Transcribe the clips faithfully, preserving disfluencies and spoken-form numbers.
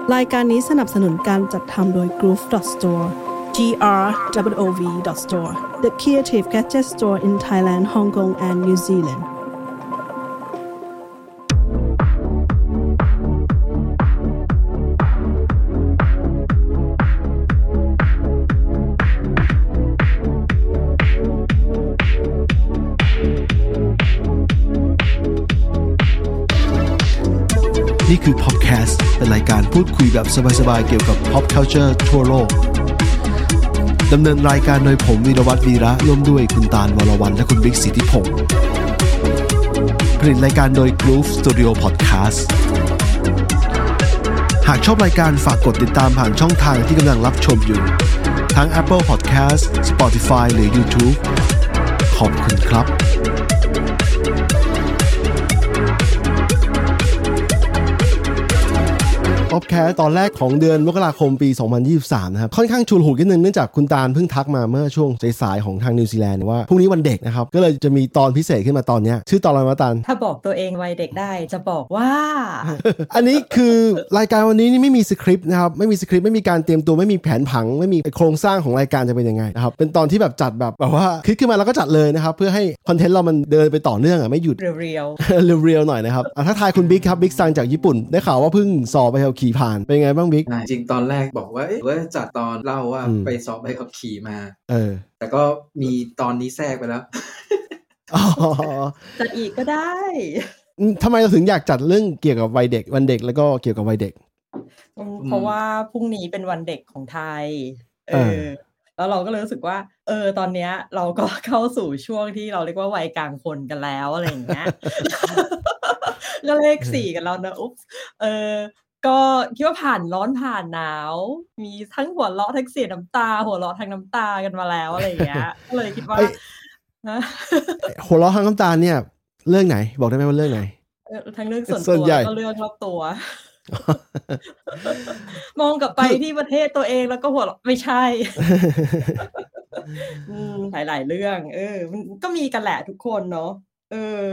รายการนี้สนับสนุนการจัดทำโดย GROOV Store จี อาร์ โอ โอ วี Store The Creative Gadget Store in Thailand, Hong Kong and New Zealandนี่คือ Podcast เป็นรายการพูดคุยแบบสบายๆเกี่ยวกับ Pop Culture ทั่วโลกดำเนินรายการโดยผมวินวัฒน์วีระร่วมด้วยคุณตาลวรวรรณและคุณบิ๊กสิทธิพงศ์ผลิตรายการโดย GROOV Studio Podcast หากชอบรายการฝากกดติดตามผ่านช่องทางที่กำลังรับชมอยู่ทั้ง Apple Podcast Spotify หรือ YouTube ขอบคุณครับออฟแคสตอนแรกของเดือนมกราคมปีสองพันยี่สิบสามนะครับค่อนข้างชุลหุนนิดนึงเนื่องจากคุณตาลเพิ่งทักมาเมื่อช่วงสายๆของทางนิวซีแลนด์ว่าพรุ่งนี้วันเด็กนะครับก็เลยจะมีตอนพิเศษขึ้นมาตอนนี้ชื่อตอนอะไรมาตาลถ้าบอกตัวเองวัยเด็กได้จะบอกว่า อันนี้คือรายการวันนี้นี่ไม่มีสคริปต์นะครับไม่มีสคริปต์ไม่มีการเตรียมตัวไม่มีแผนผังไม่มีโครงสร้างของรายการจะเป็นยังไงนะครับเป็นตอนที่แบบจัดแบบแบบว่าคิดขึ้นมาแล้วก็จัดเลยนะครับเพื่อให้คอนเทนต์เรามันเดินไปต่อเนื่องอ่ะไม่หยุดเรียวๆเรียวๆหน่อยนะครับถ้าทายคุณบิ๊กครับบิ๊กซังจากญี่ปุ่นได้ข่าวว่าเพิ่งสอบไปขี่ผ่านเป็นไงบ้างบิ๊กจริงตอนแรกบอกว่าเอ๊ะว่าจัดตอนเล่าว่าไปสอบใบขับขี่มาเออแต่ก็มีตอนนี้แทรกไปแล้วอ๋อจะอีกก็ได้ทำไมเราถึงอยากจัดเรื่องเกี่ยวกับวัยเด็กวันเด็กแล้วก็เกี่ยวกับวัยเด็กเพราะว่าพรุ่งนี้เป็นวันเด็กของไทยเออแล้วเราก็เลยรู้สึกว่าเออตอนเนี้ยเราก็เข้าสู่ช่วงที่เราเรียกว่าวัยกลางคนกันแล้วอะไรอย่างเงี้ยก็เลขสี่กันแล้วนะอุ๊บเออก็คิดว่าผ่านร้อนผ่านหนาวมีทั้งหัวเราะทั้งเสียน้ำตาหัวเราะทั้งน้ำตากันมาแล้วอะไรอย่างเงี้ยก็เลยคิดว่าหัวเราะทั้งน้ำตาเนี่ยเรื่องไหนบอกได้ไหมว่าเรื่องไหนทั้งเรื่องส่วนตัวแล้วก็เรื่องรอบตัวมองกลับไปที่ประเทศตัวเองแล้วก็หัวเราะไม่ใช่หลายๆเรื่องเออก็มีกันแหละทุกคนเนาะเออ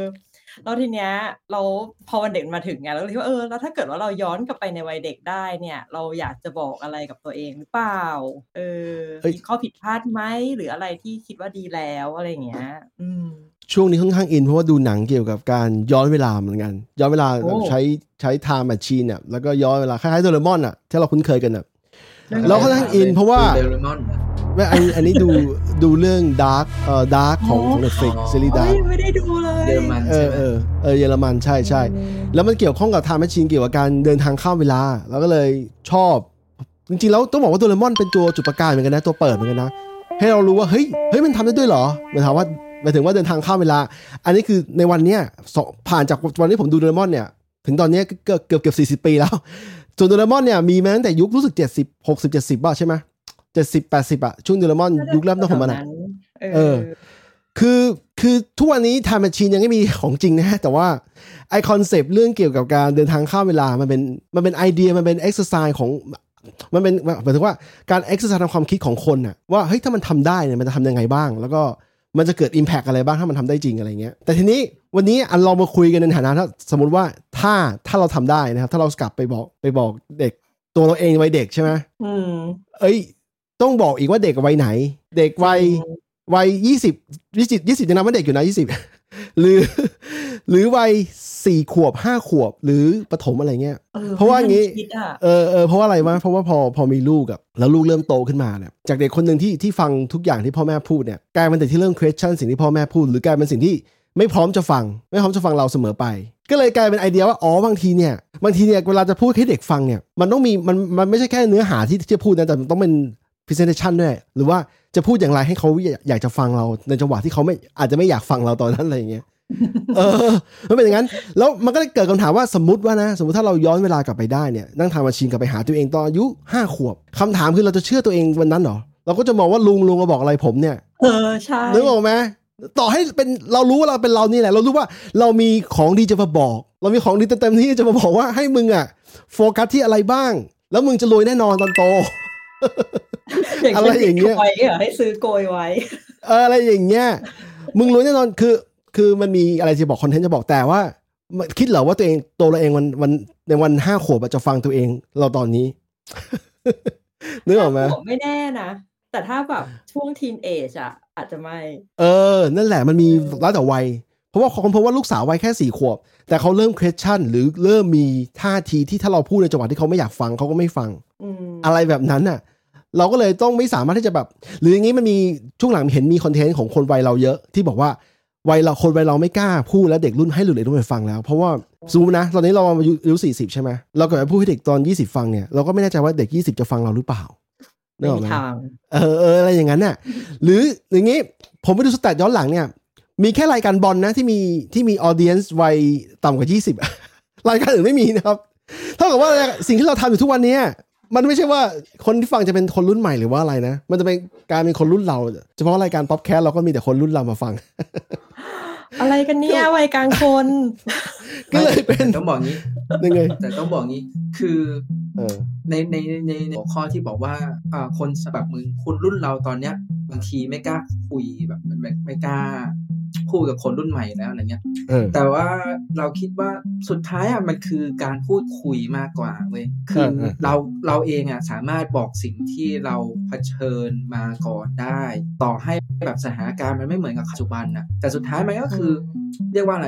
แล้วทีเนี้ยเราพอวันเด็กมาถึงไงเราคิดว่าเออแล้วถ้าเกิดว่าเราย้อนกลับไปในวัยเด็กได้เนี่ยเราอยากจะบอกอะไรกับตัวเองหรือเปล่าเออมีข้อผิดพลาดไหมหรืออะไรที่คิดว่าดีแล้วอะไรอย่างเงี้ยอืมช่วงนี้ค่อนข้างอินเพราะว่าดูหนังเกี่ยวกับการย้อนเวลาเหมือนกันย้อนเวลาแบบใช้ใช้ไทม์แมชชีนอ่ะแล้วก็ย้อนเวลาคล้ายๆโดเรมอนอ่ะที่เราคุ้นเคยกันอ่ะเราค่อนข้างอินเพราะว่าไม่อันอันนี้ดูดูเรื่อง Dark เอ่อ Dark ของ Netflix ซีรีส์ Dark ไม่ได้ดูเลยเยอรมันเออเออเออเยอรมันใช่ๆแล้วมันเกี่ยวข้องกับ Time Machine เกี่ยวกับการเดินทางข้ามเวลาแล้วก็เลยชอบจริงๆแล้วต้องบอกว่าโดเรมอนเป็นตัวจุดประกายเหมือนกันนะตัวเปิดเหมือนกันนะให้เรารู้ว่าเฮ้ยเฮ้ยมันทำได้ด้วยเหรอหมายความว่าหมายถึงว่าเดินทางข้ามเวลาอันนี้คือในวันเนี้ยผ่านจากวันที่ผมดูโดเรมอนเนี่ยถึงตอนนี้เกือบเกือบสี่สิบปีแล้วส่วนโดเรมอนเนี่ยมีมาตั้งแต่ยุครู้สึกเจ็ดสิบ หกสิบ เจ็ดสิบป่ะใช่มั้ยเจ็ดสิบ แปดสิบอ่ะช่วงโดเรมอนยุคเริ่มต้นของมันอ่ะเออคือคือทุกวันนี้ Time Machine ยังไม่มีของจริงนะแต่ว่าไอคอนเซปต์เรื่องเกี่ยวกับการเดินทางข้ามเวลามันเป็นมันเป็นไอเดียมันเป็น exercise ของมันเป็นหมายถึงว่าการ exercise ทางความคิดของคนน่ะว่าเฮ้ยถ้ามันทำได้เนี่ยมันจะทำยังไงบ้างแล้วก็มันจะเกิด impact อะไรบ้างถ้ามันทำได้จริงอะไรเงี้ยแต่ทีนี้วันนี้อันลองมาคุยกันในฐานะถ้าสมมุติว่าถ้าถ้าเราทำได้นะครับถ้าเรากลับไปบอกไปบอกเด็กตัวเราเองวัยเด็กใช่มั้ยอืมเอ้ยต้องบอกอีกว่าเด็กวัยไหนเด็กวัยวัยยี่สิบ ยี่สิบ ยี่สิบยังนับว่าเด็กอยู่นะยี่สิบหรือหรือวัยสี่ขวบห้าขวบหรือประถมอะไรเงี้ยเพราะว่าอย่างงี้เออๆเพราะว่าอะไรวะเพราะว่าพอพอมีลูกอ่ะแล้วลูกเริ่มโตขึ้นมาเนี่ยจากเด็กคนนึงที่ที่ฟังทุกอย่างที่พ่อแม่พูดเนี่ยกลายเป็นเด็กที่เริ่ม question สิ่งที่พ่อแม่พูดหรือกลายเป็นสิ่งที่ไม่พร้อมจะฟังไม่พร้อมจะฟังเราเสมอไปก็เลยกลายเป็นไอเดียว่าอ๋อบางทีเนี่ยบางทีเนี่ยเวลาจะพูดให้เด็กฟังเนี่ยมันต้องมีมันมันไม่ใช่แค่เนื้อหาที่จะพูดนะแต่มันต้องเป็นpresentation ด้วยหรือว่าจะพูดอย่างไรให้เขาอยากจะฟังเราในจังหวะที่เขาไม่อาจจะไม่อยากฟังเราตอนนั้นอะไรอย่างเงี้ย เออมันเป็นอย่างนั้นแล้วมันก็เลยเกิดคำถามว่าสมมุติว่านะสมมุติถ้าเราย้อนเวลากลับไปได้เนี่ยนั่งทำมาชินกลับไปหาตัวเองตอนอายุห้าขวบคำถามคือเราจะเชื่อตัวเองวันนั้นหรอเราก็จะมองว่าลุงลุงมาบอกอะไรผมเนี่ยเออใช่นึกออกไหมต่อให้เป็นเรารู้ว่าเราเป็นเรานี่แหละเรารู้ว่าเรามีของดีจะมาบอกเรามีของดีเต็มที่จะมาบอกว่าให้มึงอะโฟกัสที่อะไรบ้างแล้วมึงจะรวยแน่นอนตอนโตอะไรอย่างเงี้ยให้ซื้อโกยไว้อะไรอย่างเงี้ยมึงรู้แน่นอนคือคือมันมีอะไรจะบอกคอนเทนต์จะบอกแต่ว่า คิดเหรอว่าตัวเองโตแล้วเองวันวันในวันห้าขวบจะฟังตัวเองเราตอนนี้ นึกออกมั้ยไม่แน่นะแต่ถ้าแบบช่วงทีนเอจอ่ะอาจจะไม่เออนั่นแหละมันมีแล้วแต่วัยเพราะว่าเขาพบว่าลูกสาววัยแค่สี่ขวบแต่เขาเริ่มเครสชั่นหรือเริ่มมีท่าทีที่ถ้าเราพูดในจังหวะที่เขาไม่อยากฟังเขาก็ไม่ฟัง อ, อะไรแบบนั้นน่ะเราก็เลยต้องไม่สามารถที่จะแบบหรืออย่างงี้มันมีช่วงหลังเห็นมีคอนเทนต์ของคนวัยเราเยอะที่บอกว่าวัยเราคนวัยเราไม่กล้าพูดแล้วเด็กรุ่นให้หลุดเด็กรุ่นไปฟังแล้วเพราะว่าซูมนะตอนนี้เราอายุสี่สิบใช่มั้ยเราก็ไปพูดให้เด็กตอนยี่สิบฟังเนี่ยเราก็ไม่แน่ใจว่าเด็กยี่สิบจะฟังเราหรือเปล่าไม่มีทางเออเอออะไรอย่างนั้นน่ะหรืออย่างงี้ผมไปดูสแตทย้อนหลังเนี่ยมีแค่รายการบอล นะที่มีที่มีออเดียนซ์วัยต่ำกว่ายี่สิบรายการอื่นไม่มีนะครับเท่ากับว่าสิ่งที่เราทำอยู่ทุกวันนี้มันไม่ใช่ว่าคนที่ฟังจะเป็นคนรุ่นใหม่หรือว่าอะไรนะมันจะเป็นการเป็นคนรุ่นเราเฉพาะรายการป๊อปแคสต์เราก็มีแต่คนรุ่นเรามาฟังอะไรกันเนี่ยวัยกลางคนก็เลยเป็นต้องบอกงี้ยังไงแต่ต้องบอกงี้คือในในในหัวข้อที่บอกว่าคนแบบมึงคนรุ่นเราตอนเนี้ยบางทีไม่กล้าคุยแบบมันไม่กล้าพูดกับคนรุ่นใหม่แล้วอะไรเงี้ยแต่ว่าเราคิดว่าสุดท้ายอ่ะมันคือการพูดคุยมากกว่าเว้ยคือเราเราเองอ่ะสามารถบอกสิ่งที่เราเผชิญมาก่อนได้ต่อให้แบบสถานการณ์มันไม่เหมือนกับปัจจุบันนะแต่สุดท้ายมันก็คือเรียกว่าอะไร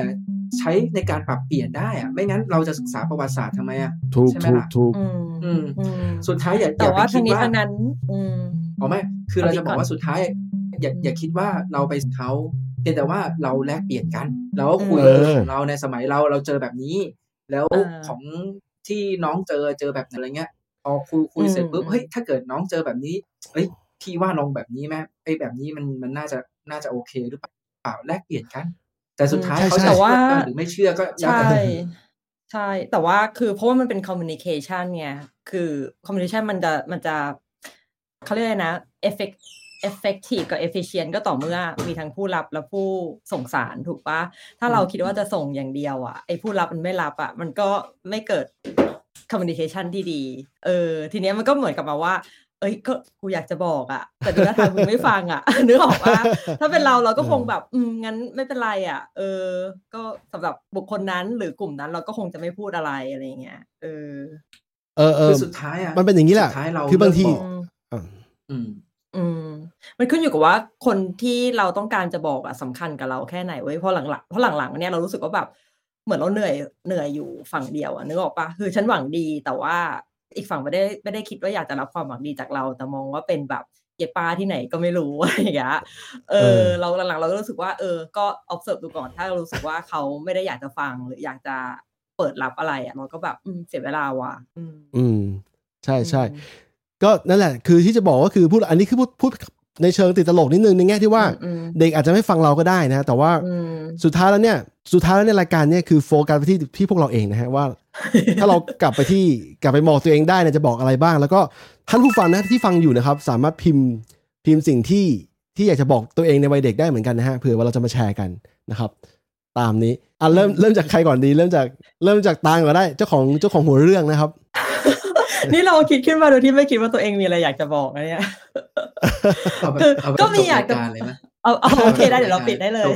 ใช้ในการปรับเปลี่ยนได้อะไม่งั้นเราจะศึกษาประวัติศาสตร์ทำไมอะใช่ไหมล่ะถูกสุดท้ายอย่าอย่าไปคิดว่าอ๋อไม่คือเราจะบอกว่าสุดท้ายอย่าอย่าคิดว่าเราไปเขาเพียงแต่ว่าเราแลกเปลี่ยนกันเราก็คุยเราในสมัยเราเราเจอแบบนี้แล้วของที่น้องเจอเจอแบบอะไรเงี้ยพอคุยคุยเสร็จปุ๊บเฮ้ยถ้าเกิดน้องเจอแบบนี้เฮ้ยพี่ว่าลองแบบนี้แม่ไอ้แบบนี้มันมันน่าจะน่าจะโอเคหรือเปล่าแลกเปลี่ยนกันแต่สุดท้ายเขาจะเชื่อกันหรือไม่เชื่อก็แล้วแต่ใช่แต่ว่าคือเพราะว่ามันเป็นคอมมิวนิเคชันไงคือคอมมิวนิเคชันมันจะมันจะเขาเรียกอะไรนะเอฟเฟกต์effective กับ efficient ก็ต่อเมื่อมีทั้งผู้รับและผู้ส่งสารถูกปะถ้าเราคิดว่าจะส่งอย่างเดียวอ่ะไอ้ผู้รับมันไม่รับอ่ะมันก็ไม่เกิด communication ที่ดีเออทีเนี้ยมันก็เหมือนกับมาว่าเอ้ยก็กูอยากจะบอกอ่ะแต่ดูแล้วทางมึงไม่ฟังอ่ะนึกออกป่ะถ้าเป็นเราเราก็คงแบบอืมงั้นไม่เป็นไรอ่ะเออก็สำหรับบุคคลนั้นหรือกลุ่มนั้นเราก็คงจะไม่พูดอะไรอะไรอย่างเงี้ยเออเออคือสุดท้ายอ่ะมันเป็นอย่างงี้แหละคือบางทีอืมอืมมันขึ้นอยู่กับว่าคนที่เราต้องการจะบอกอะสำคัญกับเราแค่ไหนเว้ยเพราะหลังๆเพราะหลังๆเนี่ยเรารู้สึกว่าแบบเหมือนเราเหนื่อยเหนื่อยอยู่ฝั่งเดียวอะนึกออกปะคือฉันหวังดีแต่ว่าอีกฝั่งไม่ได้ไม่ได้คิดว่าอยากจะรับความหวังดีจากเราแต่มองว่าเป็นแบบเย็บปลาที่ไหนก็ไม่รู้อะไรอย่างเงี้ยเออเราหลังๆเราก็รู้สึกว่าเออก็ observe ดูก่อนถ้าเรารู้สึกว่าเขาไม่ได้อยากจะฟังหรืออยากจะเปิดรับอะไรอะเราก็แบบเสียเวลาว่ะอืมใช่ใช่ก็นั่นแหละคือที่จะบอกก็คือพูดอันนี้คือพูดพูดในเชิงติดตลกนิดนึงในแง่ที่ว่าเด็กอาจจะไม่ฟังเราก็ได้นะแต่ว่าสุดท้ายแล้วเนี่ยสุดท้ายแล้วในรายการเนี่ยคือโฟกัสไปที่ที่พวกเราเองนะฮะว่าถ้าเรากลับไปที่กลับไปมองตัวเองได้เนี่ยจะบอกอะไรบ้างแล้วก็ท่านผู้ฟังนะที่ฟังอยู่นะครับสามารถพิมพ์พิมพ์สิ่งที่ที่อยากจะบอกตัวเองในวัยเด็กได้เหมือนกันนะฮะเผื่อว่าเราจะมาแชร์กันนะครับตามนี้อ่ะเริ่มเริ่มจากใครก่อนดีเริ่มจากเริ่มจากตางก่อนได้เจ้าของเจ้าของหัวเรื่องนะครับนี่เราคิดขึ้นมาโดยที่ไม่คิดว่าตัวเองมีอะไรอยากจะบอกนะเนี่ยคือก็มีอยากจะเอาเอาโอเคได้เดี๋ยวเราปิดได้เลย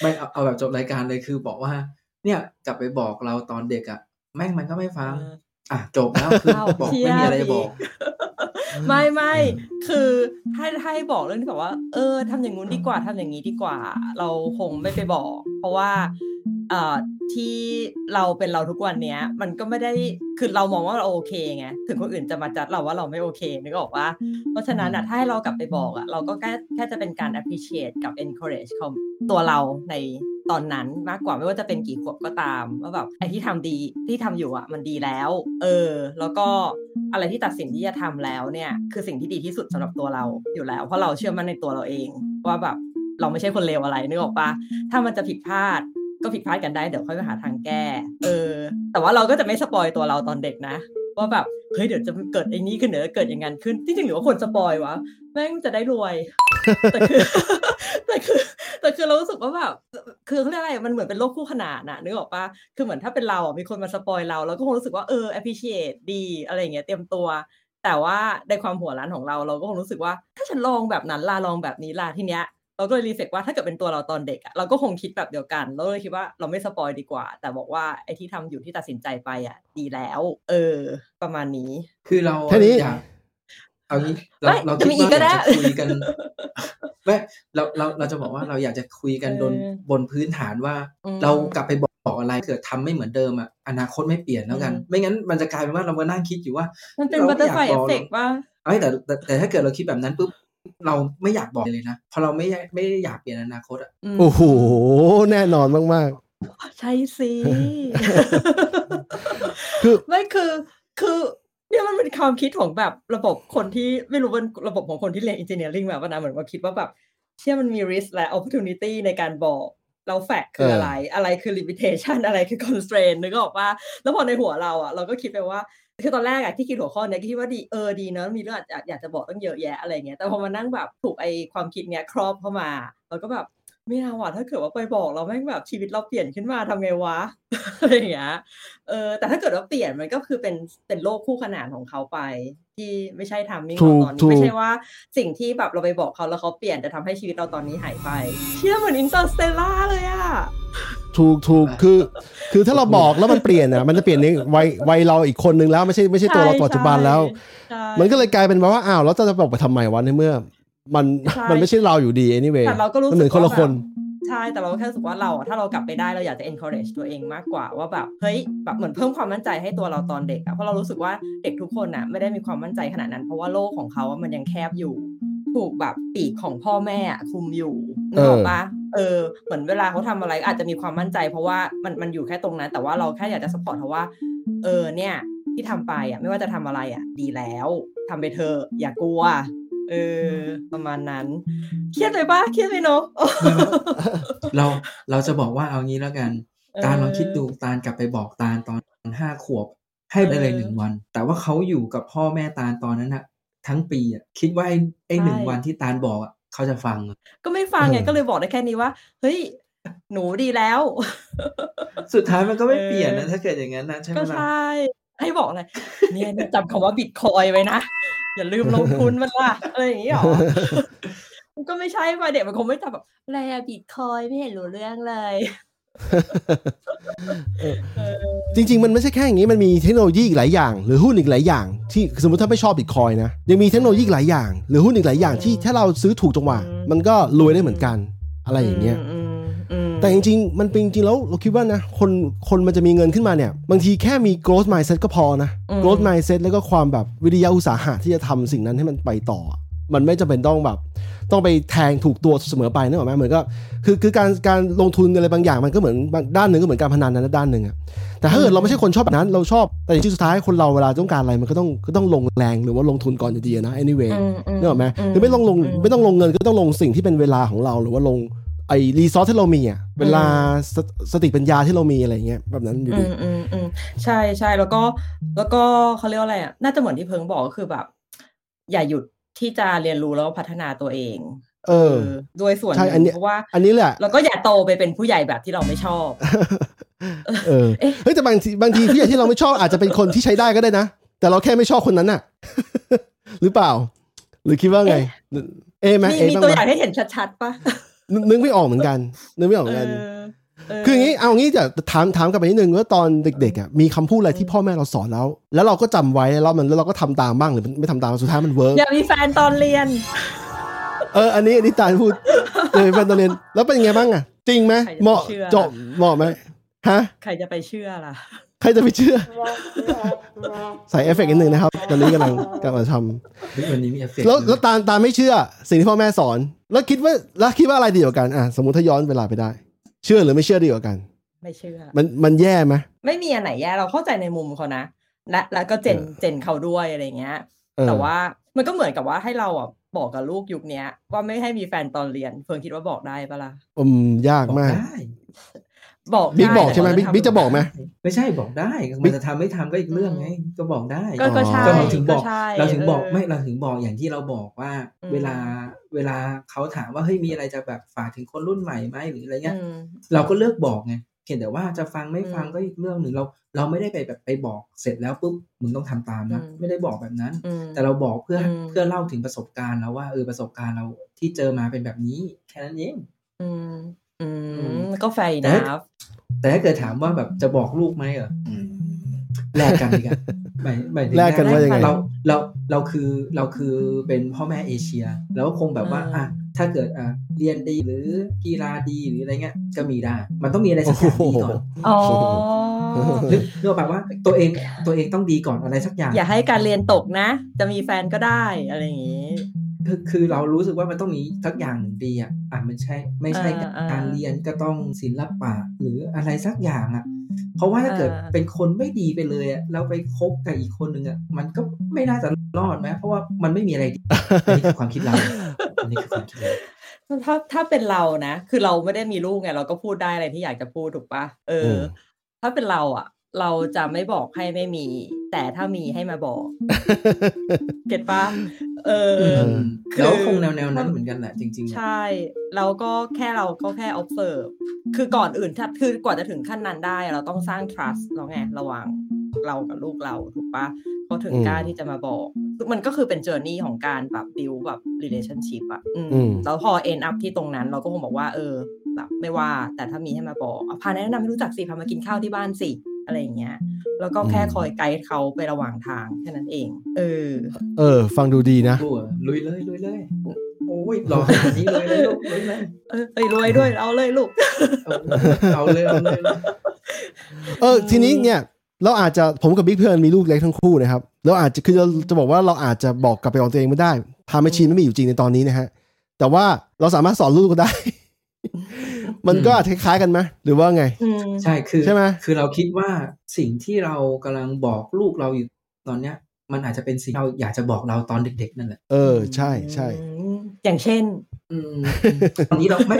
ไม่เอาเอาแบบจบรายการเลยคือบอกว่าเนี่ยกลับไปบอกเราตอนเด็กอ่ะแม่งมันก็ไม่ฟังอ่ะจบแล้วคือบอกไม่มีอะไรจะบอกไม่ไม่คือให้ให้บอกเรื่องที่แบบว่าเออทำอย่างนู้นดีกว่าทำอย่างนี้ดีกว่าเราคงไม่ไปบอกเพราะว่าเอ่อที่เราเป็นเราทุกวันเนี้ยมันก็ไม่ได้คือเรามองว่าเราโอเคไงถึงคนอื่นจะมาจัดเราว่าเราไม่โอเคนึกออกว่าเพราะฉะนั้นน่ะถ้าให้เรากลับไปบอกอ่ะเราก็แค่แค่จะเป็นการ appreciate กับ encourage ของตัวเราในตอนนั้นมากกว่าไม่ว่าจะเป็นกี่ขวบก็ตามว่าแบบไอ้ที่ทำดีที่ทำอยู่อ่ะมันดีแล้วเออแล้วก็อะไรที่ตัดสินที่จะทำแล้วเนี่ยคือสิ่งที่ดีที่สุดสำหรับตัวเราอยู่แล้วเพราะเราเชื่อมั่นในตัวเราเองว่าแบบเราไม่ใช่คนเลวอะไรนึกออกปะถ้ามันจะผิดพลาดก็ผิดพลาดกันได้เดี๋ยวค่อยไปหาทางแก้เออแต่ว่าเราก็จะไม่สปอยตัวเราตอนเด็กนะว่าแบบเฮ้ยเดี๋ยวจะเกิดไอ้นี้ขึ้นเดี๋ยวเกิดอย่างนั้นขึ้นจริงๆหรือว่าคนสปอยวะแม่งจะได้รวยแต่คือแต่คือแต่คือเรารู้สึกว่าแบบคือเขาเรียกอะไรมันเหมือนเป็นโลกคู่ขนานน่ะนึกออกปะคือเหมือนถ้าเป็นเราอ่ะมีคนมาสปอยเราเราก็คงรู้สึกว่าเออ appreciate ดีอะไรอย่างเงี้ยเตรียมตัวแต่ว่าในความหัวร้านของเราเราก็คงรู้สึกว่าถ้าฉันลองแบบนั้นล่ะลองแบบนี้ล่ะทีเนี้ย เราก็เลยรีเฟกว่าถ้าเกิดเป็นตัวเราตอนเด็กอ่ะเราก็คงคิดแบบเดียวกันเราเลยคิดว่าเราไม่สปอยดีกว่าแต่บอกว่าไอ้ที่ทำอยู่ที่ตัดสินใจไปอ่ะดีแล้วเออประมาณนี้คือเราอยากเอางี้เราเราคิดว่าจะคุยกันไม่เราเราเราจะบอกว่าเราอยากจะคุยกันบนบนพื้นฐานว่าเรากลับไปบอกอะไรเกิดทำไม่เหมือนเดิมอ่ะอนาคตไม่เปลี่ยนแล้วกันไม่งั้นมันจะกลายเป็นว่าเรามานั่งคิดอยู่ว่ามันเป็นบัตเตอร์ไฟเอฟเฟกต์ป่ะเอ้ยแต่แต่ถ้าเกิดเราคิดแบบนั้นปุ๊บเราไม่อยากบอกเลยนะเพราะเราไม่ไม่ได้อยากเปลี่ยนอนาคตอ่ะโอ้โหแน่นอนมากๆใช่สิคือไม่คือคือเนี่ยมันเป็นความคิดของแบบระบบคนที่ไม่รู้เป็นระบบของคนที่เรียน engineering แบบว่านะเหมือนว่าคิดว่าแบบเชื่อมันมี risk และ opportunity ในการบอกเราแฟกคืออะไรอะไรคือ limitation อะไรคือ constraint นึกออกป่ะแล้วพอในหัวเราอ่ะเราก็คิดไปว่าคือตอนแรกอ่ะที่คิดหัวข้อเนี้ยคิดว่าดีเออดีเนาะมีเรื่องอยากจะบอกตั้งเยอะแยะอะไรเงี้ยแต่พอมานั่งแบบถูกไอ้ความคิดเนี้ยครอบเข้ามาเราก็แบบไม่เอาว่ะถ้าเกิดว่าไปบอกเราแม่งแบบชีวิตเราเปลี่ยนขึ้นมาทำไงวะอะไรอย่างเงี้ยเออแต่ถ้าเกิดว่าเปลี่ยนมันก็คือเป็นเป็นโลกคู่ขนานของเขาไปที่ไม่ใช่ทำนี่ของตอนนี้ไม่ใช่ว่าสิ่งที่แบบเราไปบอกเขาแล้วเขาเปลี่ยนจะทำให้ชีวิตเราตอนนี้หายไปเชื่อเหมือนอินเตอร์สเตลล่าเลยอ่ะถูกถูกคือคือถ้าเราบอกแล้วมันเปลี่ยนอ่ะมันจะเปลี่ยนในวัยวัยเราอีกคนนึงแล้วไม่ใช่ไม่ใช่ตัวเราปัจจุบันแล้วมันก็เลยกลายเป็นว่าอ้าวแล้วจะบอกไปทำไมวะในเมื่อมันมันไม่ใช่เราอยู่ดี anyway แต่เราก็รู้สึกคนละคนใช่แต่เราแค่รู้สึกว่าเราถ้าเรากลับไปได้เราอยากจะ encourage ตัวเองมากกว่าว่าแบบเฮ้ยแบบเหมือนเพิ่มความมั่นใจให้ตัวเราตอนเด็กอะเพราะเรารู้สึกว่าเด็กทุกคนน่ะไม่ได้มีความมั่นใจขนาดนั้นเพราะว่าโลกของเขามันยังแคบอยู่ถูกแบบปีกของพ่อแม่คลุมอยู่นึกออกปะเออเหมือนเวลาเขาทำอะไรอาจจะมีความมั่นใจเพราะว่ามันมันอยู่แค่ตรงนั้นแต่ว่าเราแค่อยากจะ support เขาว่าเออเนี่ยที่ทำไปอะไม่ว่าจะทำอะไรอะดีแล้วทำไปเถอะอย่ากลัวเออประมาณนั้นเครียดเลยป่ะเครียดเลยเนาะเราเราจะบอกว่าเอางี้แล้วกันตาลองคิดดูตาลกลับไปบอกตาลตอนห้าขวบให้ไปเลยหนึ่งวันแต่ว่าเขาอยู่กับพ่อแม่ตาลตอนนั้นนะทั้งปีอ่ะคิดว่าไอ้ไอ้หนึ่งวันที่ตาลบอกอ่ะเขาจะฟังก็ไม่ฟังไงก็เลยบอกได้แค่นี้ว่าเฮ้ยหนูดีแล้วสุดท้ายมันก็ไม่เปลี่ยนนะถ้าเกิดอย่างนั้นนะใช่ไหมล่ะก็ใช่ให้บอกเลยเนี่ยจำคำว่าบิตคอยไว้นะอย่าลืมลงทุนมันล่ะอะไรอย่างนี้หรอมันก็ไม่ใช่ป่ะเด็กมันคงไม่ทำแบบอะไรอะบิตคอยไม่เห็นรู้เรื่องเลยจริงๆมันไม่ใช่แค่อย่างนี้มันมีเทคโนโลยีอีกหลายอย่างหรือหุ้นอีกหลายอย่างที่สมมุติถ้าไม่ชอบบิตคอยนะยังมีเทคโนโลยีอีกหลายอย่างหรือหุ้นอีกหลายอย่างที่ถ้าเราซื้อถูกจังหวะมันก็รวยได้เหมือนกันอะไรอย่างเงี้ยแต่จริงๆมันเป็นจริงๆแล้วเราคิดว่านะคนคนมันจะมีเงินขึ้นมาเนี่ยบางทีแค่มี growth mindset ก็พอนะ growth mindset แล้วก็ความแบบวิริยะอุตสาหะที่จะทำสิ่งนั้นให้มันไปต่อมันไม่จำเป็นต้องแบบต้องไปแทงถูกตัวเสมอไปนึกออกไหมเหมือนก็คือคือการการลงทุนอะไรบางอย่างมันก็เหมือนด้านหนึ่งก็เหมือนการพนันนะด้านหนึ่งอะแต่ถ้าเกิดเราไม่ใช่คนชอบแบบนั้นเราชอบแต่จริงๆสุดท้ายคนเราเวลาต้องการอะไรมันก็ต้องก็ต้องลงแรงหรือว่าลงทุนก่อนอยู่ดีนะ anyway นึกออกไหมหรือไม่ต้องลงไม่ต้องลงเงินก็ต้องลงสิ่งที่เป็นเวลาของเราหรือว่าลงไอ้รีซอสที่เรามีอ่ะเวลาสติปัญญาที่เรามีอะไรอย่างเงี้ยแบบนั้นอยู่ดีอืมๆๆใช่ๆแล้วก็แล้วก็เค้าเรียกว่าอะไรอ่ะน่าจะเหมือนที่เพิงบอกก็คือแบบอย่าหยุดที่จะเรียนรู้แล้วพัฒนาตัวเองเออด้วยส่วนเพราะว่าอันนี้แหละแล้วก็อย่าโตไปเป็นผู้ใหญ่แบบที่เราไม่ชอบเออเฮ้ยแต่บางทีบางทีผู้ใหญ่ที่เราไม่ชอบอาจจะเป็นคนที่ใช้ได้ก็ได้นะแต่เราแค่ไม่ชอบคนนั้นน่ะหรือเปล่าหรือคิดว่าไงเอ๊ะมั้ยเอ๊ะมีตัวอย่างให้เห็นชัดๆป่ะนึกไม่ออกเหมือนกันนึกไม่ออกเหมือนกันคืออย่างงี้เอางี้จะถามถามกลับไปนิดนึงว่าตอนเด็กๆอ่ะมีคำพูดอะไรที่พ่อแม่เราสอนแล้วแล้วเราก็จำไว้แล้วมันแล้วเราก็ทำตามบ้างหรือไม่ทำตามสุดท้ายมันเวิร์คอย่ามีแฟนตอนเรียนเอออันนี้อันนี้ตาลพูดอย่ามีแฟนตอนเรียนแล้วเป็นยังไงบ้างอ่ะจริงไหมเหมาะจบเหมาะไหมฮะใครจะไปเชื่อล่ะใครจะไปเชื่อใส่เอฟเฟกต์นิดนึงนะครับตอนนี้กำลังกำลังทำวันนี้มีเอฟเฟกต์แล้วแล้วตาลตาลไม่เชื่อสิ่งที่พ่อแม่สอนแล้วคิดว่าแล้วคิดว่าอะไรดีกว่ากันอ่ะสมมุติถ้าย้อนเวลาไปได้เชื่อหรือไม่เชื่อดีกว่ากันไม่เชื่อมันมันแย่ไหมไม่มีอันไหนแย่เราเข้าใจในมุมเขานะและแล้วก็เจนเจนเขาด้วยอะไรเงี้ยแต่ว่ามันก็เหมือนกับว่าให้เราอ่ะบอกกับลูกยุคนี้ว่าไม่ให้มีแฟนตอนเรียนเพิ่งคิดว่าบอกได้ปะล่ะอืมยากมากบอกบิ๊กบอกใช่ไหมบิ๊กจะบอกไหมไม่ใช่บอกได้มันจะทำไม่ทำก็อีกเรื่องไงก็บอกได้ก็ใช่เราถึงบอกเราถึงบอกไม่เราถึงบอกอย่างที่เราบอกว่าเวลาเวลาเขาถามว่าเฮ้ยมีอะไรจะแบบฝากถึงคนรุ่นใหม่ไหมหรืออะไรเงี้ยเราก็เลือกบอกไงเห็นแต่ว่าจะฟังไม่ฟังก็อีกเรื่องหนึ่งเรา เราไม่ได้ไปแบบไปบอกเสร็จแล้วปุ๊บมึงต้องทำตามนะไม่ได้บอกแบบนั้นแต่เราบอกเพื่อเพื่อเล่าถึงประสบการณ์แล้วว่าเออประสบการณ์เราที่เจอมาเป็นแบบนี้แค่นั้นเองอืมอืมก็แฟร์นะครับแต่ถ้าเกิดถามว่าแบบจะบอกลูกไหมเหรอแลกกันดีกันหมายหมายถึงแลกกันว่ายังไงเราเราเราคือเราคือเป็นพ่อแม่เอเชียแล้วคงแบบว่าอ่ะถ้าเกิดอ่ะเรียนดีหรือกีฬาดีหรืออะไรเงี้ยก็มีได้มันต้องมีอะไรสักอย่างดีก่อนอ๋อหรือหรือแบบว่าตัวเองตัวเองต้องดีก่อนอะไรสักอย่างอย่าให้การเรียนตกนะจะมีแฟนก็ได้อะไรอย่างงี้คือคือเรารู้สึกว่ามันต้องมีสักอย่างดีอ่ะอ่ะมันใช่ไม่ใช่การเรียนก็ต้องศิลปะหรืออะไรสักอย่างอ่ะเพราะว่าถ้าเกิดเป็นคนไม่ดีไปเลยอ่ะเราไปคบกับอีกคนนึงอ่ะมันก็ไม่น่าจะรอดไหมเพราะว่ามันไม่มีอะไรดีนี่คือความคิดเราอันนี้คือความคิดเราถ้าถ้าเป็นเรานะคือเราไม่ได้มีลูกไงเราก็พูดได้อะไรที่อยากจะพูดถูกปะเออถ้าเป็นเราอ่ะเราจะไม่บอกให้ไม่มีแต่ถ้ามีให้มาบอกเก็ทป่ะเออแล้วคงแนวๆนั้นเหมือนกันแหละจริงๆใช่เราก็แค่เราก็แค่ observe คือก่อนอื่นถ้าคือกว่าจะถึงขั้นนั้นได้เราต้องสร้าง trust เราไงระหว่างเรากับลูกเราถูกป่ะเขาถึงกล้าที่จะมาบอกมันก็คือเป็น journey ของการแบบ build แบบ relationship อ่ะแล้วพอ end up ที่ตรงนั้นเราก็คงบอกว่าเออแบบไม่ว่าแต่ถ้ามีให้มาบอกพาแนะนำให้รู้จักสิพามากินข้าวที่บ้านสิอะไรอย่างเงี้ยแล้วก็แค่คอยไกด์เขาไประหว่างทางแค่นั้นเองเออเออฟังดูดีนะลุยเลยลุยเลยโอ้ยหล่อขนาดนี้เลยลุยเลยเออไอ้รวยด้วยเอาเลยลูกเอาเลยเอาเลยเออทีนี้เนี่ยเราอาจจะผมกับบิ๊กเพื่อนมีลูกเล็กทั้งคู่นะครับเราอาจจะคือเราจะบอกว่าเราอาจจะบอกกลับไปของตัวเองไม่ได้พาแมชชีนไม่มีอยู่จริงในตอนนี้นะฮะแต่ว่าเราสามารถสอนลูกก็ได้มันก็คล้ายๆกันไหมหรือว่าไงใช่คือใช่ไหมคือเราคิดว่าสิ่งที่เรากำลังบอกลูกเราอยู่ตอนเนี้ยมันอาจจะเป็นสิ่งเราอยากจะบอกเราตอนเด็กๆนั่นแหละเออใช่ใช่อย่างเช่นตอนนี้เราไม่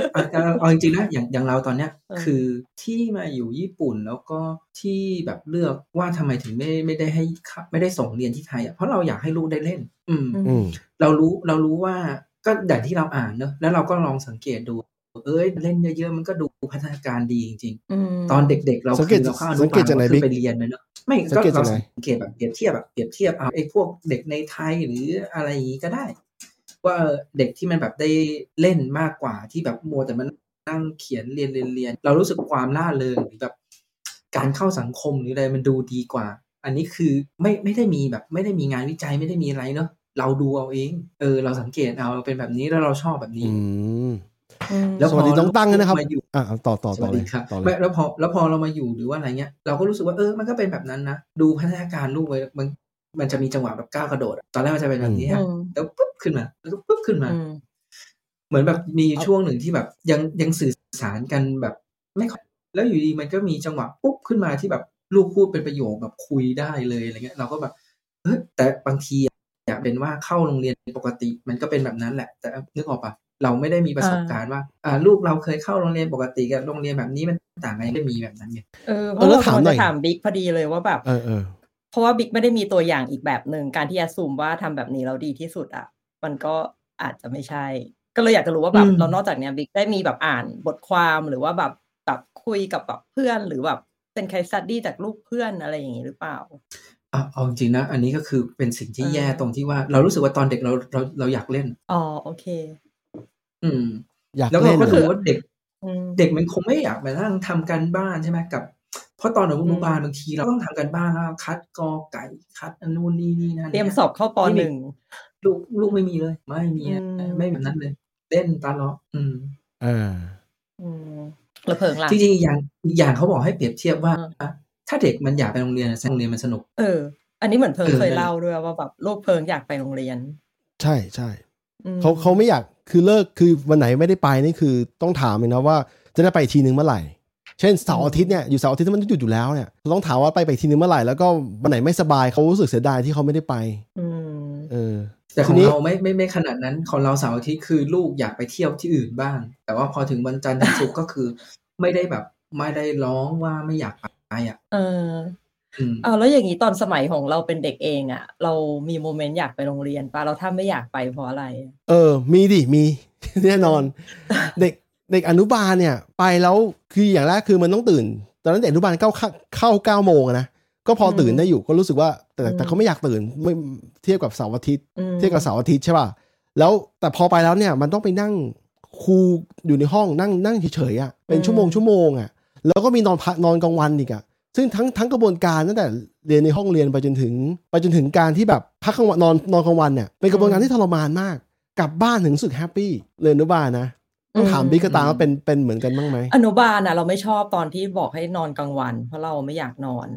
เอาจริงๆนะอย่างอย่างเราตอนเนี้ยคือที่มาอยู่ญี่ปุ่นแล้วก็ที่แบบเลือกว่าทำไมถึงไม่ไม่ได้ให้ไม่ได้ส่งเรียนที่ไทยอ่ะเพราะเราอยากให้ลูกได้เล่นอืมเรารู้เรารู้ว่าก็อย่างที่เราอ่านเนอะแล้วเราก็ลองสังเกตดูเอ้ยเล่นเยอะๆมันก็ดูพัฒนาการดีจริงๆตอนเด็กๆเราคือเราเข้าอนุบาลเราคือไปเรียนเลยเนาะไม่ก็เราสังเกตแบบเปรียบเทียบแบบเปรียบเทียบเอาไอ้พวกเด็กในไทยหรืออะไรอย่างนี้ก็ได้ว่าเด็กที่มันแบบได้เล่นมากกว่าที่แบบมัวแต่มันนั่งเขียนเรียนเรียนเรารู้สึกความล่าเริงหรือแบบการเข้าสังคมหรืออะไรมันดูดีกว่าอันนี้คือไม่ไม่ได้มีแบบไม่ได้มีงานวิจัยไม่ได้มีอะไรเนาะเราดูเอาเองเออเราสังเกตเอาเป็นแบบนี้แล้วเราชอบแบบนี้แล้วพอต้องตั้งนะครับอ่าต่อต่อต่อเลยต่อเลยแล้วพอแล้วพอเรามาอยู่หรือว่าอะไรเงี้ยเราก็รู้สึกว่าเออมันก็เป็นแบบนั้นนะดูพัฒนาการลูกไว้มันมันจะมีจังหวะแบบก้าวกระโดดตอนแรกมันจะเป็นแบบนี้ฮะแล้วปุ๊บขึ้นมาแล้วก็ปุ๊บขึ้นมาเหมือนแบบมีช่วงหนึ่งที่แบบยังยังสื่อสารกันแบบไม่ค่อยแล้วอยู่ดีมันก็มีจังหวะปุ๊บขึ้นมาที่แบบลูกพูดเป็นประโยคแบบคุยได้เลยอะไรเงี้ยเราก็แบบเออแต่บางทีอยากเป็นว่าเข้าโรงเรียนปกติมันก็เป็นแบบนั้นแหละแต่นึกออกปะเราไม่ได้มีประสบการณ์ว่าอ่าลูกเราเคยเข้าโรงเรียนปกติกับโรงเรียนแบบนี้มันต่างกันไม่มีแบบนั้นไงเออเพราะเราควรจะถามบิ๊กพอดีเลยว่าแบบเออๆเพราะว่าบิ๊กไม่ได้มีตัวอย่างอีกแบบนึงการที่จะซูมว่าทำแบบนี้เราดีที่สุดอ่ะมันก็อาจจะไม่ใช่ก็เลยอยากจะรู้ว่าแบบเรานอกจากเนี้ยบิ๊กได้มีแบบอ่านบทความหรือว่าแบบแบบคุยกับแบบเพื่อนหรือแบบเป็นเคสสตั๊ดดี้จากลูกเพื่อนอะไรอย่างงี้หรือเปล่าอ่ะเอาจริงนะอันนี้ก็คือเป็นสิ่งที่แย่ตรงที่ว่าเรารู้สึกว่าตอนเด็กเราเราเราอยากเล่นอ๋อโอเคอืมแล้วเราก็ดูว่าเด็กเด็กมันคงไม่อยากมานั่งทำการบ้านใช่ไหมกับเพราะตอนอนุบาลบางทีเราต้องทำการบ้านแล้วคัดกอไก่คัดอันนู้นนี่นี่นั่นเตรียมสอบเข้าป.หนึ่งลูกลูกไม่มีเลยไม่มีไม่แบบนั้นเลยเล่นตาล้ออืมเอออืมระเพิงล่ะจริงๆอย่างอย่างเขาบอกให้เปรียบเทียบว่าถ้าเด็กมันอยากไปโรงเรียนโรงเรียนมันสนุกเอออันนี้เหมือนเพิงเคยเล่าด้วยว่าแบบลูกเพิงอยากไปโรงเรียนใช่ใช่เขาเขาไม่อยากคือเลิกคือวันไหนไม่ได้ไปนี่คือต้องถามเลยนะว่าจะได้ไปทีนึงเมื่อไหร่เช่นเสาร์อาทิตย์เนี่ยอยู่เสาร์อาทิตย์มันหยุดอยู่แล้วเนี่ยต้องถามว่าไปไปทีนึงเมื่อไหร่แล้วก็วันไหนไม่สบายเขารู้สึกเสียดายที่เขาไม่ได้ไปเออแต่ของเราไม่ไม่ไม่ขนาดนั้นของเราเสาร์อาทิตย์คือลูกอยากไปเที่ยวที่อื่นบ้างแต่ว่าพอถึงวันจันทร์ถึงศุกร์ก็คือไม่ได้แบบไม่ได้ร้องว่าไม่อยากไปอ่ะเอออ้าวแล้วอย่างนี้ตอนสมัยของเราเป็นเด็กเองอ่ะเรามีโมเมนต์อยากไปโรงเรียนป่ะเราถ้าไม่อยากไปเพราะอะไรเออมีดิมีแน่นอน เด็กเด็กอนุบาลเนี่ยไปแล้วคืออย่างแรกคือมันต้องตื่น ตอนนั้นเด็กอนุบาลเข้าเข้าเก้าโมงนะก็พอตื่นได้อยู่ก็รู้สึกว่าแต่แต่เขาไม่อยากตื่นไม่เทียบกับเสาร์อาทิตย์เทียบกับเสาร์อาทิตย์ใช่ป่ะแล้วแต่พอไปแล้วเนี่ยมันต้องไปนั่งครูอยู่ในห้องนั่งนั่งเฉยๆอ่ะเป็นชั่วโมงชั่วโมงอ่ะแล้วก็มีนอนพักนอนกลางวันอีกอ่ะซึ่งทั้งทั้งกระบวนการตั้งแต่เรียนในห้องเรียนไปจนถึงไปจนถึงการที่แบบพักกลางวันนอนนอนกลางวันเนี่ยเป็นกระบวนการที่ทรมานมากกลับบ้านถึงสึกแฮปปี้เรียนอนุบาลนะต้องถามบิ๊กตาว่าเป็นเป็นเหมือนกันบ้างไหมอนุบาลน่ะเราไม่ชอบตอนที่บอกให้นอนกลางวันเพราะเราไม่อยากนอน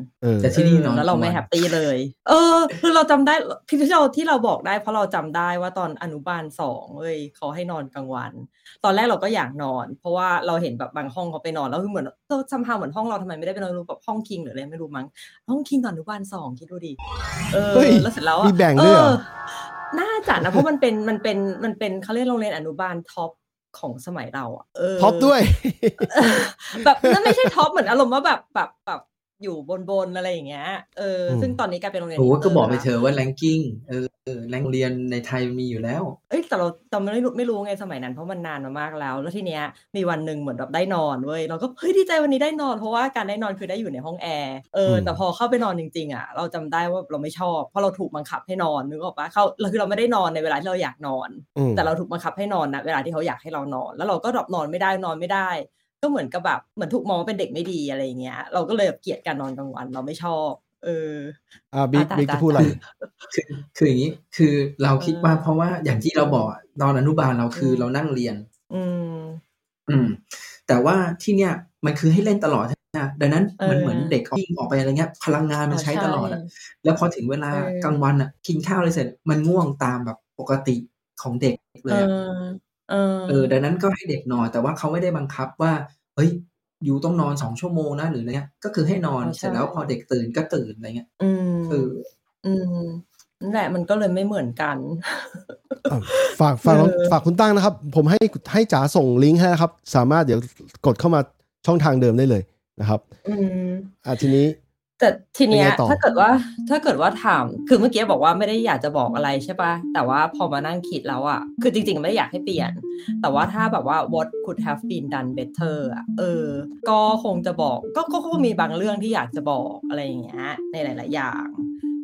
แต่ที่นี่นอนแล้วเราไม่แฮปปี้เลยเออคือเราจำได้ที่เราที่เราบอกได้เพราะเราจำได้ว่าตอนอนุบาลสองเอ้ยเขาให้นอนกลางวันตอนแรกเราก็อยากนอนเพราะว่าเราเห็นแบบบางห้องเขาไปนอนแล้วคือเหมือนเราจำภาพเหมือนห้องเราทำไมไม่ได้ไปนอนแบบห้องคิงหรืออะไรไม่รู้มั้งห้องคิงตอนอนุบาลสองคิดดูดิเออแล้วเสร็จแล้วมีแบ่งด้วยเหรอน่าจัดนะเพราะมันเป็นมันเป็นมันเป็นเขาเรียกโรงเรียนอนุบาลท็อปของสมัยเราอ่ะเออท็อปด้วยแบบนั่นไม่ใช่ท็อปเหมือนอารมณ์ว่าแบบแบบแบบอยู่บนๆอะไรอย่างเงี้ยเออซึ่งตอนนี้กลายเป็นโรงเรียนโอ้ก็บอกไปเธอว่าแรงกิ้งเออแรงเรียนในไทยมีอยู่แล้วเอ้ยแต่เราตอนไม่รู้ไม่รู้ไงสมัยนั้นเพราะมันนานมามากแล้วแล้วทีเนี้ยมีวันนึงเหมือนแบบได้นอนเว้ยเราก็เฮ้ยดีใจวันนี้ได้นอนเพราะว่าการได้นอนคือได้อยู่ในห้องแอร์เออแต่พอเข้าไปนอนจริงๆอ่ะเราจำได้ว่าเราไม่ชอบเพราะเราถูกบังคับให้นอนนึกออกปะเขาเราคือเราไม่ได้นอนในเวลาที่เราอยากนอนแต่เราถูกบังคับให้นอนนะเวลาที่เขาอยากให้เรานอนแล้วเราก็นอนไม่ได้นอนไม่ได้ก็เหมือนกับแบบเหมือนถูกมองว่าเป็นเด็กไม่ดีอะไรเงี้ยเราก็เลยเกลียดการนอนกลางวันเราไม่ชอบเอออ่าบิ๊กบิ๊กจะพูดอะไรคือคืออย่างนี้คือเราคิดว่าเพราะว่าอย่างที่เราบอกตอนอนุบาลเราคือเรานั่งเรียนอืมอืมแต่ว่าที่เนี้ยมันคือให้เล่นตลอดนะดังนั้นมันเหมือนเด็กวิ่งออกไปอะไรเงี้ยพลังงานมันใช้ตลอดอ่ะแล้วพอถึงเวลากลางวันอ่ะกินข้าวอะไรเสร็จมันง่วงตามแบบปกติของเด็กเลยเออเออดังนั้นก็ให้เด็กนอนแต่ว่าเขาไม่ได้บังคับว่าเฮ้ยอยู่ต้องนอนสองชั่วโมงนะหรืออะไรเงี้ยก็คือให้นอนเสร็จแล้วพอเด็กตื่นก็ตื่นอะไรเงี้ยอืมคืออืมนั่นแหละมันก็เลยไม่เหมือนกันฝากฝากฝากคุณตั้งนะครับผมให้ให้จ๋าส่งลิงก์ให้นะครับสามารถเดี๋ยวกดเข้ามาช่องทางเดิมได้เลยนะครับอืมอ่ะทีนี้แต่ทีเนี้ยถ้าเกิดว่าถ้าเกิดว่าถามคือเมื่อกี้บอกว่าไม่ได้อยากจะบอกอะไรใช่ป่ะแต่ว่าพอมานั่งคิดแล้วอ่ะคือจริงๆไม่ได้อยากให้เปลี่ยนแต่ว่าถ้าแบบว่า what could have been done better อ่ะเออก็คงจะบอกก็ก็คงมีบางเรื่องที่อยากจะบอกอะไรอย่างเงี้ยในหลายๆอย่าง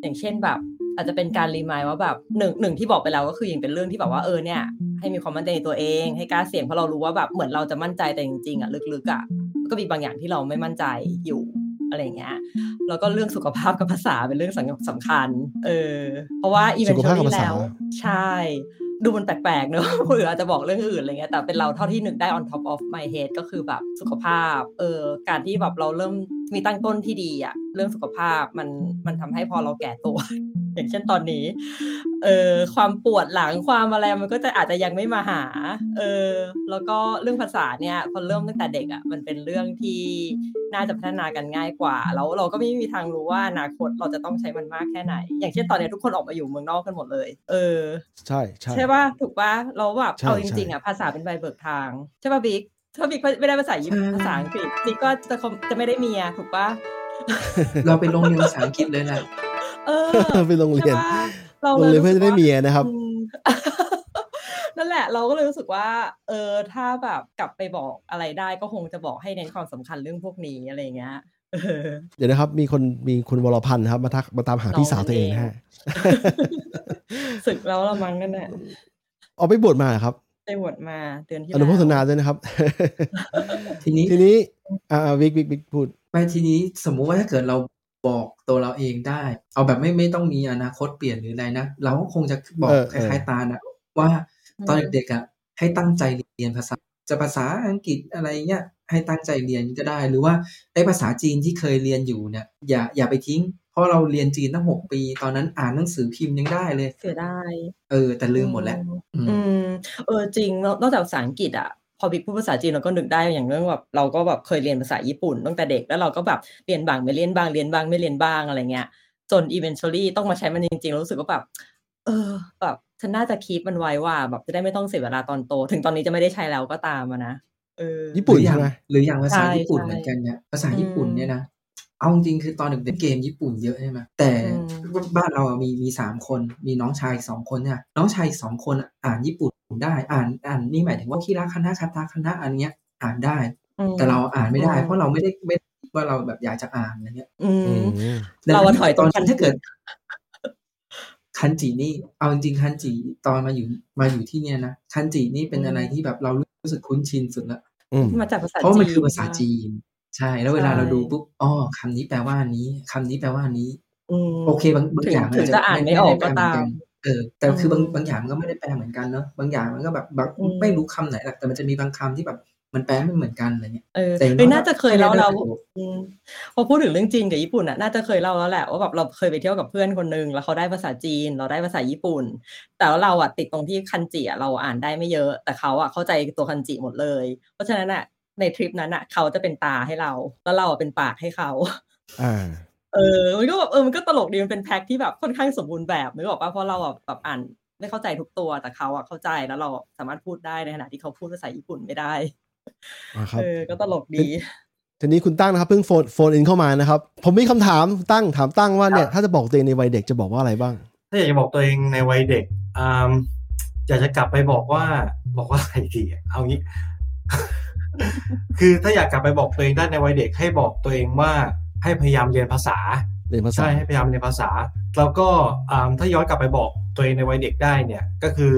อย่างเช่นแบบอาจจะเป็นการรีมายว่าแบบหนึ่งหนึ่งที่บอกไปแล้วก็คืออย่างเป็นเรื่องที่แบบว่าเออเนี่ยให้มีความมั่นใจในตัวเองให้กล้าเสี่ยงเพราะเรารู้ว่าแบบเหมือนเราจะมั่นใจแต่จริงๆอ่ะลึกๆอ่ะก็มีบางอย่างที่เราไม่มั่นใจอยู่อะไรเงี้ยแล้วก็เรื่องสุขภาพกับภาษาเป็นเรื่องสำคัญเออเพราะว่าอีเวนต์ที่แล้วใช่ดูมันแปลกๆเนอะคนอื่นอาจจะบอกเรื่องอื่นอะไรเงี้ยแต่เป็นเราเท่าที่นึกได้ on top of my head ก็คือแบบสุขภาพเออการที่แบบเราเริ่มมีตั้งต้นที่ดีอะเรื่องสุขภาพมันมันทำให้พอเราแก่ตัว อย่างเช่นตอนนี้เออความปวดหลังความอะไรมันก็จะอาจจะยังไม่มาหาเออแล้วก็เรื่องภาษาเนี่ยพอเริ่มตั้งแต่เด็กอะมันเป็นเรื่องที่น่าจะพัฒนากันง่ายกว่าแล้วเราก็ไม่มีทางรู้ว่าอนาคตเราจะต้องใช้มันมากแค่ไหนอย่างเช่นตอนนี้ทุกคนออกมาอยู่เมืองนอกกันหมดเลยเออใช่ใช่ใช่ป่ะถูกป่ะเราแบบเอาจริงๆอะภาษาเป็นใบเบิกทางใช่ป่ะบิ๊กถ้าบิ๊กไม่ได้ภาษาญี่ปุ่นภาษาอังกฤษบิ๊กก็จะจะไม่ได้เมียถูกป่ะเราไปโรงเรียนภาษาอังกฤษเลยนะเออไปโรงเรียนโรงเรียนเพื่อจะได้เมียนะครับนั่นแหละเราก็เลยรู้สึกว่าเออถ้าแบบกลับไปบอกอะไรได้ก็คงจะบอกให้เน้นความสำคัญเรื่องพวกนี้อะไรเงี้ยเดี๋ยวนะครับมีคนมีคุณวรพันธ์ครับมาทักมาตามหาพี่สาวตัวเองฮะศึกแล้วละมั้งนั่นแหละเอาไปบวชมาเหรอครับไปบวชมาเดือนที่แล้วอนุโมทนาด้วยนะครับทีนี้ทีนี้อ่าวิกวิกวิกพูดไปทีนี้สมมุติว่าถ้าเกิดเราบอกตัวเราเองได้เอาแบบไม่ไม่ต้องมีอนาคตเปลี่ยนหรืออะไรนะเราก็คงจะบอกคล้ายๆตานะว่าตอนเด็กๆอ่ะให้ตั้งใจเรียนภาษาจะภาษาอังกฤษอะไรเงี้ยให้ตั้งใจเรียนก็ได้หรือว่าไอ้ภาษาจีนที่เคยเรียนอยู่เนี่ยอย่าอย่าไปทิ้งเพราะเราเรียนจีนตั้งหกปีตอนนั้นอ่านหนังสือพิมพ์ยังได้เลยเสียดายเออแต่ลืมหมดแล้วอืมเออจริงนอกจากภาษาอังกฤษอ่ะพอบิ๊กพูดภาษาจีนเราก็นึกได้อย่างเรื่องแบบเราก็แบบเคยเรียนภาษาญี่ปุ่นตั้งแต่เด็กแล้วเราก็แบบเรียนบางไม่เรียนบางเรียนบางไม่เรียนบางอะไรเงี้ยจน eventually ต้องมาใช้มันจริงๆรู้สึกว่าแบบเออแบบฉันน่าจะคีปมันไว้ว่าแบบจะได้ไม่ต้องเสียเวลาตอนโตถึงตอนนี้จะไม่ได้ใช้แล้วก็ตามนะเออญี่ปุ่นใช่ไหมหรืออย่างภาษาญี่ปุ่นเหมือนกันเนี่ยภาษาญี่ปุ่นเนี่ยนะเอาจริงคือตอนเด็กๆเกมญี่ปุ่นเยอะใช่ไหมแต่บ้านเรามีมีสามคนมีน้องชายสองคนเนี่ยน้องชายสองคนอ่านญี่ปุ่นได้อ่านอ่านนี่หมายถึงว่าคิระคณะคาตาคณะอันเนี้ยอ่านได้แต่เราอ่านไม่ได้เพราะเราไม่ได้ไม่ ว่าเราแบบอยากจะอ่านอะไรเงี้ยเราถอยตอนถ้าเกิดคันจินี่เอาจริงคันจิตอนมาอยู่มาอยู่ที่เนี่ยนะคันจินี่เป็นอะไรที่แบบเรารู้สึกคุ้นชินสุดละมาจากภาษาจีนเพราะมันคือภาษาจีนใช่แล้วเวลาเราดูปุ๊บอ๋อคำนี้แปลว่านี้คำนี้แปลว่านี้โอเคบางบางอย่างมันจะอ่านไม่ออกก็ตามเออแต่คือบางบางอย่างมันก็ไม่ได้แปลเหมือนกันเนาะบางอย่างมันก็แบบไม่รู้คำไหนหรอกแต่มันจะมีบางคำที่แบบมันแปลไม่เหมือนกันอะไรเงี้ยเออแต่น่าจะเคยเล่าเราพอพูดถึงเรื่องจีนกับญี่ปุ่นน่ะน่าจะเคยเล่าแล้วแหละว่าแบบเราเคยไปเที่ยวกับเพื่อนคนนึงแล้วเขาได้ภาษาจีนเราได้ภาษาญี่ปุ่นแต่เราอ่ะติดตรงที่คันจิอ่ะเราอ่านได้ไม่เยอะแต่เขาอ่ะเข้าใจตัวคันจิหมดเลยเพราะฉะนั้นน่ะในทริปนั้นน่ะเขาจะเป็นตาให้เราแล้วเราเป็นปากให้เขาอ่าเออมันก็แบบเออมันก็ตลกดีมันเป็นแพ็คที่แบบค่อนข้างสมบูรณ์แบบนึกออกป่ะเพราะเราแบบแบบอ่านไม่เข้าใจทุกตัวแต่เขาอ่ะเข้าใจแล้วเราสามารถพูดได้ในขณะที่เขาพูดภาษาญี่ปุ่นไม่ได้เออก็ตลกดีทีนี้คุณตั้งนะครับเพิ่งโฟนโฟนอินเข้ามานะครับผมมีคำถามตั้งถามตั้งว่าเนี่ยถ้าจะบอกตัวเองในวัยเด็กจะบอกว่าอะไรบ้างถ้าอยากจะบอกตัวเองในวัยเด็กอ่าอยากจะกลับไปบอกว่าบอกว่าอะไรดีเอางี้ คือถ้าอยากกลับไปบอกตัวเองได้ในวัยเด็กให้บอกตัวเองว่าให้พยายามเรียนภาษาเรียนภาษาใช่ให้พยายามเรียนภาษาแล้วก็อ่าถ้าย้อนกลับไปบอกตัวเองในวัยเด็กได้เนี่ยก็คือ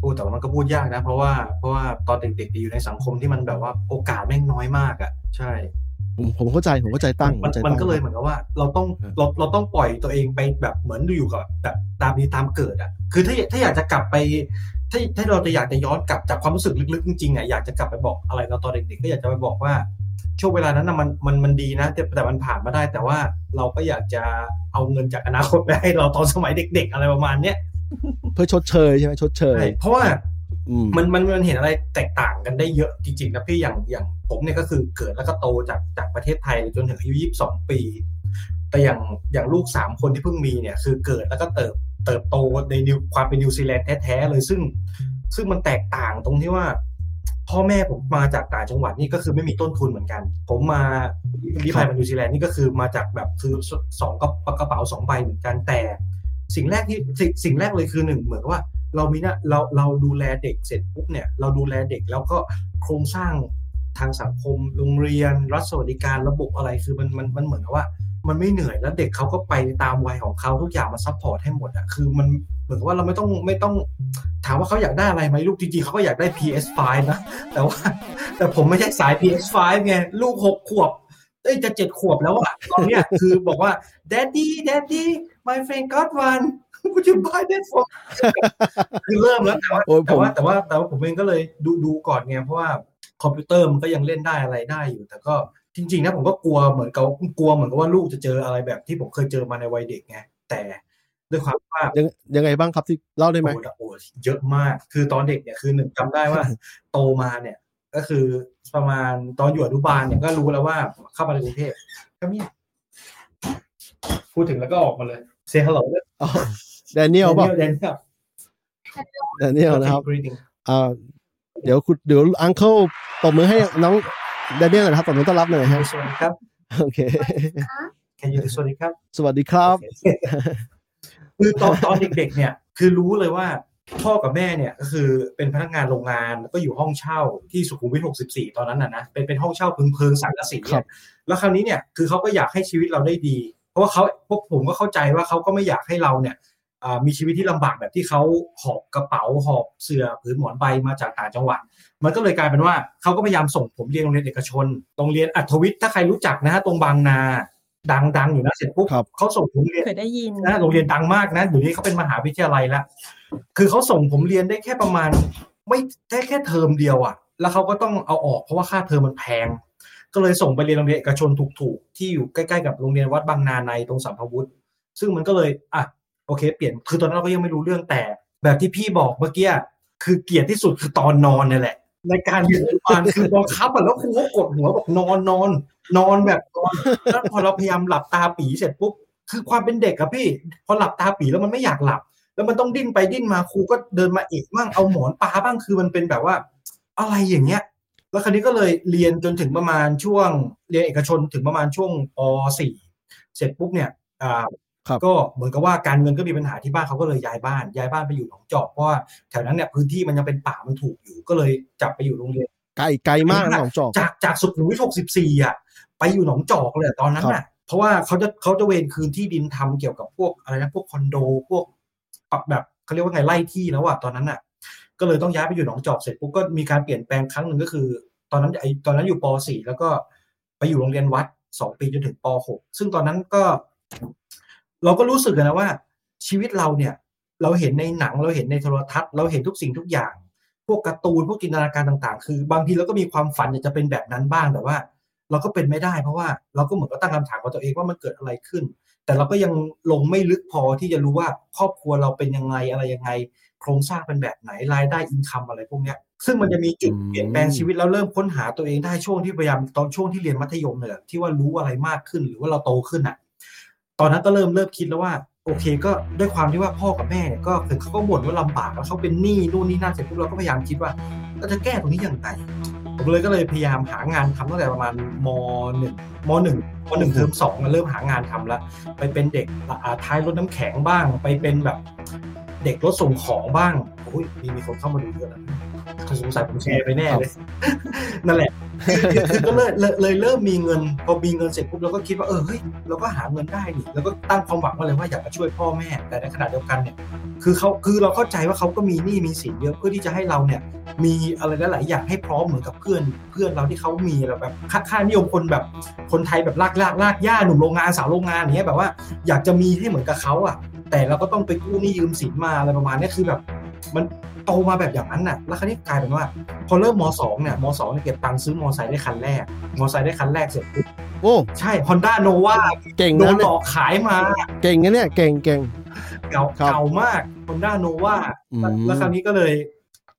โอ้แต่ว่ามันก็พูดยากนะเพราะว่าเพราะว่าตอนเด็กๆอยู่ในสังคมที่มันแบบว่าโอกาสแม่งน้อยมากอ่ะใช่ผมผมเข้าใจผมเข้าใจตั้งมันมันก็เลยเหมือนกับว่าเราต้องเราเราต้องปล่อยตัวเองไปแบบเหมือนอยู่กับแบบตามนี้ตามเกิดอ่ะคือถ้าถ้าอยากจะกลับไปถ้าถ้าเราจะอยากจะย้อนกลับจากความรู้สึกลึกๆจริงๆอ่ะอยากจะกลับไปบอกอะไรเราตอนเด็กๆก็อยากจะไปบอกว่าช่วงเวลานั้นนะมันมันมันดีนะแต่แต่มันผ่านมาได้แต่ว่าเราก็อยากจะเอาเงินจากอนาคตไปให้เราตอนสมัยเด็กๆอะไรประมาณเนี้ยเพื่อชดเชยใช่ไหมชดเชยเพราะว่ามันมันมันเห็นอะไรแตกต่างกันได้เยอะจริงๆนะพี่อย่างอย่างผมเนี่ยก็คือเกิดแล้วก็โตจากจากประเทศไทยจนถึงอายุยี่สิบสองปีแต่อย่างอย่างลูกสามคนที่เพิ่งมีเนี่ยคือเกิดแล้วก็เติบเติบโตในนิวความเป็นนิวซีแลนด์แท้ๆเลยซึ่งซึ่งมันแตกต่างตรงที่ว่าพ่อแม่ผมมาจากต่างจังหวัดนี่ก็คือไม่มีต้นทุนเหมือนกันผมมาที่ไทยมานิวซีแลนด์นี่ก็คือมาจากแบบคือสองกระเป๋าสองใบเหมือนกันแต่สิ่งแรกที่สิ่งแรกเลยคือหนึ่งเหมือนว่าเรามีนะเราเราดูแลเด็กเสร็จปุ๊บเนี่ยเราดูแลเด็กแล้วก็โครงสร้างทางสังคมโรงเรียนรัฐสวัสดิการระบบอะไรคือมันมันมันเหมือนว่ามันไม่เหนื่อยแล้วเด็กเขาก็ไปตามวัยของเขาทุกอย่างมาซัพพอร์ตให้หมดอ่ะคือมันเหมือนว่าเราไม่ต้องไม่ต้องถามว่าเขาอยากได้อะไรไหมลูกจริงๆเขาก็อยากได้ พี เอส ไฟว์ นะแต่ว่าแต่ผมไม่ใช่สาย พี เอส ไฟว์ ไงลูกหกขวบเอ้ยจะเจ็ดขวบแล้วอ่ะตอนเนี้ยคือบอกว่า Daddy Daddy my friend got one would you buy that for คือเริ่มแล้วแต่ว่าแต่ว่าแต่ว่าแต่ว่าผมเองก็เลยดูดูก่อนไงเพราะว่าคอมพิวเตอร์มันก็ยังเล่นได้อะไรได้อยู่แต่ก็จริงๆนะผมก็กลัวเหมือนกับกลัวเหมือนกับว่าลูกจะเจออะไรแบบที่ผมเคยเจอมาในวัยเด็กไงแต่ด้วยความว่ายังยังไงบ้างครับที่เล่าได้ไหมโอ้เยอะมากคือตอนเด็กเนี่ยคือหนึ่งจำได้ว่าโตมาเนี่ยก็คือประมาณตอนอยู่อนุบาลเนี่ยก็รู้แล้วว่าเข้ามาในกรุงเทพก็มีพูดถึงแล้วก็ออกมาเลยเซฮัลโหลเลยแดเนียลป่ะแดเนียลแดเนียลนะครับอ่าเดี๋ยวคุณเดี๋ยวอังเคิลตบมือให้น้องแดเนียลนะครับตบมือต้อนรับหน่อยฮะสวัสดีครับโอเคแค่ยืนสวัสดีครับสวัสดีครับคือตอนตอนเด็กๆเนี่ยคือรู้เลยว่าพ่อกับแม่เนี่ยก็คือเป็นพนักงานโรงงานแล้วก็อยู่ห้องเช่าที่สุขุมวิทหกสิบสี่ตอนนั้นน่ะนะเป็นเป็นห้องเช่าพึงเพลิงสังกะสีแล้วคราวนี้เนี่ยคือเขาก็อยากให้ชีวิตเราได้ดีเพราะว่าเขาพวกผมก็เข้าใจว่าเขาก็ไม่อยากให้เราเนี่ยมีชีวิตที่ลำบากแบบที่เขาหอบกระเป๋าหอบเสื้อผืนหมอนใบมาจากต่างจังหวัดมันก็เลยกลายเป็นว่าเขาก็พยายามส่งผมเรียนโรงเรียนเอกชนโรงเรียนอัธวิทย์ถ้าใครรู้จักนะฮะตรงบางนาดังๆอยู่นะเสร็จปุ๊บเขาส่งผมเรียนเคยได้ยินนะโรงเรียนดังมากนะอยู่นี้เขาเป็นมหาวิทยาลัยแล้วคือเขาส่งผมเรียนได้แค่ประมาณไม่ได้แค่เทอมเดียวอ่ะแล้วเขาก็ต้องเอาออกเพราะว่าค่าเทอมมันแพงก็เลยส่งไปเรียนโรงเรียนเอกชนถูกๆที่อยู่ใกล้ๆกับโรงเรียนวัดบางนาในตรงสัมภวุฒิซึ่งมันก็เลยอ่ะโอเคเปลี่ยนคือตอนนั้นเราก็ยังไม่รู้เรื่องแต่แบบที่พี่บอกเมื่อกี้คือเกลียดที่สุดคือตอนนอนนี่แหละในการอยู่อนุบาลคือบังคับอ่ะแล้วครูก็กดหัวบอกนอนนอนนอนแบบนอนแล้วพอเราพยายามหลับตาปีเสร็จปุ๊บคือความเป็นเด็กอะพี่พอหลับตาปีแล้วมันไม่อยากหลับแล้วมันต้องดิ้นไปดิ้นมาครูก็เดินมาเอะบ้างเอาหมอนปาบ้างคือมันเป็นแบบว่าอะไรอย่างเงี้ยแล้วคราวนี้ก็เลยเรียนจนถึงประมาณช่วงเรียนเอกชนถึงประมาณช่วงป.สี่ เสร็จปุ๊บเนี่ยอ่าก็เหมือนกับว่าการเงินก็มีปัญหาที่บ้านเขาก็เลยย้ายบ้านย้ายบ้านไปอยู่หนองจอกเพราะว่าแถวนั้นเนี่ยพื้นที่มันยังเป็นป่ามันถูกอยู่ก็เลยจับไปอยู่โรงเรียนไกลไกลมากหนองจอกจากจากสุขุมวิทหกสิบสี่อ่ะ ไปอยู่หนองจอกเลยตอนนั้นน่ะเพราะว่าเขาจะเขาจะเวรคืนที่ดินทำเกี่ยวกับพวกอะไรนะพวกคอนโดพวกปรับแบบเขาเรียกว่าไงไล่ที่แล้วอ่ะตอนนั้นน่ะก็เลยต้องย้ายไปอยู่หนองจอกเสร็จปุ๊บก็มีการเปลี่ยนแปลงครั้งนึงก็คือตอนนั้นไอตอนนั้นอยู่ปอสี่แล้วก็ไปอยู่โรงเรียนวัดสองปีจนถึงปอหกซึ่งตอนนั้นก็เราก็รู้สึกนะว่าชีวิตเราเนี่ยเราเห็นในหนังเราเห็นในโทรทัศน์เราเห็นทุกสิ่งทุกอย่างพวกการ์ตูนพวกจินตนาการต่างๆคือบางทีเราก็มีความฝันอยากจะเป็นแบบนั้นบ้างแต่ว่าเราก็เป็นไม่ได้เพราะว่าเราก็เหมือนก็ตั้งคำถามกับตัวเองว่ามันเกิดอะไรขึ้นแต่เราก็ยังลงไม่ลึกพอที่จะรู้ว่าครอบครัวเราเป็นยังไงอะไรยังไงโครงสร้างเป็นแบบไหนรายได้อินคัมอะไรพวกเนี้ยซึ่งมันจะมีจุดเปลี่ยนแปลงชีวิตแล้วเริ่มค้นหาตัวเองได้ช่วงที่พยายามตอนช่วงที่เรียนมัธยมเนี่ยที่ว่ารู้อะไรมากขึ้นหรือว่าเราโตขึ้นอ่ะตอนนั้นก็เริ่มเริ่มคิดแล้วว่าโอเคก็ด้วยความที่ว่าพ่อกับแม่เนี่ยก็ถึงเขาก็บ่นว่าลำบากแล้วเขาเป็นหนี้นู่นนี่นั่นเสร็จปุ๊บเราก็พยายามคิดว่าเราจะแก้ตรงนี้ยังไงผมเลยก็เลยพยายามหางานทำตั้งแต่ประมาณม.หนึ่ง ม.หนึ่ง ม.หนึ่ง เทอมสองมาเริ่มหางานทำแล้วไปเป็นเด็กท้ายรถน้ำแข็งบ้างไปเป็นแบบเด็กรถส่งของบ้างโอ้ยมีมีคนเข้ามาดูเยอะแล้วเขาสงสัยผมแชร์ไปแน่เลยนั่นแหละคือก็เลยเลยเริ่มมีเงินพอมีเงินเสร็จปุ๊บเราก็คิดว่าเออเฮ้ยเราก็หาเงินได้นี่แล้วก็ตั้งความหวังมาเลยว่าอยากจะช่วยพ่อแม่แต่ในขณะเดียวกันเนี่ยคือเขาคือเราเข้าใจว่าเขาก็มีหนี้มีสินเยอะเพื่อที่จะให้เราเนี่ยมีอะไรหลายอย่างให้พร้อมเหมือนกับเพื่อนเพื่อนเราที่เขามีแบบค่านิยมคนแบบคนไทยแบบลากลากลากย่าหนุ่มโรงงานสาวโรงงานอย่างเงี้ยแบบว่าอยากจะมีให้เหมือนกับเขาอ่ะแต่เราก็ต้องไปกู้หนี้ยืมสินมาอะไรประมาณนี้คือแบบมันโตมาแบบอย่างนั้นน่ะแล้วคราวนี้กลายเป็นว่าพอเริ่มม.สองเนี่ยม.สองเนี่ยเก็บตังค์ซื้อมอเตอร์ไซค์ได้คันแรกมอเตอร์ไซค์ได้คันแรกเสร็จปุ๊บโอ้ใช่ Honda Nova โดนต่อขายมาเก่งนะเนี่ยเก่งๆเก่าเก่ามาก Honda Nova แล้วคราวนี้ก็เลย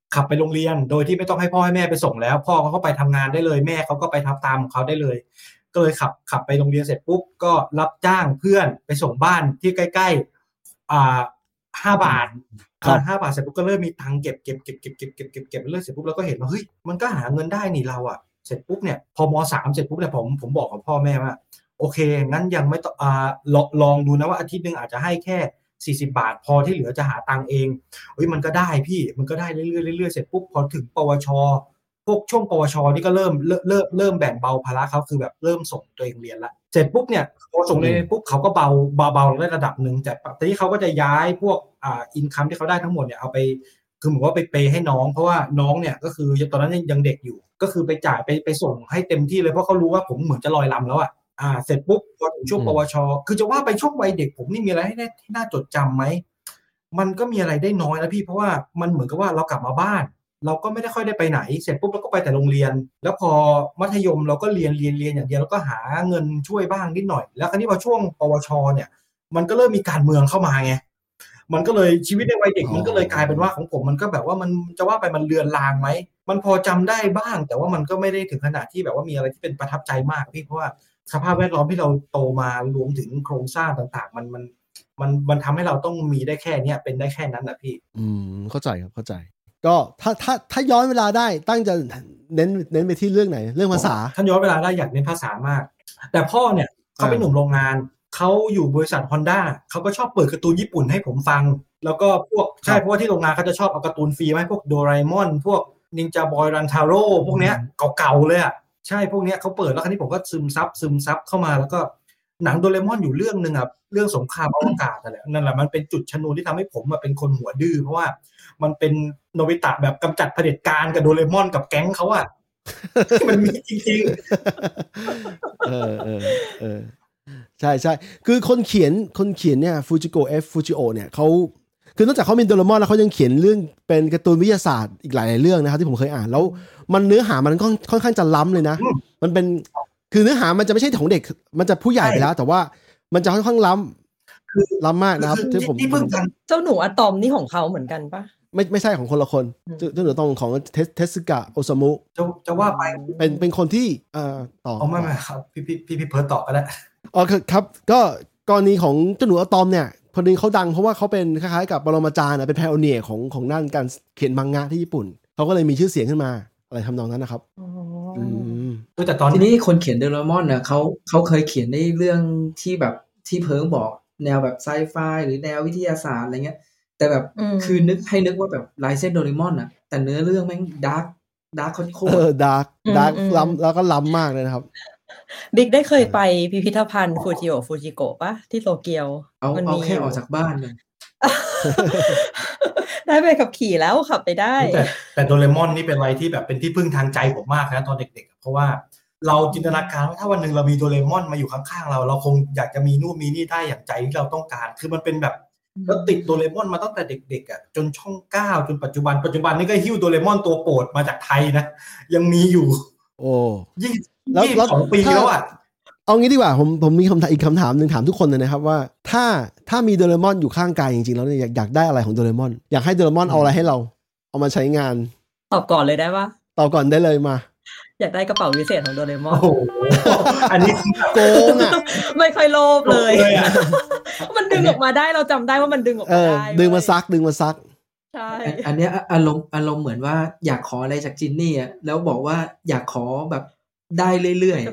ขับไปโรงเรียนโดยที่ไม่ต้องให้พ่อให้แม่ไปส่งแล้วพ่อเขาก็ไปทำงานได้เลยแม่เขาก็ไปทำตามของเขาได้เลยก็เลยขับขับไปโรงเรียนเสร็จปุ๊บก็รับจ้างเพื่อนไปส่งบ้านที่ใกล้ๆอ่าห้าบาทครับห้าบาทเสร็จปุ๊บก็เริ่มมีตังค์เก็บเก็บเก็บเก็บเก็บเก็บเก็บเก็บเรื่อยเสร็จปุ๊บเราก็เห็นว่าเฮ้ยมันก็หาเงินได้นี่เราอ่ะเสร็จปุ๊บเนี่ยพอม.สาม เสร็จปุ๊บเนี่ยผมผมบอกกับพ่อแม่ว่าโอเคงั้นยังไม่ต้องอ่าลองดูนะว่าอาทิตย์นึงอาจจะให้แค่สี่สิบบาทพอที่เหลือจะหาตังค์เองเฮ้ยมันก็ได้พี่มันก็ได้เรื่อยๆเรื่อยๆเสร็จปุ๊บพอถึงปวช.พวกช่วงปวช.นี่ก็เริ่มเริ่มเริ่มแบ่งเบาภาระเขาคือแบบเริ่มส่งตัวเองเรียนละเสร็จปุ๊บเนี่ยพอส่งเรียนปุ๊บเขาก็เบาเบาๆได้ระดับนึงแต่ตอนนี้เขาก็จะย้ายพวกอ่าอินคัมที่เขาได้ทั้งหมดเนี่ยเอาไปคือเหมือนว่าไปเปย์ให้น้องเพราะว่าน้องเนี่ยก็คือตอนนั้นยังเด็กอยู่ก็คือไปจ่ายไปไปส่งให้เต็มที่เลยเพราะเขารู้ว่าผมเหมือนจะลอยลำแล้วอ่ะอ่าเสร็จปุ๊บพอถึงช่วงปวช.คือจะว่าไปช่วงวัยเด็กผมนี่มีอะไรให้น่าจดจำไหมมันก็มีอะไรได้น้อยนะพี่เพราะว่ามันเหมือนกับว่าเรากลับมาบ้านเราก็ไม่ได้ค่อยได้ไปไหนเสร็จปุ๊บเราก็ไปแต่โรงเรียนแล้วพอมัธยมเราก็เรียนเรียนเรียนอย่างเดียวแล้วก็หาเงินช่วยบ้างนิดหน่อยแล้วคราวนี้พอช่วงปวชเนี่ยมันก็เริ่มมีการเมืองเข้ามาไงมันก็เลยชีวิตในวัยเด็กมันก็เลยกลายเป็นว่าของผมมันก็แบบว่ามันจะว่าไปมันเลือนลางไหมมันพอจำได้บ้างแต่ว่ามันก็ไม่ได้ถึงขนาดที่แบบว่ามีอะไรที่เป็นประทับใจมากพี่เพราะว่าสภาพแวดล้อมที่เราโตมารวมถึงโครงสร้างต่างๆมันมันมันมันทำให้เราต้องมีได้แค่นี้เป็นได้แค่นั้นนะพี่อืมเข้าใจครับเข้าใจก็ถ้าถ้าถ้าย้อนเวลาได้ตั้งจะเน้นเน้นไปที่เรื่องไหนเรื่องภาษาถ้าย้อนเวลาได้อยากเน้นภาษามากแต่พ่อเนี่ยเขาเป็นหนุ่มโรงงานเขาอยู่บริษัท Honda เขาก็ชอบเปิดการ์ตูนญี่ปุ่นให้ผมฟังแล้วก็พวกใช่เพราะว่าที่โรงงานเขาจะชอบเอาการ์ตูนฟรีให้พวกโดราเอมอนพวกนินจาบอยรันทาโร่พวกเนี้ยเก่าๆเลยอ่ะใช่พวกเนี้ยเขาเปิดแล้วคราวนี้ผมก็ซึมซับซึมซับเข้ามาแล้วก็หนังโดราเอมอนอยู่เรื่องนึงอ่ะเรื่องสงครามอวกาศนั่นแหละนั่นแหละมันเป็นจุดชนวนที่ทำให้ผมเป็นคนหัวดื้อเพราะว่ามันเป็นโนบิตะแบบกำจัดเผด็จการกับโดเรมอนกับแก๊งเขาอ่ะมันมีจริงๆเออเออเออใช่ใช่คือคนเขียนคนเขียนเนี่ยฟูจิโกะเอฟฟูจิโอเนี่ยเขาคือนอกจากเขาเป็นโดเรมอนแล้วเขายังเขียนเรื่องเป็นการ์ตูนวิทยาศาสตร์อีกหลายๆเรื่องนะครับที่ผมเคยอ่านแล้วมันเนื้อหามันค่อนข้างจะล้ำเลยนะมันเป็นคือเนื้อหามันจะไม่ใช่ของเด็กมันจะผู้ใหญ่ไปแล้วแต่ว่ามันจะค่อนข้างล้ำล้ำมากนะครับที่ผมเจ้าหนูอะตอมนี่ของเขาเหมือนกันปะไม่ไม่ใช่ของคนละคนเจ้าหนูต้องของเทสึกะโอซามุจะจะว่าไปเป็นเป็นคนที่เอ่อต่ออ๋อไม่ๆครับพี่พี่พี่เพิร์ทต่อก็ได้อ๋อครับก็กรณีของเจ้าหนูอะตอมเนี่ยพอดีเขาดังเพราะว่าเขาเป็นคล้ายๆกับปรมาจารย์เป็นไพโอเนียร์ของของด้านการเขียนมังงะที่ญี่ปุ่นเขาก็เลยมีชื่อเสียงขึ้นมาอะไรทำนองนั้นนะครับอ๋ออืมแต่ตอนนี้คนเขียนโดราเอมอนน่ะเค้าเค้าเคยเขียนในเรื่องที่แบบที่เพิร์ทบอกแนวแบบไซไฟหรือแนววิทยาศาสตร์อะไรเงี้ยแต่แบบคือนึกให้นึกว่าแบบลายเส้นโดเรมอนน่ะแต่เนื้อเรื่องแม่งดาร์กดาร์กโคตรเออดาร์กดาร์กล้ำแล้วก็ล้ำมากเลยนะครับ บิ๊กได้เคยไปพิพิธภัณฑ์ฟูจิโอะฟูจิโกะปะที่โตเกียวเอาเอาแค่ออกจากบ้านเลยได้ไปขับขี่แล้วขับไปได้แต่แต่โดเรมอนนี่เป็นอะไรที่แบบเป็นที่พึ่งทางใจผมมากนะตอนเด็กๆเพราะว่าเราจินตนาการว่าถ้าวันหนึ่งเรามีโดเรมอนมาอยู่ข้างๆเราเราคงอยากจะมีนู่นมีนี่ได้อย่างใจที่เราต้องการคือมันเป็นแบบเราติดโดเรมอนมาตั้งแต่เด็กๆอ่ะจนช่องเก้าจนปัจจุบันปัจจุบันนี่ก็หิ้วโดเรมอนตัวโปรดมาจากไทยนะยังมีอยู่โอ้ยี่สิบสองปีแล้วอ่ะเอางี้ดีกว่าผมผมมีคำถามอีกคำถามนึงถามทุกคนเลยนะครับว่าถ้าถ้ามีโดเรมอนอยู่ข้างกายจริงๆแล้วเนี่ยอยากอยากได้อะไรของโดเรมอนอยากให้โดเรมอนเอาอะไรให้เราเอามาใช้งานตอบก่อนเลยได้ปะตอบก่อนได้เลยมาอยากได้กระเป๋าวิเศษของโดเรมอนโอ้โหอันนี้โกงอ่ะไม่ค่อยโลภเลยมันดึงออกมาได้เราจำได้ว่ามันดึงออกมาได้ดึงมาซักดึงมาซักใช่อันนี้อารมณ์อารมณ์เหมือนว่าอยากขออะไรจากจินนี่อ่ะแล้วบอกว่าอยากขอแบบได้เรื่อยๆ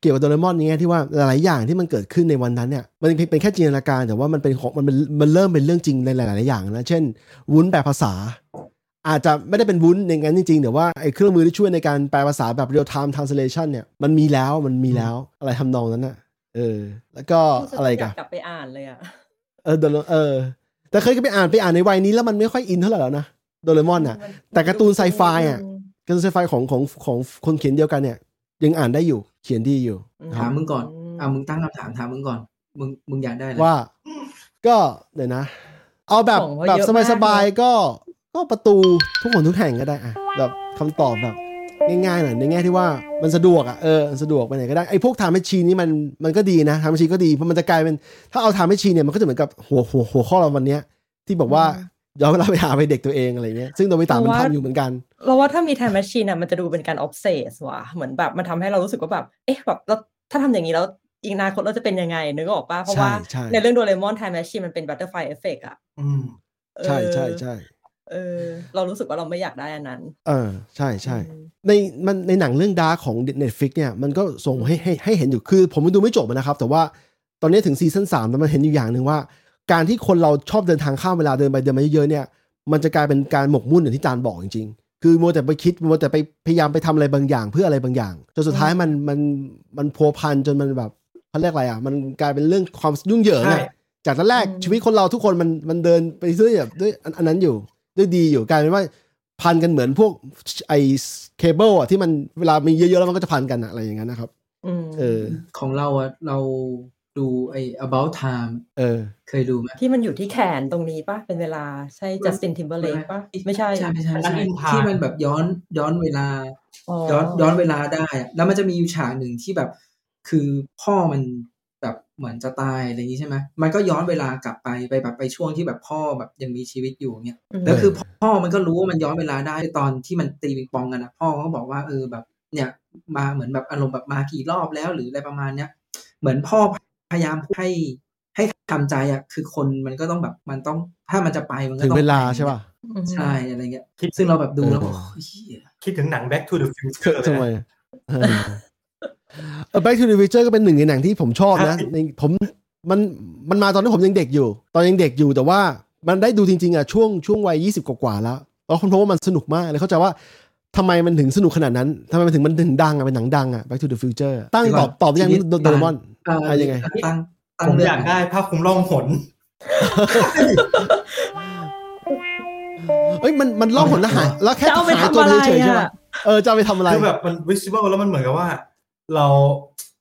เกี่ยวกับโดเรมอนนี่ไงที่ว่าหลายๆอย่างที่มันเกิดขึ้นในวันนั้นเนี่ยมันเป็นแค่จินตนาการแต่ว่ามันเป็นของมันเป็นมันเริ่มเป็นเรื่องจริงในหลายๆอย่างนะเช่นวุ้นแปลภาษาอาจจะไม่ได้เป็นวุ้นอย่างนั้นจริงๆแต่ว่าไอ้เครื่องมือที่ช่วยในการแปลภาษาแบบ real time translation เนี่ยมันมีแล้วมันมีแล้วอะไรทำนองนั้นน่ะเออแล้วก็อะไรกันกลับไปอ่านเลยอ่ะเออโดเรมอนเออแต่เคยไปอ่านไปอ่านในวัยนี้แล้วมันไม่ค่อยอินเท่าไหร่แล้วนะโดเรมอนน่ะแต่การ์ตูนไซไฟอ่ะการ์ตูนไซไฟของของของคนเขียนเดียวกันเนี่ยยังอ่านได้อยู่เขียนดีอยู่ถามมึงก่อนอ่ะมึงตั้งคำถามถามมึงก่อนมึงมึงอยากได้อะไรว่าก็เดี๋ยวนะเอาแบบแบบสบายๆก็ก็ประตูทุกคนทุกแห่งก็ได้อ่ะแบบคำตอบแบบง่ายๆหน่อยในแง่ที่ว่ามันสะดวกอ่ะเออสะดวกไปไหนก็ได้ไอ้พวกทำให้ชีนี่มันมันก็ดีนะทำให้ชีก็ดีเพราะมันจะกลายเป็นถ้าเอาทำให้ชีเนี่ยมันก็จะเหมือนกับหัวหัวหัวข้อเราวันเนี้ยที่บอกว่าย้อนเวลาไปหาไปเด็กตัวเองอะไรเงี้ยซึ่งโดยไปตามมันทำอยู่เหมือนกันเราว่าถ้ามีไทม์แมชชีนอ่ะมันจะดูเป็นการออฟเซสว่ะเหมือนแบบมันทำให้เรารู้สึกว่าแบบเอ๊ะแบบเราถ้าทำอย่างนี้แล้วอีกอนาคตเราจะเป็นยังไงนึกออกป่ะเพราะว่าในเรื่องโดเรมอนไทม์แมชชีนมันเป็นบัตเตอร์ไฟเอฟเฟกต์อ่ะอืมใช่ใช่ใช่เออเรารู้สึกว่าเราไม่อยากได้อันนั้นเออใช่ๆในมันในหนังเรื่อง Dark ของ Netflix เนี่ยมันก็ส่งให้ให้ให้เห็นอยู่คือผมดูไม่จบนะครับแต่ว่าตอนนี้ถึงซีซั่นสามแล้วมันเห็นอยู่อย่างนึงว่าการที่คนเราชอบเดินทางข้ามเวลาเดินไปเดินมาเยอะๆเนี่ยมันจะกลายเป็นการหมกมุ่นอย่างที่จานบอกจริงๆคือมัวแต่ไปคิดมัวแต่ไปพยายามไปทำอะไรบางอย่างเพื่ออะไรบางอย่างจนสุดท้ายมันมันมันพัวพันจนมันแบบเขาเรียกอะไรอ่ะมันกลายเป็นเรื่องความยุ่งเหยิงอ่ะจากตอนแรกชีวิตคนเราทุกคนมันมันเดินไปด้วยแบบด้วยอันนั้นอยู่ด้วยดีอยู่กลายเป็นว่าพันกันเหมือนพวกไอ้เคเบิลอ่ะที่มันเวลามีเยอะๆแล้วมันก็จะพันกันอะไรอย่างนั้นนะครับเออของเราอ่ะเราดูไอ้ about time เออเคยดูไหมที่มันอยู่ที่แขนตรงนี้ป่ะเป็นเวลาใช่ Justin Timberlake ป่ะไม่ใช่ใช่ไม่ใช่ที่มันแบบย้อนย้อนเวลาย้อนย้อนเวลาได้แล้วมันจะมีอยู่ฉากหนึ่งที่แบบคือพ่อมันแบบเหมือนจะตายอะไรอย่างนี้ใช่ไหมมันก็ย้อนเวลากลับไปไปแบบไปช่วงที่แบบพ่อแบบยังมีชีวิตอยู่เนี่ยแล้วคือพ่อมันก็รู้ว่ามันย้อนเวลาได้ตอนที่มันตีปิงปองกันนะพ่อก็บอกว่าเออแบบเนี่ยมาเหมือนแบบอารมณ์แบบมากี่รอบแล้วหรืออะไรประมาณเนี้ยเหมือนพ่อพยายามให้ให้ทำใจอ่ะคือคนมันก็ต้องแบบมันต้องถ้ามันจะไปมันก็ต้องถึงเวลาใช่ป่ะใช่อะไรเงี้ยซึ่งเราแบบดูแล้วก็คิดถึงหนัง Back to the Future ทำไมเออ Back to the Future ก็เป็นหนึ่งในหนังที่ผมชอบนะในผมมันมันมาตอนที่ผมยังเด็กอยู่ตอนยังเด็กอยู่แต่ว่ามันได้ดูจริงๆอ่ะช่วงช่วงวัยยี่สิบกว่าๆแล้วแล้วผมพบว่ามันสนุกมากเลยเข้าใจว่าทำไมมันถึงสนุกขนาดนั้นทำไมมันถึงมันถึงดังอ่ะเป็นหนังดังอ่ะ Back to the Future ตั้งตอบตอบอย่างนี้โดเรมอนอะไรยังไงตั้งตั้งอยากได้ภาพคุมล่องหนเอ้ยมันมันล่องหนแล้วหายแล้วแค่หายตัวเฉยๆใช่ป่ะเออจะไปทำอะไรคือแบบมัน visible แล้วมันเหมือนกับว่าเรา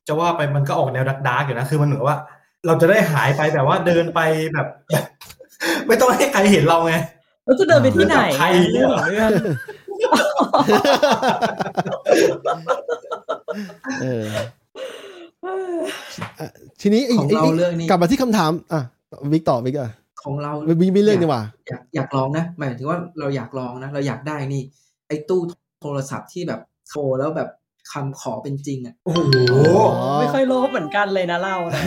จะว่าไปมันก็ออกแนวดาร์กๆอยู่นะคือมันเหมือนว่าเราจะได้หายไปแบบว่าเดินไปแบบไม่ต้องให้ใครเห็นเราไงแล้วจะเดินไปที่ไหนใครเรื่องเออทีนี้ของเราเรื่องนี้กลับมาที่คำถามอ่ะวิกต่อวิกอ่ะของเรามีไม่เรื่องดีกว่าอยากอยากลองนะหมายถึงว่าเราอยากลองนะเราอยากได้นี่ไอ้ตู้โทรศัพท์ที่แบบโทรแล้วแบบคำขอเป็นจริงอ่ะโอ้โหไม่ค่อยโลภเหมือนกันเลยนะเรานะ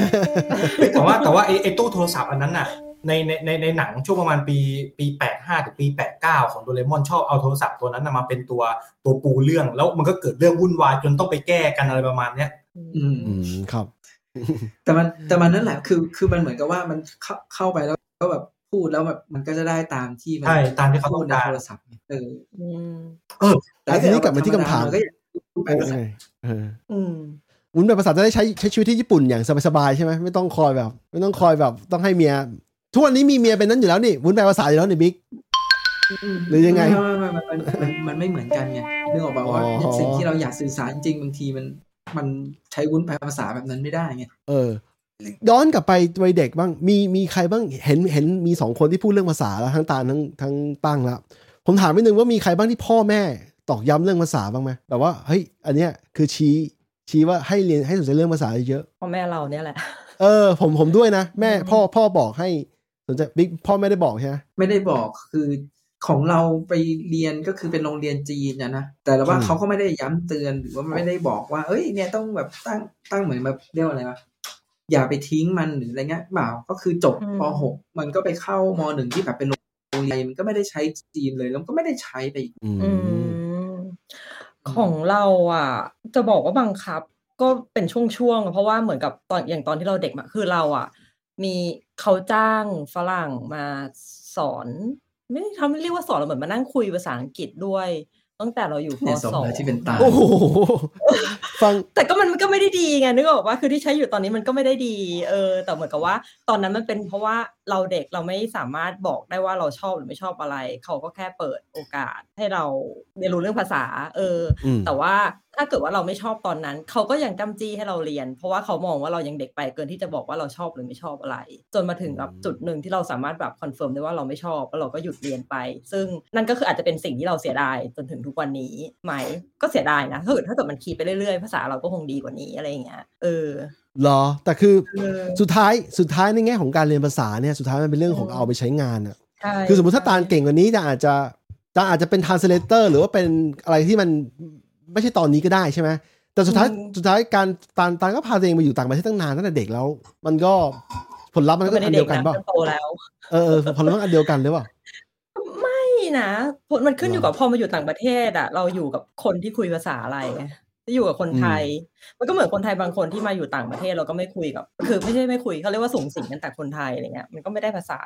แต่ว่าแต่ว่าไอ้ไอ้ตู้โทรศัพท์อันนั้นน่ะในในในในหนังช่วงประมาณปีปีแปดสิบห้าถึงปีแปดสิบเก้าของโดเรมอนชอบเอาโทรศัพท์ตัวนั้นมาเป็นตัวตัวปูเรื่องแล้วมันก็เกิดเรื่องวุ่นวายจนต้องไปแก้กันอะไรประมาณเนี้ยอืมครับแต่มันแต่มันนั่นแหละคือคือมันเหมือนกับว่ามันเข้าไปแล้วก็แบบ พูดแล้วแบบมันก็จะได้ตามที่มันตามที่เขาพูดในโทรศัพท์เออเออแต่ทีนี้กลับมาที่คำถามอืมวุ้นแบบภาษาจะได้ใช้ใช้ชีวิตที่ญี่ปุ่นอย่างสบายๆใช่ไหมไม่ต้องคอยแบบไม่ต้องคอยแบบต้องให้เมียทุกวันนี้มีเมียเป็นนั้นอยู่แล้วนี่วุ้นแปลภาษาอยู่แล้วนี่บิ๊กหรือยังไงมันมันมันมันไม่เหมือนกันไงเรื่องออกมาว่าสิ่งที่เราอยากสื่อสารจริงบางทีมันมันใช้วุ้นแปลภาษาแบบนั้นไม่ได้ไงเออย้อนกลับไปวัยเด็กบ้างมีมีใครบ้างเห็นเห็นมีสองคนที่พูดเรื่องภาษาแล้วทั้งตาลทั้งทั้งตั้งแล้วผมถามนิดนึงว่ามีใครบ้างที่พ่อแม่ตอกย้ำเรื่องภาษาบ้างไหมแบบว่าเฮ้ยอันเนี้ยคือชี้ชี้ว่าให้เรียนให้สนใจเรื่องภาษาเยอะพ่อแม่เราเนี่ยแหละเออผมผมด้วยนะแม่พ่อพ่อบอกให้สนใจบิ๊กพ่อไม่ได้บอกใช่ไหมไม่ได้บอกคือของเราไปเรียนก็คือเป็นโรงเรียนจีนนะนะแต่ว่าเขาก็ไม่ได้ย้ำเตือนหรือว่าไม่ได้บอกว่าเอ้ยเนี่ยต้องแบบตั้งตั้งเหมือนแบบเรียกอะไรวะอย่าไปทิ้งมันหรืออะไรเงี้ยเปล่าก็คือจบป.หก มันก็ไปเข้าม.หนึ่ง ที่แบบเป็นโรงเรียนมันก็ไม่ได้ใช้จีนเลยแล้วก็ไม่ได้ใช้ไปอีกของเราอ่ะจะบอกว่าบังคับก็เป็นช่วงๆเพราะว่าเหมือนกับตอนอย่างตอนที่เราเด็กอ่ะคือเราอ่ะมีเขาจ้างฝรั่งมาสอนไม่ทำเรียกว่าสอนเราเหมือนมานั่งคุยภาษาอังกฤษด้วยตั้งแต่เราอยู่ป.สอง ที่เป็นตาโอ้โหฟังแต่ก็มันก็ไม่ได้ดีไงนึกออกว่าคือที่ใช้อยู่ตอนนี้มันก็ไม่ได้ดีเออแต่เหมือนกับว่าตอนนั้นมันเป็นเพราะว่าเราเด็กเราไม่สามารถบอกได้ว่าเราชอบหรือไม่ชอบอะไรเขาก็แค่เปิดโอกาสให้เราเรียนรู้เรื่องภาษาเออแต่ว่าถ้าเกิดว่าเราไม่ชอบตอนนั้นเขาก็ยังจ้ำจี้ให้เราเรียนเพราะว่าเขามองว่าเรายังเด็กไปเกินที่จะบอกว่าเราชอบหรือไม่ชอบอะไรจนมาถึงกับจุดหนึ่งที่เราสามารถแบบคอนเฟิร์มได้ว่าเราไม่ชอบแล้วเราก็หยุดเรียนไปซึ่งนั่นก็คืออาจจะเป็นสิ่งที่เราเสียดายจนถึงทุกวันนี้ไหมก็เสียดายนะถ้าเกิดถ้าเกิดมันคีบไปเรื่อยๆภาษาเราก็คงดีกว่านี้อะไรอย่างเงี้ยเออหรอแต่คือสุดท้ายสุดท้ายในแง่ของการเรียนภาษาเนี่ยสุดท้ายมันเป็นเรื่องของเอาไปใช้งานอ่ะคือสมมติถ้าตาลเก่งกว่านี้จะอาจจะจะอาจจะเป็น translator หรือว่าเป็นอะไรที่มันไม่ใช่ตอนนี้ก็ได้ใช่ไหมแต่สุดท้ายสุดท้ายการตาลตาลก็พาตัวเองมาอยู่ต่างประเทศตั้งนานตั้งแต่เด็กแล้วมันก็ผลลัพธ์มันก็อันเดียวกันป่ะเออๆผลลัพธ์มันอันเดียวกันหรือเปล่าไม่นะผลมันขึ้นอยู่กับพอมาอยู่ต่างประเทศอ่ะเราอยู่กับคนที่คุยภาษาอะไรอยู่กับคนไทยมันก็เหมือนคนไทยบางคนที่มาอยู่ต่างประเทศเราก็ไม่คุยกับคือไม่ใช่ไม่คุยเขาเรียกว่าส่งสิงกันแต่คนไทยอะไรเงี้ยมันก็ไม่ได้ภาษา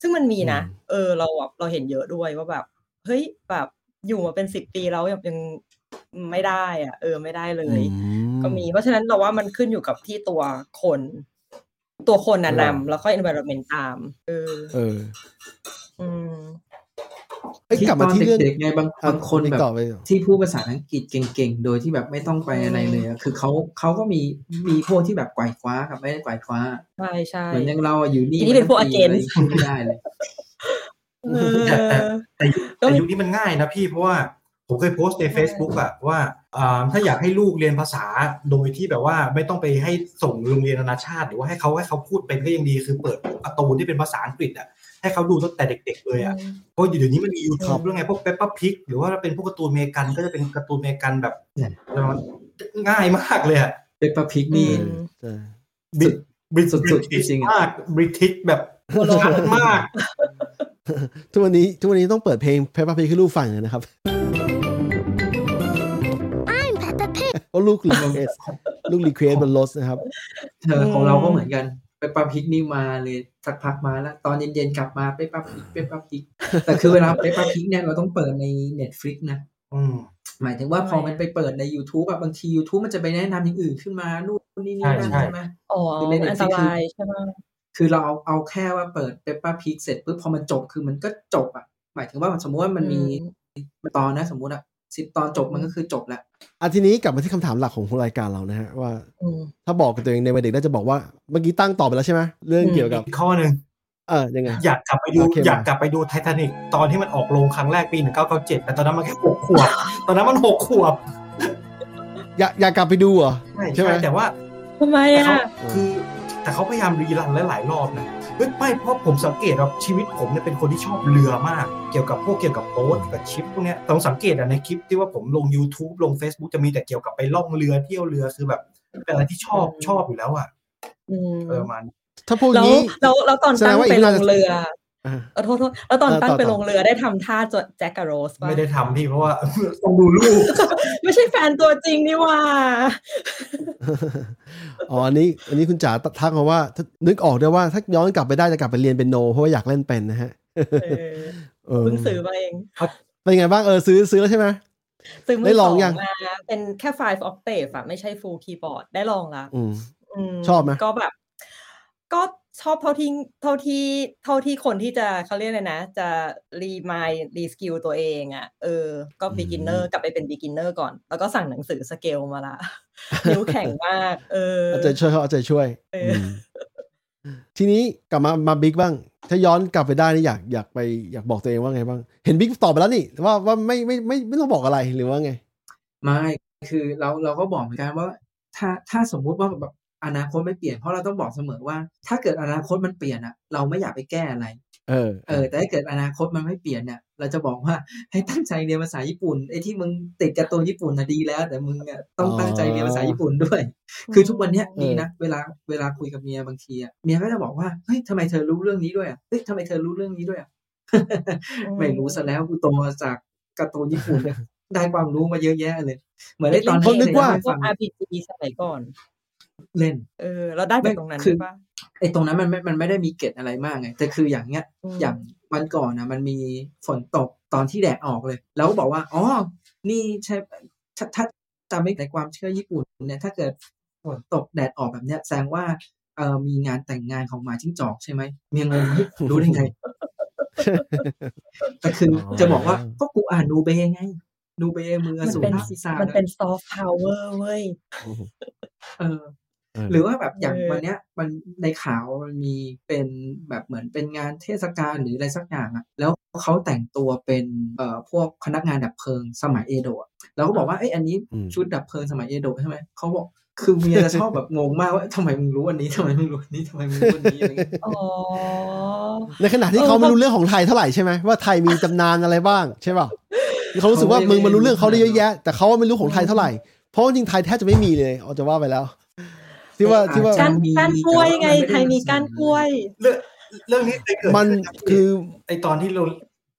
ซึ่งมันมีนะเออเราเราเห็นเยอะด้วยว่าแบบเฮ้ยแบบอยู่มาเป็นสิบปีแล้วยังไม่ได้อ่ะเออไม่ได้เลยก็มีเพราะฉะนั้นเราว่ามันขึ้นอยู่กับที่ตัวคนตัวคนน่ะนำแล้วก็ environment ตามเออเอออืมไอ้กลับมาที่เรื่องเด็กๆไงบางบางคนแบบที่พูดภาษาอังกฤษเก่งๆโดยที่แบบไม่ต้องไปอะไรเลยคือเค้าเค้าก็มีมีพวกที่แบบไกวคว้ากับไม่ได้ไกวคว้าใช่ๆเหมือนอย่างเราอ่ะอยู่นี่นี่เป็นพวกอาเจนไม่ได้เลยแต่แต่ยุคนี้มันง่ายนะพี่เพราะว่าผมเคยโพสต์ใน Facebook อ่ะว่าถ้าอยากให้ลูกเรียนภาษาโดยที่แบบว่าไม่ต้องไปให้ส่งโรงเรียนนานาชาติหรือว่าให้เค้าให้เค้าพูดเป็นก็ยังดีคือเปิดการ์ตูนที่เป็นภาษาอังกฤษอ่ะให้เค้าดูตั้งแต่เด็กๆเลยอ่ะเพราะเดี๋ยวนี้มันมี YouTube ด้วยไงพวก Peppa Pig หรือว่าเป็นพวกการ์ตูนอเมริกันก็จะเป็นการ์ตูนอเมริกันแบบง่ายมากเลยอ่ะ Peppa Pig นี่บิดบิดสุดๆจริงๆมากบริติชแบบชัดมากทุกวันนี้ทุกวันนี้ต้องเปิดเพลง Peppa Pig ให้ลูกฟังเลยนะครับก็ลูกรีเควสลูกรีเควสบนรถนะครับเธอของเราก็เหมือนกันไปปั๊บพิกนี่มาเลยสักพักมาแล้วตอนเย็นๆกลับมาไปปั๊บพิกไปปั๊บพิกแต่คือเวลาไปปั๊บพิกเนี่ยเราต้องเปิดใน Netflix นะอืมหมายถึงว่าพอมันไปเปิดใน YouTube อ่ะบางที YouTube มันจะไปแนะนำอย่างอื่นขึ้นมานู่นนี่นั่นใช่มั้ยอ๋ออันตรายใช่มั้ยคือเราเอาเอาแค่ว่าเปิดไปปั๊บพิกเสร็จปุ๊บพอมันจบคือมันก็จบอ่ะหมายถึงว่าสมมุติว่ามันมีตอนนะสมมุติอ่ะสิบตอนจบมันก็คือจบแล้วอ่ะทีนี้กลับมาที่คำถามหลักของรายการเรานะฮะว่าถ้าบอกกับตัวเองในวัยเด็กน่าจะบอกว่าเมื่อกี้ตั้งตอบไปแล้วใช่ไหมเรื่องเกี่ยวกับข้อนึงเออยังไงอยากกลับไปดูอยากกลับไปดูไททานิคตอนที่มันออกโรงครั้งแรกปีหนึ่งพันเก้าร้อยเก้าสิบเจ็ดแต่ตอนนั้นมันแค่หกขวบตอนนั้นมันหกขวบอยากอยากกลับไปดูเหรอใช่ไหมแต่ว่าทำไมอ่ะคือแต่เขาพยายามรีรันหลายๆรอบนะไม่เพราะผมสังเกตว่าชีวิตผมเนี่ยเป็นคนที่ชอบเรือมากเกี่ยวกับพวกเกี่ยวกับโป๊ตกับชิปพวกเนี้ยต้องสังเกตอ่ะในคลิปที่ว่าผมลง YouTube ลง Facebook จะมีแต่เกี่ยวกับไปล่องเรือเที่ยวเรือคือแบบเป็นอะไรที่ชอบชอบอยู่แล้วอ่ะอืมประมาณถ้าพวกนี้แล้วแล้วตอนตั้งไปล่องเรือ เออโทษๆแล้วตอนตั้งไปลงเรือได้ทำท่าแจ็คกับโรสป่ะไม่ได้ทำพี่เพราะว่าต้องดูลูกไม่ใช่แฟนตัวจริงนี่ว่าอ๋ออันนี้อันนี้คุณจ๋าทักมาว่านึกออกได้ว่าถ้าย้อนกลับไปได้จะกลับไปเรียนเป็นโนเพราะว่าอยากเล่นเป็นนะฮะเออเพิ่งซื้อมาเองเป็นไงบ้างเออซื้อซื้อแล้วใช่ไหมซื้อมือสองมาเป็นแค่ไฟว์ octave อ่ะไม่ใช่ full keyboard ได้ลองละชอบไหมก็แบบก็ชอบเท่าที่เท่าที่เท่าที่คนที่จะเขาเรียกอะไรนะจะรีมายด์รีสกิลตัวเองอ่ะเออก็ beginner กลับไปเป็น beginner ก่อนแล้วก็สั่งหนังสือสเกลมาละนิ้วแข็งมากเออเอาใจช่วยเขาเอาใจช่วยทีนี้กลับมามาบิ๊กบ้างถ้าย้อนกลับไปได้นี่อยากอยากไปอยากบอกตัวเองว่าไงบ้างเห็นบิ๊กตอบไปแล้วนี่ว่าว่าไม่ไม่ไม่ไม่ต้องบอกอะไรหรือว่าไงไม่คือเราเราก็บอกเหมือนกันว่าถ้าถ้าสมมุติว่าแบบอนาคตไม่เปลี่ยนเพราะเราต้องบอกเสมอว่าถ้าเกิดอนาคตมันเปลี่ยนอ่ะเราไม่อยากไปแก้อะไรเออเออแต่ถ้าเกิดอนาคตมันไม่เปลี่ยนเนี่ยเราจะบอกว่าให้ตั้งใจเรียนภาษาญี่ปุ่นไอ้ที่มึงติดกับตัวญี่ปุ่นน่ะดีแล้วแต่มึงอ่ะต้องตั้งใจเรียนภาษาญี่ปุ่นด้วยคือทุกวันเนี้ยดีนะเวลาเวลาคุยกับเมียบางทีอ่ะเมียก็จะบอกว่าเฮ้ยทำไมเธอรู้เรื่องนี้ด้วยอ่ะเฮ้ยทำไมเธอรู้เรื่องนี้ด้วยอ่ะ ไม่รู้ซะแล้วกูโตมาจากการ์ตูนญี่ปุ่นได้ความรู้มาเยอะแยะเลยเหมือนได้ตอนนึกว่า อาร์ พี จี สมัยก่อนเล่นเออเราได้จากตรงนั้นคือไอ้ตรงนั้นมันไม่มันไม่ได้มีเกจอะไรมากไงแต่คืออย่างเงี้ยอย่างวันก่อนนะมันมีฝนตกตอนที่แดดออกเลยแล้วก็บอกว่าอ๋อนี่ใช่ถ้าจำไม่ในความเชื่อญี่ปุ่นเนี่ยถ้าเกิดฝนตกแดดออกแบบเนี้ยแสดงว่าเออมีงานแต่งงานของหมาจิ้งจอกใช่ไหมเมียงงรู้ได้ไงแต่คือจะบอกว่าก็กูอ่านดูเบไงดูเบมือสูงนักศิษามันเป็นซอฟต์พาวเวอร์เว้ยเออหรือว่าแบบอย่างวันเนี้ยมันในข่าวมันมีเป็นแบบเหมือนเป็นงานเทศกาลหรืออะไรสักอย่างอ่ะแล้วเขาแต่งตัวเป็นเอ่อพวกพนักงานดับเพลิงสมัยเอโดะแล้วก็บอกว่าเอ้ยอันนี้ชุดดับเพลิงสมัยเอโดะใช่ไหมเขาบอกคือเมียจะชอบแบบงงมากว่าทำไมมึงรู้อันนี้ทำไมมึงรู้อันนี้ทำไมมึงรู้อันนี้อะไรเงี้ยอ๋อในขณะที่เขาไม่รู้เรื่องของไทยเท่าไหร่ใช่ไหมว่าไทยมีตำนานอะไรบ้างใช่ป่ะเขารู้สึกว่ามึงมันรู้เรื่องเขาได้เยอะแยะแต่เขาไม่รู้ของไทยเท่าไหร่เพราะจริงไทยแทบจะไม่มีเลยเอาจะว่าไปแล้วที่ว่าที่ว่าก้านกล้วยไงไทยมีก้านกล้วยเรื่องเรื่องนี้มันคือไอตอนที่เรา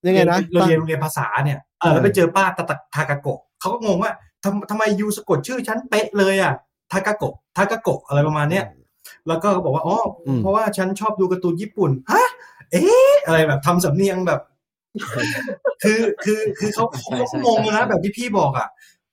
ยังไงนะเราเรียนโรงเรียนภาษาเนี่ยเออแล้วไปเจอป้าตะตะทากะโกะเขาก็งงว่าทำทำไมยูสะกดชื่อฉันเป๊ะเลยอ่ะทากะโกะทากะโกะอะไรประมาณเนี้ยแล้วก็เขาบอกว่าอ๋อเพราะว่าฉันชอบดูการ์ตูนญี่ปุ่นฮะเอ๊ะอะไรแบบทำสำเนียงแบบคือคือคือเขาเขางงนะแบบที่พี่บอกอ่ะ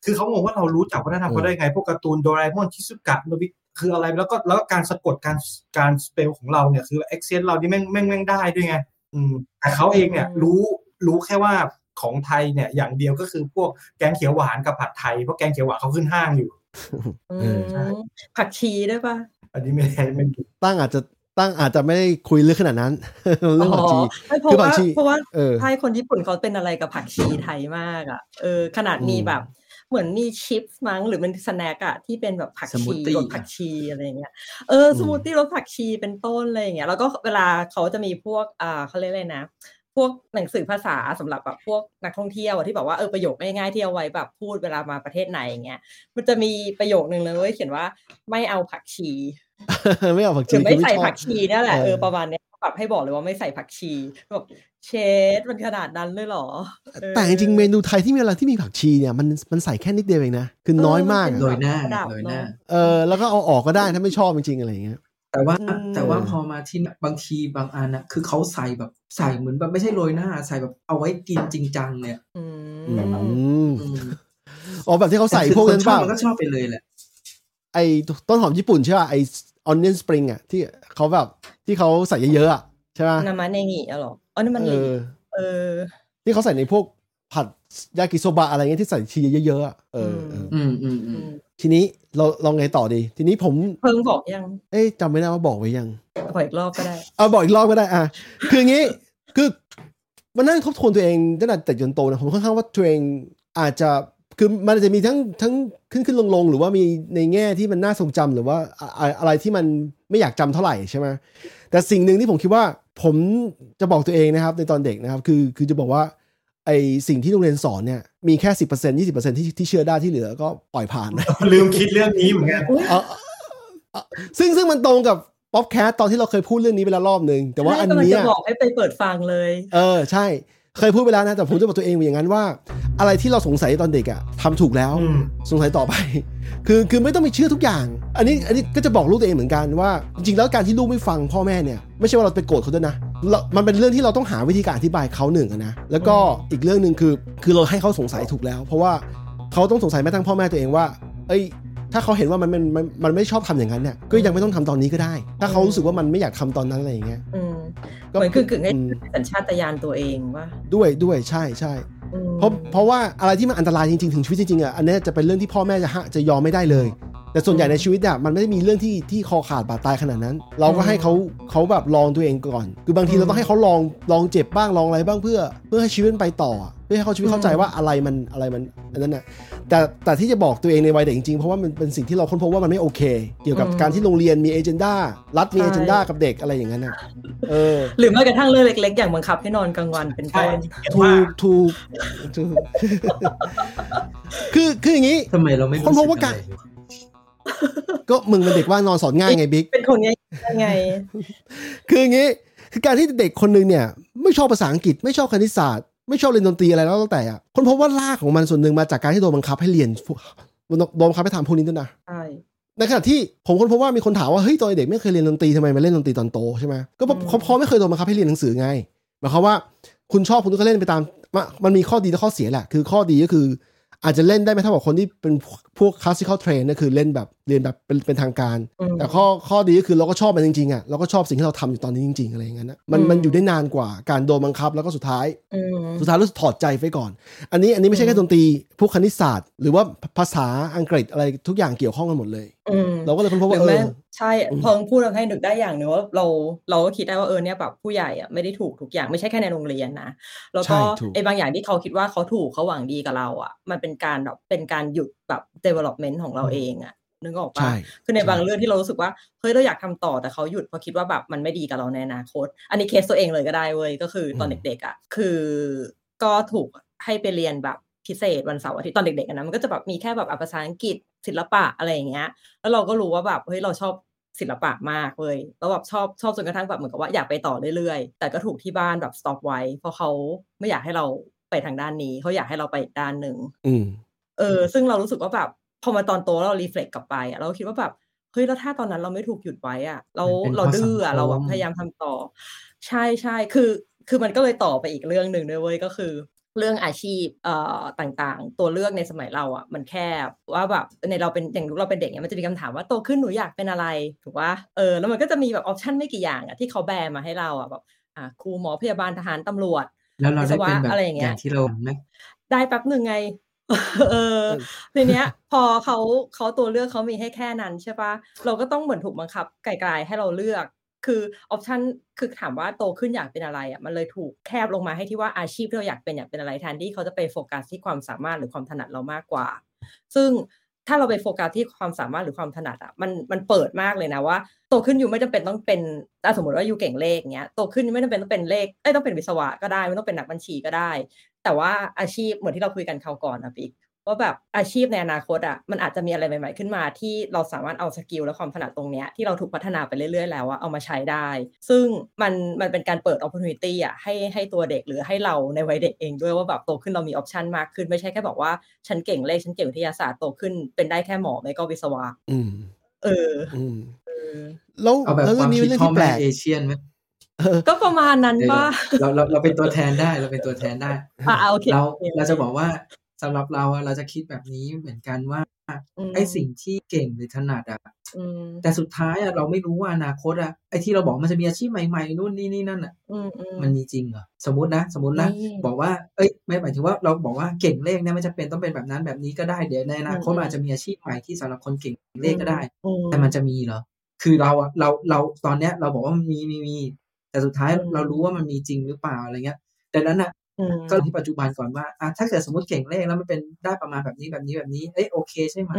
คือเขางงว่าเรารู้จักวัฒนธรรมเขาได้ไงพวกการ์ตูนโดราเอมอนชิซุกะโนบิคืออะไรแล้วก็แล้วก็การสะกดการการสเปลของเราเนี่ยคือเอ็กเซนต์เรานี่แม่งแม่งแม่งได้ด้วยไงอืมแต่เขาเองเนี่ยรู้รู้แค่ว่าของไทยเนี่ยอย่างเดียวก็คือพวกแกงเขียวหวานกับผัดไทยเพราะแกงเขียวหวานเขาขึ้นห้างอยู่ผักชีด้วยป่ะอันนี้ไม่ได้ไม่ได้ตั้งอาจจะตั้งอาจจะไม่ได้คุยลึกขนาดนั้นเรื่องผักชีคือผักชีเพราะว่าไทยคนญี่ปุ่นเขาเป็นอะไรกับผักชีไทยมากอ่ะเออขนาดมีแบบเหมือนมีชิปส์มั้งหรือเป็นสแน็คอะที่เป็นแบบผักชีรสผักชีอะไรอย่างเงี้ยเออสมูทตี้รสผักชีเป็นต้นอะไรอย่างเงี้ยแล้วก็เวลาเขาจะมีพวกอ่าเขาเรียกอะไรนะพวกหนังสือภาษาสำหรับแบบพวกนักท่องเที่ยวที่บอกว่าเออประโยคง่ายๆที่เอาไว้แบบพูดเวลามาประเทศไหนอย่างเงี้ยมันจะมีประโยคนึงเลยเขียนว่าไม่เอาผักชีไม่เอาผักชีไม่ใส่ผักชีนั่นแหละเออประมาณเนี้ยปรับให้บอกเลยว่าไม่ใส่ผักชีแบบเชดมันขนาดนั้นเลยเหรอแต่จริงๆเมนูไทยที่มีอะไรที่มีผักชีเนี่ยมันมันใส่แค่นิดเดียวเองนะคือน้อยมากโรยหน้าโรยหน้าเออแล้วก็เอาออกก็ได้ถ้าไม่ชอบจริงๆอะไรอย่างเงี้ยแต่ว่าแต่ว่าพอมาที่บางทีบางอันน่ะคือเขาใส่แบบใส่เหมือนแบบไม่ใช่โรยหน้าใส่แบบเอาไว้กินจริงจังเนี่ยอืมอ๋อแบบที่เขาใส่พวกนั้นป่ะมันก็ชอบไปเลยแหละไอ้ต้นหอมญี่ปุ่นใช่ป่ะไอ้ออนเนียนสปริงอ่ะที่เขาแบบที่เขาใส่เยอะๆอ่ะใช่ป่ะน้ำมันเนงิอ่ะหรออ๋อน้ำมันเนงิเออที่เขาใส่ในพวกผัดยากิโซบะอะไรเงี้ยที่ใส่ชีสเยอะๆอ่ะเอออืมๆๆทีนี้เราลองไงต่อดีทีนี้ผมเพิ่งบอกยังเอ๊ะจำไม่ได้ว่าบอกไว้ยังบอกอีกรอบก็ได้เอาบอกอีกรอบก็ได้อ่ะคืออย่างงี้คือมานั่งทบทวนตัวเองตั้งแต่เด็กจนโตนะผมค่อนข้างว่าตัวเองอาจจะคือมันจะมีทั้งทั้งขึ้นขึ้นลงๆหรือว่ามีในแง่ที่มันน่าทรงจำหรือว่าอะไรที่มันไม่อยากจำเท่าไหร่ใช่ไหมแต่สิ่งหนึ่งที่ผมคิดว่าผมจะบอกตัวเองนะครับในตอนเด็กนะครับคือคือจะบอกว่าไอสิ่งที่โรงเรียนสอนเนี่ยมีแค่ สิบเปอร์เซ็นต์ ยี่สิบเปอร์เซ็นต์ ที่ที่เชื่อได้ที่เหลือก็ปล่อยผ่านลืมคิดเรื่องนี้เหมือนกันซึ่งซึ่งมันตรงกับ ป๊อปแคสต์ตอนที่เราเคยพูดเรื่องนี้ไปแล้วรอบนึงแต่ว่าอันนี้จะบอกให้ไปเปิดฟังเลยเออใช่เคยพูดไปแล้วนะแต่ผมจะบอกตัวเองอย่างนั้นว่าอะไรที่เราสงสัยตอนเด็กอะทำถูกแล้วสงสัยต่อไปคือคือไม่ต้องไปเชื่อทุกอย่างอันนี้อันนี้ก็จะบอกลูกตัวเองเหมือนกันว่าจริงๆแล้วการที่ลูกไม่ฟังพ่อแม่เนี่ยไม่ใช่ว่าเราไปโกรธเขาด้วยนะมันเป็นเรื่องที่เราต้องหาวิธีการอธิบายเขาหนึ่งนะแล้วก็อีกเรื่องนึงคือคือเราให้เขาสงสัยถูกแล้วเพราะว่าเขาต้องสงสัยแม้ทั้งพ่อแม่ตัวเองว่าเอ้ยถ้าเขาเห็นว่ามันมันมันไม่ชอบทำอย่างนั้นเนี่ยก็ยังไม่ต้องทำตอนนี้ก็ได้ถ้าเขารู้สึกว่ามันไม่อยากทำตอนนั้นอะไรอย่างเงี้ยเหมือนคือกึ่งให้สัญชาตญาณตัวเองว่าด้วยด้วยใช่ใช่เพราะเพราะว่าอะไรที่มันอันตรายจริงๆถึงชีวิตจริงๆอ่ะอันนี้จะเป็นเรื่องที่พ่อแม่จะจะยอมไม่ได้เลยแต่ส่วนใหญ่ในชีวิตอ่ะมันไม่ได้มีเรื่องที่ที่คอขาดบาดตายขนาดนั้นเราก็ให้เขาเขาแบบลองตัวเองก่อนคือบางทีเราต้องให้เขาลองลองเจ็บบ้างลองอะไรบ้างเพื่อเพื่อให้ชีวิตไปต่อเพื่อให้เขาชีวิตเข้าใจว่าอะไรมันอะไรมันอันนั้นน่ะแต่แต่ที่จะบอกตัวเองในวัยเด็กจริงๆเพราะว่ามันเป็นสิ่งที่เราค้นพบว่ามันไม่โอเคเกี่ยวกับการที่โรงเรียนมีเอเจนดารัฐมีเอเจนดากับเด็กอะไรอย่างนั้นน่ะเออหรือแม้กระทั่งเรื่องเล็กๆอย่างบังคับให้นอนกลางวันเป็นต้นถูกถูกคือคืออย่างงี้ทำไมเราไม่ค้นพบว่าการก็มึงเป็นเด็กว่านอนสอนง่ายไงบิ๊กเป็นคนง่ายไงคืออย่างงี้คือการที่เด็กคนนึงเนี่ยไม่ชอบภาษาอังกฤษไม่ชอบคณิตศาสตร์ไม่ชอบเรียนดนตรีอะไรแล้วตั้งแต่อ่ะคนพบว่ารากของมันส่วนหนึ่งมาจากการที่โดนบังคับให้เรียนโดนบังคับให้ทำพวกนี้ด้วยนะใช่ในขณะที่ผมคนพบว่ามีคนถามว่าเฮ้ยตอนเด็กไม่เคยเรียนดนตรีทำไมมาเล่นดนตรีตอนโตใช่ไหมก็เพราะพ่อไม่เคยโดนบังคับให้เรียนหนังสือไงหมายความว่าคุณชอบคุณก็เล่นไปตามมันมีข้อดีและข้อเสียแหละคือข้อดีก็คืออาจจะเล่นได้ไม่เท่ากับคนที่เป็นพวก classical train นะคือเล่นแบบเรียนแบบเป็นเป็นทางการแต่ข้อข้อดีก็คือเราก็ชอบมันจริงๆอ่ะเราก็ชอบสิ่งที่เราทำอยู่ตอนนี้จริงๆอะไรอย่างนั้นนะมันมันอยู่ได้นานกว่าการโดนบังคับแล้วก็สุดท้ายสุดท้ายรู้สึกถอดใจไปก่อนอันนี้อันนี้ไม่ใช่แค่ดนตรีพวกคณิตศาสตร์หรือว่าภาษาอังกฤษอะไรทุกอย่างเกี่ยวข้องกันหมดเลยเราก็เลยค้นพบว่าเออใช่พอพูดเราให้นึกได้อย่างนึงว่าเราเราก็คิดได้ว่าเออเนี่ยแบบผู้ใหญ่อ่ะไม่ได้ถูกทุกอย่างไม่ใช่แค่ในโรงเรียนนะแล้วก็ไอ้บางอย่างที่เขาคิดว่าเขาถูกเขาหวังดีกับเราอ่ะมันเป็นการแบบเป็นการหยุดแบบ development ของเราเองอ่ะนึกออกป่ะคือในบางเรื่องที่เรารู้สึกว่าเฮ้ยเราอยากทำต่อแต่เขาหยุดเพราะคิดว่าแบบมันไม่ดีกับเราในอนาคตอันนี้เคสตัวเองเลยก็ได้เว้ยก็คือตอนเด็กๆอ่ะคือก็ถูกให้ไปเรียนแบบพิเศษวันเสาร์อาทิตย์ตอนเด็กๆนะมันก็จะแบบมีแค่แบบภาษาอังกฤษศิลปะอะไรอย่างเงี้ยแล้วเราก็รู้ว่าแบบเฮ้ยเราชอบศิลปะมากเลยแล้วแบบชอบชอบจนกระทั่งแบบเหมือนกับว่าอยากไปต่อเรื่อยๆแต่ก็ถูกที่บ้านแบบสต็อปไว้เพราะเขาไม่อยากให้เราไปทางด้านนี้เขาอยากให้เราไปอีกด้านนึงอืมเออซึ่งเรารู้สึกว่าแบบพอมาตอนโตเรารีเฟล็กกลับไปอ่ะเราคิดว่าแบบเฮ้ยแล้วถ้าตอนนั้นเราไม่ถูกหยุดไว้อ่ะเราเราดื้ออ่ะเราแบบพยายามทำต่อใช่ๆคือคือมันก็เลยต่อไปอีกเรื่องนึงด้วยเว้ยก็คือเรื่องอาชีพเอ่อต่างๆตัวเลือกในสมัยเราอ่ะมันแคบว่าแบบในเราเป็นอย่างเราเป็นเด็กเนี่ยมันจะมีคำถามว่าโตขึ้นหนูอยากเป็นอะไรถูกป่ะเออแล้วมันก็จะมีแบบออปชั่นไม่กี่อย่างอ่ะที่เขาแบมาให้เราอ่ะแบบอ่ะครูหมอพยาบาลทหารตำรวจแล้วเราได้เป็นแบบอย่างที่เรามั้ยได้แป๊บนึงไงเออทีเนี้ยพอเขาเขาตัวเลือกเขามีให้แค่นั้นใช่ป่ะเราก็ต้องเหมือนถูกบังคับไกลๆให้เราเลือกคือออปชันคือถามว่าโตขึ้นอยากเป็นอะไรอ่ะมันเลยถูกแคบลงมาให้ที่ว่าอาชีพที่เราอยากเป็นอยากเป็นอะไรแทนที่เขาจะไปโฟกัสที่ความสามารถหรือความถนัดเรามากกว่าซึ่งถ้าเราไปโฟกัสที่ความสามารถหรือความถนัดอ่ะมันมันเปิดมากเลยนะว่าโตขึ้นอยู่ไม่จำเป็นต้องเป็นถ้าสมมติว่าอยู่เก่งเลขเงี้ยโตขึ้นไม่จำเป็นต้องเป็นเลขเอ้ยต้องเป็นวิศวะก็ได้ไม่ต้องเป็นนักบัญชีก็ได้แต่ว่าอาชีพเหมือนที่เราคุยกันคราวก่อนนะพี่ว่าแบบอาชีพในอนาคตอ่ะมันอาจจะมีอะไรใหม่ๆขึ้นมาที่เราสามารถเอาสกิลและความถนัดตรงเนี้ยที่เราถูกพัฒนาไปเรื่อยๆแล้วอ่ะเอามาใช้ได้ซึ่งมันมันเป็นการเปิด opportunity อ่ะให้ให้ตัวเด็กหรือให้เราในวัยเด็กเองด้วยว่าแบบโตขึ้นเรามี option มากขึ้นไม่ใช่แค่บอกว่าฉันเก่งเลขฉันเก่งวิทยาศาสตร์โตขึ้นเป็นได้แค่หมอไม่ก็วิศวะอืมเอออืมเออแล้วแล้วเรื่องนี้เป็นเรื่องที่แปลกเอเชียนมั้ยก็ประมาณนั้นป่ะเราเราเราเป็นตัวแทนได้เราเป็นตัวแทนได้อ่ะโอเคเราเราจะบอกว่าสำหรับเราเราจะคิดแบบนี้เหมือนกันว่าไอ้สิ่งที่เก่งหรือถนัดอ่ะแต่สุดท้ายอ่ะเราไม่รู้ว่าอนาคตอ่ะไอ้ที่เราบอกมันจะมีอาชีพใหม่ๆนู่นนี่นี่นั่นอ่ะมันมีจริงเหรอสมมตินะสมมตินะบอกว่าเอ้ยไม่หมายถึงว่าเราบอกว่าเก่งเลขเนี่ยไม่จำเป็นต้องเป็นแบบนั้นแบบนี้ก็ได้เดี๋ยวในอนาคตอาจจะมีอาชีพใหม่ที่สำหรับคนเก่งเลขก็ได้แต่มันจะมีเหรอคือเราอ่ะเราเราตอนเนี้ยเราบอกว่ามันมีมีมีแต่สุดท้ายเรารู้ว่ามันมีจริงหรือเปล่าอะไรเงี้ยดังนั้นอ่ะก็ที่ปัจจุบันก่อนว่าอ่ะถ้าเกิดสมมติเก่งเลขแล้วมันเป็นได้ประมาณแบบนี้แบบนี้แบบนี้เอ้ยโอเคใช่ไหม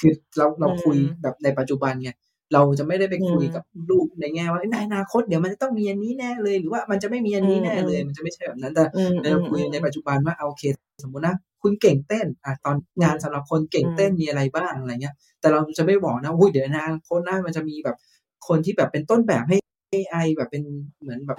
คือเราเราคุยแบบในปัจจุบันไงเราจะไม่ได้ไปคุยกับลูกในแง่ว่าในอนาคตเดี๋ยวมันจะต้องมีอันนี้แน่เลยหรือว่ามันจะไม่มีอันนี้แน่เลยมันจะไม่ใช่แบบนั้นแต่เราคุยในปัจจุบันว่าโอเคสมมตินะคุณเก่งเต้นอ่ะตอนงานสำหรับคนเก่งเต้นมีอะไรบ้างอะไรเงี้ยแต่เราจะไม่บอกนะอุ้ยเดี๋ยวอนาคตหน้ามันจะมีแบบ คนที่แบบเป็นต้นแบบให้ เอ ไอ แบบเป็นเหมือนแบบ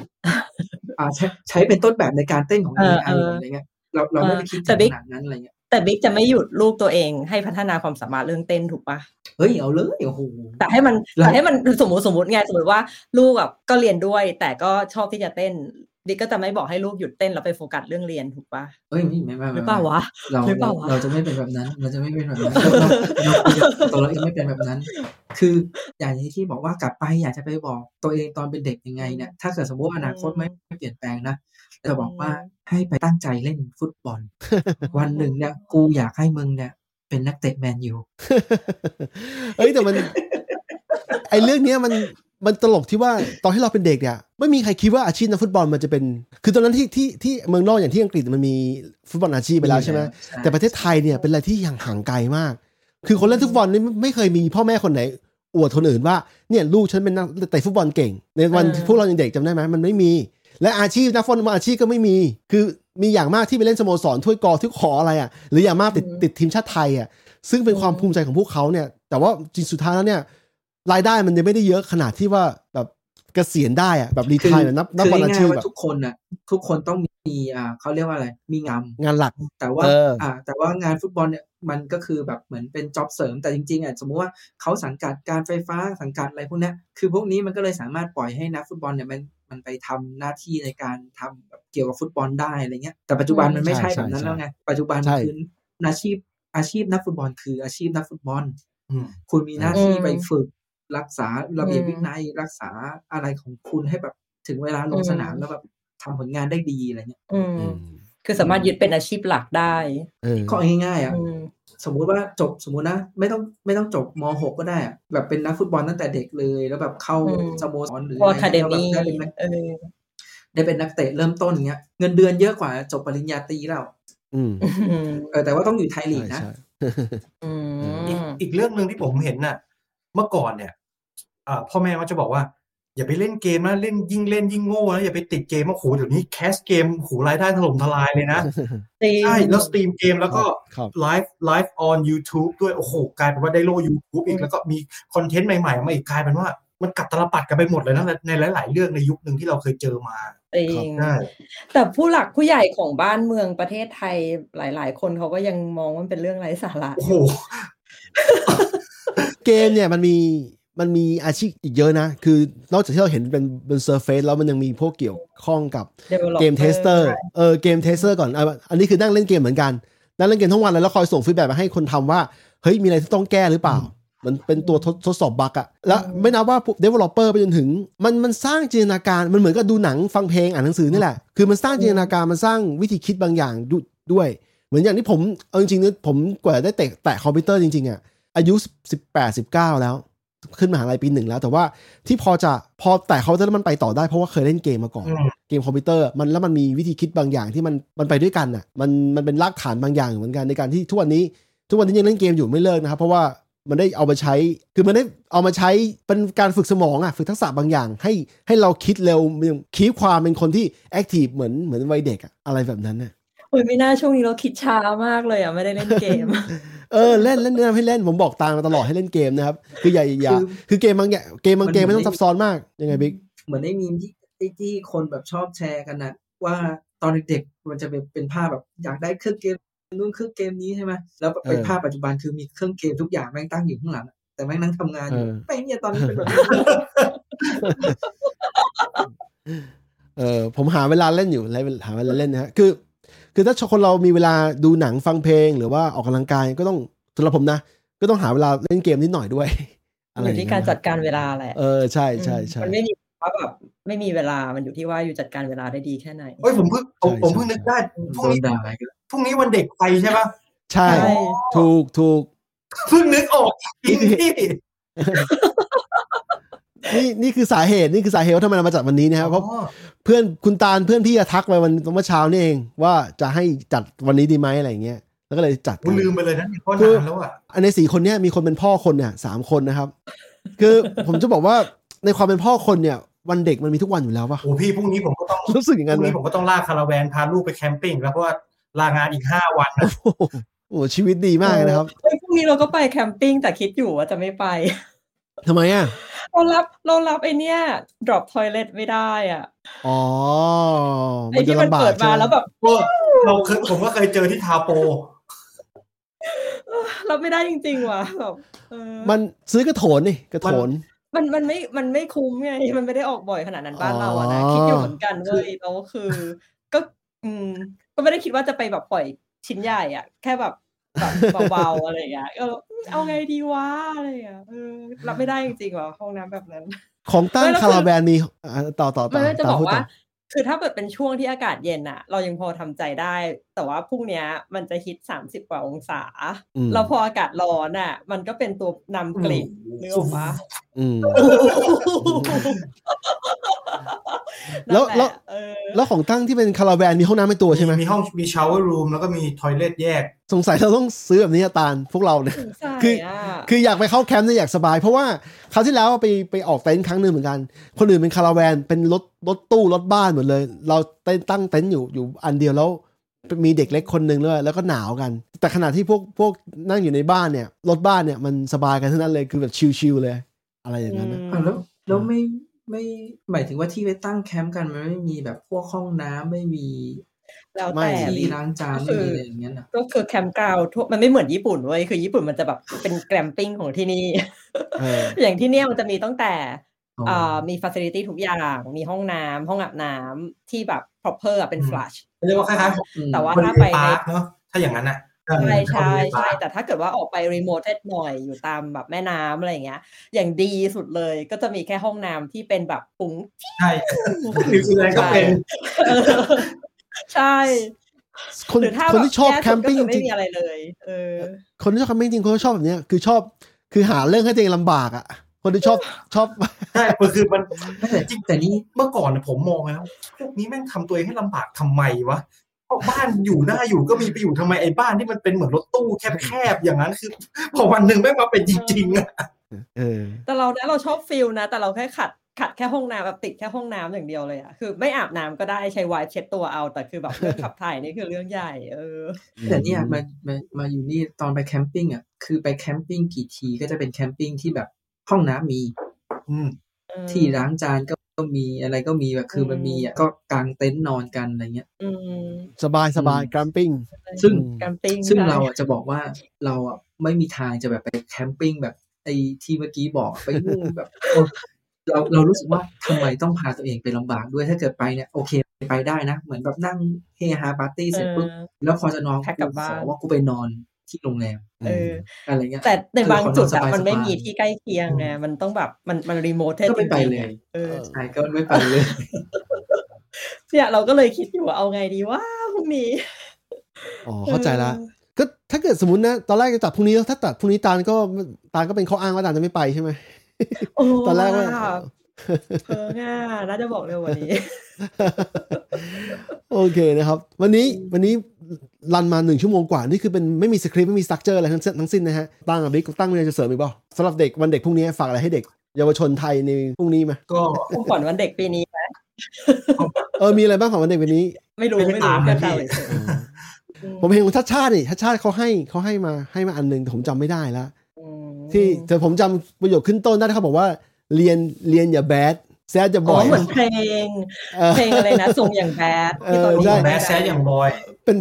อ่าใช้ใช้เป็นต้นแบบในการเต้นของ เอ ไอ อะไรเงี้ยเราเราไม่ได้คิดถึงขนาดนั้นอะไรเงี้ยแต่บิ๊กจะไม่หยุดลูกตัวเองให้พัฒนาความสามารถเรื่องเต้นถูกปะเฮ้ยเอาเลยโอ้โหแต่ให้มันแต่ให้มันสมมติสมมติไงสมมติว่าลูกแบบก็เรียนด้วยแต่ก็ชอบที่จะเต้นบิ๊กก็จะไม่บอกให้ลูกหยุดเต้นแล้วไปโฟกัสเรื่องเรียนถูกปะเฮ้ยไม่ไม่ไม่หรือเปล่าวะเราเราจะไม่เป็นแบบนั้นเราจะไม่เป็นแบบนั้นตัวเราเองไม่เป็นแบบนั้นคืออย่างที่บอกว่ากลับไปอยากจะไปบอกตัวเองตอนเป็นเด็กยังไงเนี่ยถ้าเกิดสมมติอนาคตไม่เปลี่ยนแปลงนะจะบอกว่าให้ไปตั้งใจเล่นฟุตบอลวันหนึ่งเนี่ยกูอยากให้มึงเนี่ยเป็นนักเตะแมนยูเอ้ยแต่มันไอ้เรื่องเนี้ยมันมันตลกที่ว่าตอนที่เราเป็นเด็กเนี่ยไม่มีใครคิดว่าอาชีพนักฟุตบอลมันจะเป็นคือตอนนั้นที่ที่ที่เมืองนอกอย่างที่อังกฤษมันมีฟุตบอลอาชีพไปแล้วใช่ไหมแต่ประเทศไทยเนี่ยเป็นอะไรที่ห่างไกลมากคือคนเล่นฟุตบอลนี่ไม่เคยมีพ่อแม่คนไหนอวดคนอื่นว่าเนี่ยลูกฉันเป็นนักเตะฟุตบอลเก่งในวันพวกเรายังเด็กจำได้ไหมมันไม่มีและอาชีพนักฟุตบอลอาชีพก็ไม่มีคือมีอย่างมากที่ไปเล่นสโมสรถ้วยกอถ้วยขออะไรอ่ะหรืออย่างมากติดติดทีมชาติไทยอ่ะซึ่งเป็นความภูมิใจของพวกเขาเนี่ยแต่ว่าจริงสุดท้ายแล้วเนี่ยรายได้มันยังไม่ได้เยอะขนาดที่ว่าแบบเกษียณได้อ่ะแบบรีไทร์แบบนักนักบอลอาชีพแบบทุกคนน่ะทุกคนต้องมีอ่าเขาเรียกว่าอะไรมีงานงานหลักแต่ว่าอ่าแต่ว่างานฟุตบอลเนี่ยมันก็คือแบบเหมือนเป็นจ็อบเสริมแต่จริงๆอ่ะสมมุติว่าเขาสังกัดการไฟฟ้าสังกัดอะไรพวกนี้คือพวกนี้มันก็เลยสามารถปล่อยให้นักฟุตบอลเนี่ยมันมันไปทำหน้าที่ในการทำแบบเกี่ยวกับฟุตบอลได้อะไรเงี้ยแต่ปัจจุบันมันไม่ใช่แบบนั้นแล้วไงปัจจุบันคืออาชีพอาชีพนักฟุตบอลคืออาชีพนักฟุตบอลคุณมีหน้าที่ไปฝึกรักษาระเบียบวินัยรักษาอะไรของคุณให้แบบถึงเวลาลงสนามแล้วแบบทำผลงานได้ดีอะไรเงี้ยคือสามารถยึดเป็นอาชีพหลักได้ก็ง่ายๆอ่ะสมมุติว่าจบสมมุตินะไม่ต้องไม่ต้องจบมหกก็ได้อ่ะแบบเป็นนักฟุตบอลตั้งแต่เด็กเลยแล้วแบบเข้าสโมสรหรืออะไรแบบนี้ได้เป็นนักเออได้เป็นนักเตะเริ่มต้นอย่างเงี้ยเงินเดือนเยอะกว่าจบปริญญาตรีแล้วอืมเออแต่ว่าต้องอยู่ไทยลีกนะอืมอีกเรื่องนึงที่ผมเห็นน่ะเมื่อก่อนเนี่ยอ่าพ่อแม่มักจะบอกว่าอย่าไปเล่นเกมนะเล่นยิ่งเล่นยิ่งโง่นะอย่าไปติดเกมว่าโหเดี๋ยวนี้แคสเกมโหรายได้ถล่มทลายเลยนะใช่แล้วสตรีมเกมแล้วก็ไลฟ์ไลฟ์ออน YouTube ด้วยโอ้โหกลายเป็นว่าได้โล YouTube อีกแล้วก็มีคอนเทนต์ใหม่ๆมาอีกกลายเป็นว่ามันกลับตลปัดกันไปหมดเลยนะในหลายๆเรื่องในยุคนึงที่เราเคยเจอมาจริงแต่ผู้หลักผู้ใหญ่ของบ้านเมืองประเทศไทยหลายๆคนเขาก็ยังมองว่าเป็นเรื่องไร้สาระโอ้โหเกมเนี่ยมันมีมันมีอาชีพอีกเยอะนะคือนอกจากที่เราเห็นเป็นเป็นเซอร์เฟซแล้วมันยังมีพวกเกี่ยวข้องกับเกมเทสเตอร์เออเกมเทสเตอร์ก่อนอันนี้คือนั่งเล่นเกมเหมือนกันนั่งเล่นเกมทั้งวันแล้วคอยส่งฟีดแบ็กมาให้คนทำว่าเฮ้ยมีอะไรที่ต้องแก้หรือเปล่ามันเป็นตัวทดสอบบั๊กอะแล้วไม่นับว่า developer ไปจนถึงมันมันสร้างจินตนาการมันเหมือนกับดูหนังฟังเพลงอ่านหนังสือนี่แหละคือมันสร้างจินตนาการมันสร้างวิธีคิดบางอย่างด้วยเหมือนอย่างที่ผมเอาจริงๆนะผมกว่าได้แตะแตะคอมพิวเตอร์จริงๆอะอายุสิบแปด สิบเก้าแล้วขึ้นมหาลัยปีหนึ่งแล้วแต่ว่าที่พอจะพอแต่เขาจะมันไปต่อได้เพราะว่าเคยเล่นเกมมาก่อนเกมคอมพิวเตอร์มันแล้วมันมีวิธีคิดบางอย่างที่มันมันไปด้วยกันน่ะมันมันเป็นรากฐานบางอย่างเหมือนกันในการที่ทุกวันนี้ทุกวันนี้ยังเล่นเกมอยู่ไม่เลิกนะครับเพราะว่ามันได้เอามาใช้คือมันได้เอามาใช้เป็นการฝึกสมองอ่ะฝึกทักษะบางอย่างให้ให้เราคิดเร็วคีบความเป็นคนที่แอคทีฟเหมือนเหมือนวัยเด็กอะอะไรแบบนั้นน่ะโอ้ยไม่น่าช่วงนี้เราคิดช้ามากเลยอ่ะไม่ได้เล่นเกม เออเล่นเล่นนะให้เล่นผมบอกตามมาตลอดให้เล่นเกมนะครับคืออย่าอย่าคือเกมบางอย่างเกมบางเกมไม่ต้องซับซ้อนมากยังไงบิ๊กเหมือนได้มีมที่ที่คนแบบชอบแชร์กันนะว่าตอนเด็กๆมันจะเป็นเป็นภาพแบบอยากได้เครื่องเกมนู่นเครื่องเกมนี้ใช่ไหมแล้วเป็นภาพปัจจุบันคือมีเครื่องเกมทุกอย่างแม่งตั้งอยู่ข้างหลังแต่แม่งนั่งทำงานอยู่ไปเนี่ยตอนนี้เป็นแบบเออผมหาเวลาเล่นอยู่อะไรหาเวลาเล่นนะฮะคือคือถ้าคนเรามีเวลาดูหนังฟังเพลงหรือว่าออกกำลังกายก็ต้องสำหรับผมนะก็ต้องหาเวลาเล่นเกมนิดหน่อยด้วยอะไรอยู่ที่การจัดการเวลาแหละเออใช่ใช่ใช่มันไม่อยู่ว่าแบบไม่มีเวลามันอยู่ที่ว่าอยู่จัดการเวลาได้ดีแค่ไหนเฮ้ยผมเพิ่งผมเพิ่งนึกได้พรุ่งนี้พรุ่งนี้วันเด็กไปใช่ปะใช่ถูกถูกเพิ่งนึกออกนี่นี่นี่คือสาเหตุนี่คือสาเหตุว่าทำไมเรามาจัดวันนี้นะครับเพราะเพื่อนคุณตาลเพื่อนพี่ทักไปวันเมื่อเช้านี่เองว่าจะให้จัดวันนี้ดีไหมอะไรอย่างเงี้ยแล้วก็เลยจัดคุณลืมไปเลยนะพ่อนานแล้วอ่ะอันในสี่คนเนี้ยมีคนเป็นพ่อคนเนี่ยสามคนนะครับคือผมจะบอกว่าในความเป็นพ่อคนเนี่ยวันเด็กมันมีทุกวันอยู่แล้วป่ะโอ้พี่พรุ่งนี้ผมก็ต้องรู้สึกอย่างนั้นพรุ่งนี้ผมก็ต้องลากคาราแวนพาลูกไปแคมปิ้งแล้วเพราะว่าลางานอีกห้าวันนะโอ้ชีวิตดีมากนะครับพรุ่งนี้เราก็ไปแคมปิ้งแต่คิดอยู่ว่าจะไม่ไป ทำไมอ่ะเรารับเรารับไอ้เนี่ย drop toilet ไม่ได้อ่ะอ๋อไอ้ที่มันเปิดมาแล้วแบบเราคือผมก็เคยเจอที่ทาโปรับไม่ได้จริงๆว่ะแบบมันซื้อกระโถนนี่กระโถนมันมันไม่มันไม่คุ้มไงมันไม่ได้ออกบ่อยขนาดนั้นบ้านเราอ่ะนะคิดอยู่เหมือนกันเว้ยเราคือก็อืมก็ไม่ได้คิดว่าจะไปแบบปล่อยชิ้นใหญ่อ่ะแค่แบบแบบเบาๆอะไรอย่างเงี้ยเออเอาไงดีวะอะไรอย่างเงี้ยเออรับไม่ได้จริงๆหรอห้องน้ำแบบนั้นของตั้งคาราแบนมีต่อต่อต่อจะบอกว่าคือถ้าเกิดเป็นช่วงที่อากาศเย็นอ่ะเรายังพอทำใจได้แต่ว่าพรุ่งนี้มันจะฮิตสามสิบกว่าองศาเราพออากาศร้อนอ่ะมันก็เป็นตัวนำกลิ่นนึกออกปะแล้วแล้วแล้วของตั้งที่เป็นคาราแวนมีห้องน้ำเป็นตัวใช่ไหมมีห้องมีชาวเวอร์รูมแล้วก็มีทอยเลทแยกสงสัยเราต้องซื้อแบบนี้ตาลพวกเราเนี่ยคือคืออยากไปเข้าแคมป์เนี่ยอยากสบายเพราะว่าคราวที่แล้วไปไปออกเต็นท์ครั้งนึงเหมือนกันคนอื่นเป็นคาราแวนเป็นรถรถตู้รถบ้านหมดเลยเราเต็นท์ตั้งเต็นท์อยู่อยู่อันเดียวแล้วมีเด็กเล็กคนนึงด้วยแล้วก็หนาวกันแต่ขณะที่พวกพวกนั่งอยู่ในบ้านเนี่ยรถบ้านเนี่ยมันสบายกันทั้งนั้นเลยคือแบบชิลๆเลยอะไรอย่างนั้นแล้วแล้วไม่ไม่หมายถึงว่าที่ไปตั้งแคมป์กันมันไม่มีแบบพวกห้องน้ำไม่มีแล้วแต่ที่ล้างจานไม่มีอะไรอย่างเงี้ยนะก็คือแคมป์กราวด์มันไม่เหมือนญี่ปุ่นเว้ยคือญี่ปุ่นมันจะแบบเป็นแกรมปิ้งของที่นี่ อย่างที่เนี่ยมันจะมีตั้งแต่มีฟาซิลิตี้ทุกอย่างมีห้องน้ำห้องอาบน้ำที่แบบ proper เป็น flush เรียกว่าคล้ายๆแต่ว่าถ้าไปเนาะถ้าอย่างนั้นอะใช่ใช่ใช่แต่ถ้าเกิดว่าออกไปรีโมทหน่อยอยู่ตามแบบแม่น้ำอะไรอย่างเงี้ยอย่างดีสุดเลยก็จะมีแค่ห้องน้ำที่เป็นแบบปุ๋งใช่หรืออะไรก็เป็นใช่คนคนที่ชอบแคมปิ้งจริงๆอะไรเลยเออคนที่ชอบแคมปิ้งจริงคนที่ชอบแบบเนี้ยคือชอบคือหาเรื่องให้ตัวเองลำบากอ่ะคนที่ชอบชอบใช่คือมันจริงแต่นี้เมื่อก่อนผมมองแล้วพวกนี้แม่งทำตัวเองให้ลำบากทำไมวะบ้านอยู่หน้าอยู่ก็มีไปอยู่ทำไมไอ้บ้านที่มันเป็นเหมือนรถตู้แคบๆอย่างนั้นคือพอวันหนึ่งแม่งมาเป็นจริงๆอ่ะเออแต่เราเนี่ยเราชอบฟิลนะแต่เราแค่ขัดขัดแค่ห้องน้ำแบบติดแค่ห้องน้ำอย่างเดียวเลยอ่ะคือไม่อาบน้ำก็ได้ใช้วายเช็ดตัวเอาแต่คือแบบเรื่องขับถ่ายนี่คือเรื่องใหญ่เออแต่เนี่ยมามามาอยู่นี่ตอนไปแคมปิ้งอ่ะคือไปแคมปิ้งกี่ทีก็จะเป็นแคมปิ้งที่แบบห้องน้ำมีที่ล้างจานก็ก็มีอะไรก็มีแบบคือมันมีอ่ะก็กางเต็นท์นอนกันอะไรเงี้ยสบายสบายแคมปิ้งซึ่งซึ่งเราอ่ะจะบอกว่าเราอ่ะไม่มีทางจะแบบไปแคมปิ้งแบบไอ้ที่เมื่อกี้บอกไปมุ่งแบบเราเรารู้สึกว่าทำไมต้องพาตัวเองไปลำบากด้วยถ้าเกิดไปเนี่ยโอเคไปได้นะเหมือนแบบนั่งเฮฮาปาร์ตี้เสร็จปุ๊บแล้วพอจะนอนกูขอว่ากูไปนอนที่โรงแรมเอออะไรเงี้ยแต่ในบางจุดอะมันไม่มีที่ใกล้เคียงไงมันต้องแบบมันมันรีโมทก็ไม่ไปเลยเออใช่ก็ไม่ไปเลยเนี่ยเราก็เลยคิดอยู่ว่าเอาไงดีว่าพรุ่งนี้อ๋อเข้าใจละก็ถ้าเกิดสมมุตินะตอนแรกจะตัดพรุ่งนี้ถ้าตัดพรุ่งนี้ตาลก็ตาลก็เป็นข้ออ้างว่าตาลจะไม่ไปใช่ไหมตอนแรกว่าเออง่าน่าจะบอกเร็วกว่านี้โอเคนะครับวันนี้วันนี้รันมาหนึ่งชั่วโมงกว่านี่คือเป็นไม่มีสคริปต์ไม่มีสตรัคเจอร์อะไรทั้งทั้งสิ้นนะฮะตั้งกับบิ๊กตั้งมีอะไรจะเสริมอีกเปล่าสำหรับเด็กวันเด็กพรุ่งนี้ฝากอะไรให้เด็กเยาวชนไทยในพรุ่งนี้มั้ยก็ของขวัญวันเด็กปีนี้นะเออมีอะไรบ้างของวันเด็กปีนี้ไม่รู้ไม่รู้กันเลยผมเห็นคุณทัชชาตินี่ทัชชาติเขาให้เขาให้มาให้มาอันนึงแต่ผมจำไม่ได้ละที่แต่ผมจำประโยคขึ้นต้นได้เขาบอกว่าเรียนเรียนอย่าแบดแซดจะบอยเหมือนเพลงเพลงอะไรนะส่งอย่างแบดที่ตอนนี้แบดแซดอย่างบอยเป็น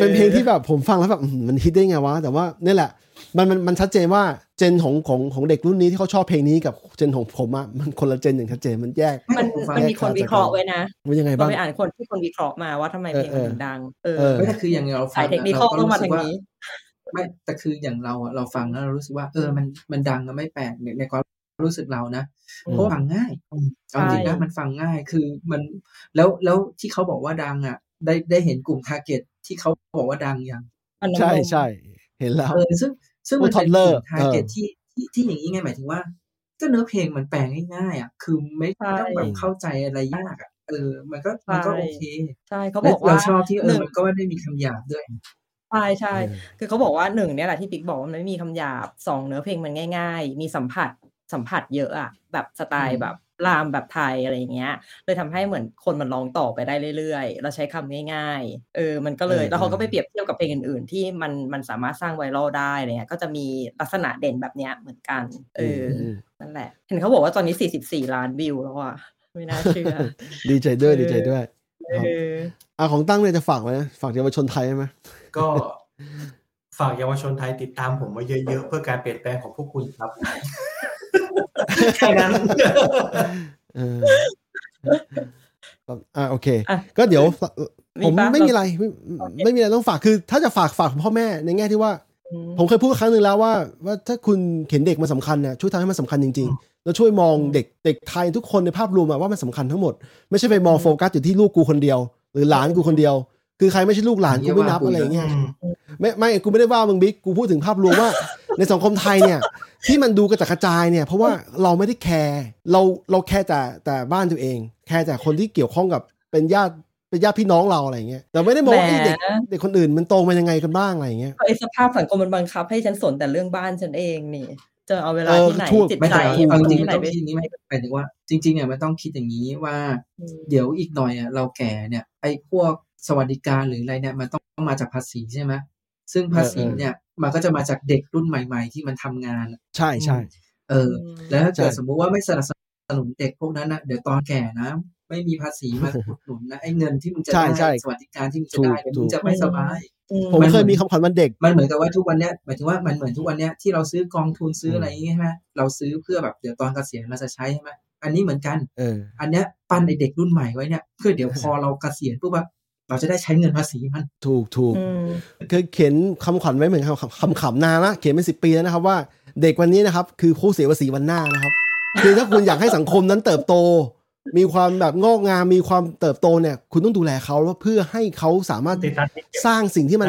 เป็นเพลงที่แบบผมฟังแล้วแบบมันฮิตได้ไงวะแต่ว่านี่แหละมันมันมันชัดเจนว่าเจนของของของเด็กรุ่นนี้ที่เขาชอบเพลงนี้กับเจนของผมอ่ะมันคนละเจนอย่างชัดเจนมันแยกมันมันมีคนวิเคราะห์ไว้นะมันยังไงบ้างไปอ่านคนที่คนวิเคราะห์มาว่าทำไมเพลงมันดังเออก็คืออย่างเราฟังเราก็รู้สึกว่าไม่แต่คืออย่างเราเราฟังแล้วเรารู้สึกว่าเออมันมันดังก็ไม่แปลกในความรู้สึกเรานะเพราะฟังง่ายเอาจริงนะมันฟังง่ายคือมันแล้วแล้วที่เขาบอกว่าดังอ่ะได้ได้เห็นกลุ่มทาร์เก็ตที่เขาบอกว่าดังยังใช่ใช่เห็นแล้วเออซึ่งซึ่งมันเป็นกลุ่มทาร์เก็ตที่ที่อย่างนี้ไงหมายถึงว่าก็เนื้อเพลงมันแปลง่ายๆอ่ะคือไม่ต้องแบบเข้าใจอะไรยากอ่ะเออมันก็มันก็โอเคใช่เขาบอกว่าเราชอบที่เออมันก็ไม่มีคำหยาบด้วยใช่ใช่คือเขาบอกว่าหนึ่งเนี่ยแหละที่ปิ๊กบอกว่ามันไม่มีคำหยาบสองเนื้อเพลงมันง่ายๆมีสัมผัสสัมผัสเยอะอะแบบสไตล์แบบ รามแบบไทยอะไรเงี้ยเลยทำให้เหมือนคนมันร้องต่อไปได้เรื่อยๆเราใช้คำง่ายๆเออมันก็เลยแล้วเขาก็ไปเปรียบเทียบกับเพลงอื่นๆที่มันมันสามารถสร้างไวรัลได้อะไรเงี้ยก็จะมีลักษณะเด่นแบบเนี้ยเหมือนกันเออนั่นแหละเห็นเขาบอกว่าตอนนี้สี่สิบสี่ล้านวิวแล้วอ่ะไม่น่าเชื่อดีใจด้วยดีใจด้วยอ่ะของตั้งเนี่ยจะฝากไว้ฝากเยาวชนไทยใช่ไหมก็ฝากเยาวชนไทยติดตามผมมาเยอะๆเพื่อการเปลี่ยนแปลงของพวกคุณครับแค่นั้นอ่าโอเคก็เดี๋ยวผมไม่มีอะไรไม่มีอะไรต้องฝากคือถ้าจะฝากฝากพ่อแม่ในแง่ที่ว่าผมเคยพูดครั้งนึงแล้วว่าว่าถ้าคุณเห็นเด็กมันสำคัญเนี่ยช่วยทำให้มันสำคัญจริงๆแล้วช่วยมองเด็กเด็กไทยทุกคนในภาพรวมว่ามันสำคัญทั้งหมดไม่ใช่ไปมองโฟกัสอยู่ที่ลูกกูคนเดียวหรือหลานกูคนเดียวคือใครไม่ใช่ลูกหลานกูไม่นับอะไรอย่างเงี้ยไม่ไม่กูไม่ได้ว่ามึงบิ๊กกูพูดถึงภาพรวมว่าในสังคมไทยเนี่ยที่มันดูกระจัดกระจายเนี่ยเพราะว่าเราไม่ได้แคร์เราเราแคร์แต่แต่บ้านตัวเองแคร์แต่คนที่เกี่ยวข้องกับเป็นญาติเป็นญาติพี่น้องเราอะไรเงี้ยแต่ไม่ได้มองว่าเด็กเด็กคนอื่นมันโตมายังไงกันบ้างอะไรเงี้ยไอ้สภาพสังคมมันบังคับให้ฉันสนแต่เรื่องบ้านฉันเองนี่จะเอาเวลาที่ไหนจิตใจเอาจริงๆไม่อย่างนี้ไม่เป็นว่าจริงๆเนี่ยมันต้องคิดอย่างนี้ว่าเดี๋ยวอีกหน่อยอ่ะเราแก่เนี่ยไอ้พวกสวัสดิการหรืออะไรเนี่ยมันต้องมาจากภาษีใช่ไหมซึ่งภาษีเนี่ยมันก็จะมาจากเด็กรุ่นใหม่ๆที่มันทำงานใช่ใช่เออแล้วถ้าเกิดสมมุติว่าไม่สนับสนุนเด็กพวกนั้นนะเดี๋ยวตอนแก่นะไม่มีภาษีมาอุดหนุนนะไอ้เงินที่มึงจะได้สวัสดิการที่มึงจะได้มึงจะไม่สบายผมเคยมีคำขวัญวันเด็กมันเหมือนกับว่าทุกวันเนี้ยหมายถึงว่ามันเหมือนทุกวันเนี้ยที่เราซื้อกองทุนซื้ออะไรอย่างเงี้ยใช่ไหมเราซื้อเพื่อแบบเดี๋ยวตอนเกษียณเราจะใช้ใช่ไหมอันนี้เหมือนกันเอออันเนี้ยปั้นไอ้เด็กรุ่นใหม่ไว้เนี่ยเพื่อเดี๋ยวพอเราเกษียณปุ๊บอะเราจะได้ใช้เงินภาษีมันถูกถูกเคยเขียนคำขวัญไว้เหมือนคำขำนานละเขียนเป็นสิบปีแล้วนะครับว่าเด็กวันนี้นะครับคือผู้เสียภาษีวันหน้านะครับคือถ้าคุณอยากให้สังคมนั้นเติบโตมีความแบบงอกงามมีความเติบโตเนี่ยคุณต้องดูแลเขาเพื่อให้เขาสามารถสร้างสิ่งที่มั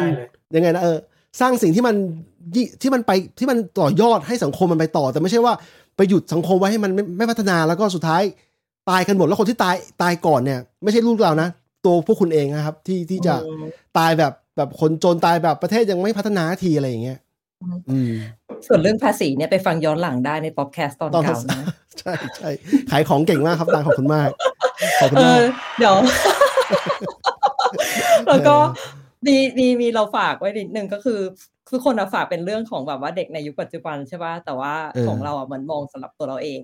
นยังไงนะเออสร้างสิ่งที่มันที่มันไปที่มันต่อยอดให้สังคมมันไปต่อแต่ไม่ใช่ว่าไปหยุดสังคมไว้ให้มันไม่พัฒนาแล้วก็สุดท้ายตายกันหมดแล้วคนที่ตายตายก่อนเนี่ยไม่ใช่ลูกเรานะตัวพวกคุณเองนะครับที่ที่จะตายแบบแบบคนจนตายแบบประเทศยังไม่พัฒนาทีอะไรอย่างเงี้ยส่วนเรื่องภาษีเนี่ยไปฟังย้อนหลังได้ในพอดแคสต์ตอนเก่านะใช่ใช่ขายของเก่งมากครับตาขอบคุณมากขอบคุณมากเดี๋ยวแล้วก็มีมีมีเราฝากไว้นิดนึงก็คือคือคนเราฝากเป็นเรื่องของแบบว่าเด็กในยุคปัจจุบันใช่ป่ะแต่ว่าของเราอ่ะมันมองสำหรับตัวเราเอง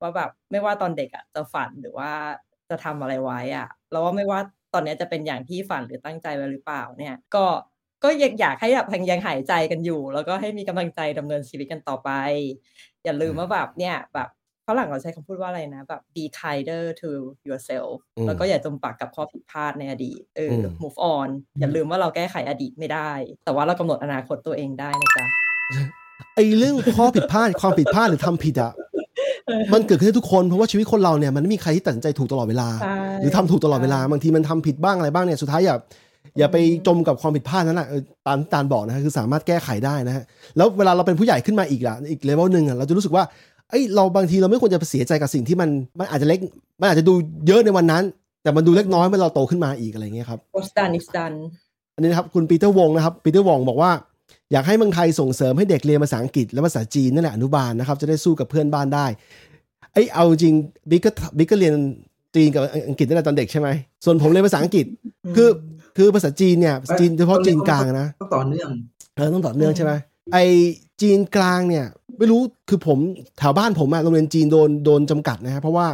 ว่าแบบไม่ว่าตอนเด็กอ่ะจะฝันหรือว่าจะทำอะไรไว้อ่ะเราว่าไม่ว่าตอนนี้จะเป็นอย่างที่ฝันหรือตั้งใจไว้หรือเปล่าเนี่ยก็ก็ยังอยากให้แบบยังหายใจกันอยู่แล้วก็ให้มีกำลังใจดำเนินชีวิตกันต่อไปอย่าลืมว่าแบบเนี่ยแบบฝรั่งเราใช้คำพูดว่าอะไรนะแบบ be kinder to yourself แล้วก็อย่าจมปลักกับข้อผิดพลาดในอดีตเออ move on อย่าลืมว่าเราแก้ไขอดีตไม่ได้แต่ว่าเรากำหนดอนาคตตัวเองได้นะจ๊ะไอ้เรื่องข้อผิดพลาดความผิดพลาดหรือทำผิดอะมันเกิดขึ้นได้ทุกคนเพราะว่าชีวิตคนเราเนี่ยมันไม่มีใครที่ตัดสินใจถูกตลอดเวลาหรือทำถูกตลอดเวลาบางทีมันทำผิดบ้างอะไรบ้างเนี่ยสุดท้ายอย่าอย่าไปจมกับความผิดพลาดนั้นแหละตามที่ตาลบอกนะฮะคือสามารถแก้ไขได้นะฮะแล้วเวลาเราเป็นผู้ใหญ่ขึ้นมาอีกล่ะอีกเลเวลนึงอ่ะเราจะรู้สึกว่าเอ้ยเราบางทีเราไม่ควรจะเสียใจกับสิ่งที่มันมันอาจจะเล็กมันอาจจะดูเยอะในวันนั้นแต่มันดูเล็กน้อยเมื่อเราโตขึ้นมาอีกอะไรเงี้ยครับ What's done is done อันนี้นะครับคุณปีเตอร์วงนะครับปีเตอร์วงบอกว่าอยากให้เมืองไทยส่งเสริมให้เด็กเรียนภาษาอังกฤษและภาษาจีนนั่นแหละอนุบาล น, นะครับจะได้สู้กับเพื่อนบ้านได้ไอ้เอาจริงบิ๊กก็บิ๊กก็เรียนจีนกับอังกฤษตั้งแต่ตอนเด็กใช่ไหมส่วนผมเรียนภาษาอังกฤษคือคือภาษาจีนเนี่ยจีนเฉพาะจีนกลางนะต้องต่อเนื่องเออต้องต่อเนื่องใช่ไหมไอ้จีนกลางเนี่ยไม่รู้คือผมแถวบ้านผมอะโรงเรียนจีนโดนโดนจำกัดนะฮะเพราะว่าม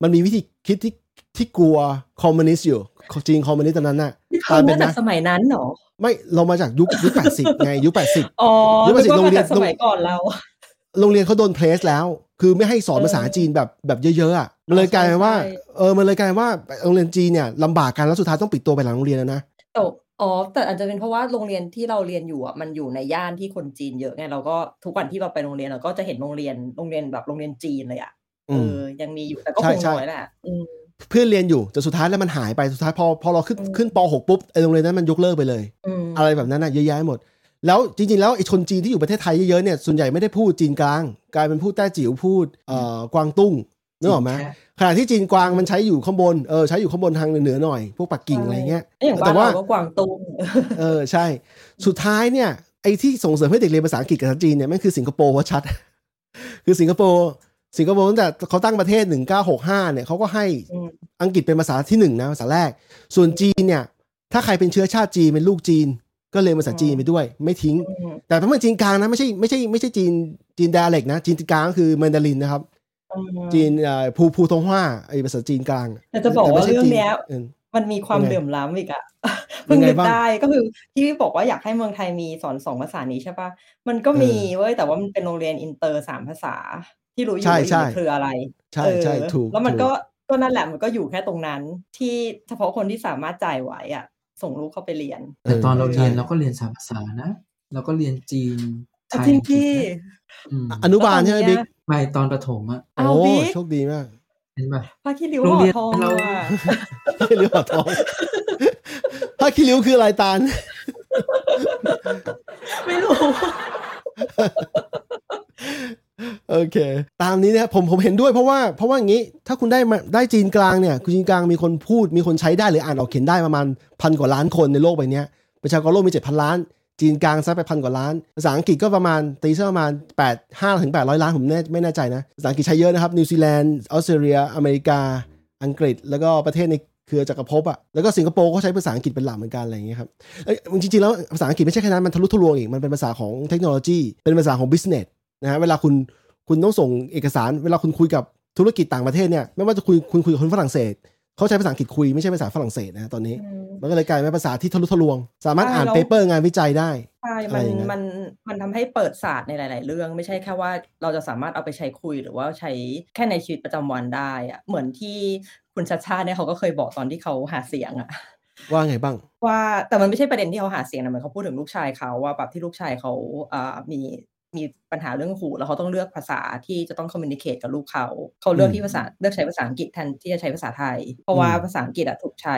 ันมีวิธีคิดที่ที่กลัวคอมมิวนิสต์อยู่จีนคอมมิวนิสต์ตอนนั้นน่ะตอนเป็นนะสมัยนั้นหรอไม่เรามาจากยุคยุคแปดสิบไงยุคแปดสิบอ๋อยุคแปดสิบโรงเรียนสมัยก่อนเราโรงเรียนเขาโดนเพรสแล้วคือไม่ให้สอนภาษาจีนแบบแบบเยอะๆอ่ะมันเลยกลายเป็นว่าเออมันเลยกลายเป็นว่าโรงเรียนจีนเนี่ยลำบากกันแล้วสุดท้ายต้องปิดตัวไปหลังโรงเรียนแล้วนะอ๋อแต่อาจจะเป็นเพราะว่าโรงเรียนที่เราเรียนอยู่อ่ะมันอยู่ในย่านที่คนจีนเยอะไงเราก็ทุกวันที่เราไปโรงเรียนเราก็จะเห็นโรงเรียนโรงเรียนแบบโรงเรียนจีนเลยอ่ะเออยังมีอยู่แต่ก็คงน้อยแหละเพื่อนเรียนอยู่จนสุดท้ายแล้วมันหายไปสุดท้ายพอพอเราขึ้นขึ้นป หก ปุ๊บไอ้โรงเรียนนั้นมันยกเลิกไปเลยอะไรแบบนั้นน่ะเยอะแยะหมดแล้วจริงๆแล้วไอ้คนจีนที่อยู่ประเทศไทยเยอะๆเนี่ยส่วนใหญ่ไม่ได้พูดจีนกลางกลายเป็นพูดแต้จิ๋วพูดเอ่อกวางตุ้งนึกออกมั้ยขณะที่จีนกวางมันใช้อยู่ข้างบนเออใช้อยู่ข้างบนทางเหนือหน่อยพวกปักกิ่งอะไรเงี้ยแต่ว่ากวางตุ้งเออใช่สุดท้ายเนี่ยไอ้ที่ส่งเสริมให้เด็กเรียนภาษาอังกฤษกับภาษาจีนเนี่ยมันคือสิงคโปร์ชัดคือสิงคโปร์ สิงคโปร์ตั้งแต่เขาตั้งประเทศหนึ่งเก้าหกห้าเนี่ยเขาก็ให้อังกฤษเป็นภาษาที่หนึ่งนะภาษาแรกส่วนจีนเนี่ยถ้าใครเป็นเชื้อชาติจีนเป็นลูกจีนก็เรียนภาษาจีนไปด้วยไม่ทิ้งแต่ถ้าเป็นจีนกลางนะไม่ใช่ไม่ใช่ไม่ใช่จีนจีนดาเล็กนะจีนกลางก็คือแมนดารินนะครับจีนภูภูทงฮวาไอ้ภาษาจีนกลางแต่จะบอกว่าเรื่องเนี้ยมันมีความเหลื่อมล้ำอีกอ่ะเพิ่งนึกได้ก็คือที่บอกว่าอยากให้เมืองไทยมีสอนสองภาษานี้ใช่ป่ะมันก็มีเว้ยแต่ว่ามันเป็นโรงเรียนอินเตอร์สามภาษาที่รู้อยู่ว่ามันคืออะไรใช่ใช่ถูกแล้วมันก็ก็นั่นแหละมันก็อยู่แค่ตรงนั้นที่เฉพาะคนที่สามารถจ่ายไหวอ่ะส่งลูกเข้าไปเรียนแต่ตอนเราเรียนเราก็เรียนสามภาษานะเราก็เรียนจีนไทยอนุบาลใช่ไหมบิ๊กไปตอนประถมอ่ะโอ้โชคดีมากเห็นป่ะผ้าขี้ริ้วห่อทองเราผ้าขี้ริ้วห่อทองผ้าขี้ริ้วคืออะไรตาลไม่รู้โอเคตามนี้นะผมผมเห็นด้วยเพราะว่าเพราะว่าอย่างนี้ถ้าคุณได้ได้จีนกลางเนี่ยคุณจีนกลางมีคนพูดมีคนใช้ได้หรืออ่านออกเขียนได้ประมาณพันกว่าล้านคนในโลกใบนี้ประชากรโลกมี เจ็ดพัน ล้านจีนกลางซะไปพันกว่าล้านภาษาอังกฤษก็ประมาณตีซะประมาณแปด ห้าถึงแปดร้อยล้านผมไม่แน่ใจนะภาษาอังกฤษใช้เยอะนะครับนิวซีแลนด์ออสเตรเลียอเมริกาอังกฤษแล้วก็ประเทศในเครือจักรภพอ่ะแล้วก็สิงคโปร์ก็ใช้ภาษาอังกฤษเป็นหลักเหมือนกันอะไรอย่างเงี้ยครับเอ้ยจริงๆแล้วภาษาอังกฤษไม่ใช่แค่นั้นมันทะลุทะลวงอีกมันเป็นภาษาของเทคโนโลยีเป็นภาษาของบิสเนสนะฮะเวลาคุณคุณต้องส่งเอกสารเวลาคุณคุยกับธุรกิจต่างประเทศเนี่ยไม่ว่าจะคุยคุณคุยกับคนฝรั่งเศสเขาใช้ภาษาอังกฤษคุยไม่ใช่ภาษาฝรั่งเศสนะตอนนี้มันก็เลยกลายเป็นภาษาที่ทะลุทะลวงสามารถอ่านเปเปอร์งานวิจัยได้ใช่มันมันมันทำให้เปิดศาสตร์ในหลายๆเรื่องไม่ใช่แค่ว่าเราจะสามารถเอาไปใช้คุยหรือว่าใช้แค่ในชีวิตประจำวันได้อะเหมือนที่คุณชัชชาติเนี่ยเขาก็เคยบอกตอนที่เขาหาเสียงอะว่าไงบ้างว่าแต่มันไม่ใช่ประเด็นที่เขาหาเสียงนะมันเขาพูดถึงลูกชายเขาว่าแบบที่ลูกชายเขาอ่ามีมีปัญหาเรื่องหูแล้วเขาต้องเลือกภาษาที่จะต้องคอมมิวนิเคตกับลูกเขาเขาเลือกที่ภาษาเลือกใช้ภาษาอังกฤษแทนที่จะใช้ภาษาไทยเพราะว่าภาษาอังกฤษถูกใช้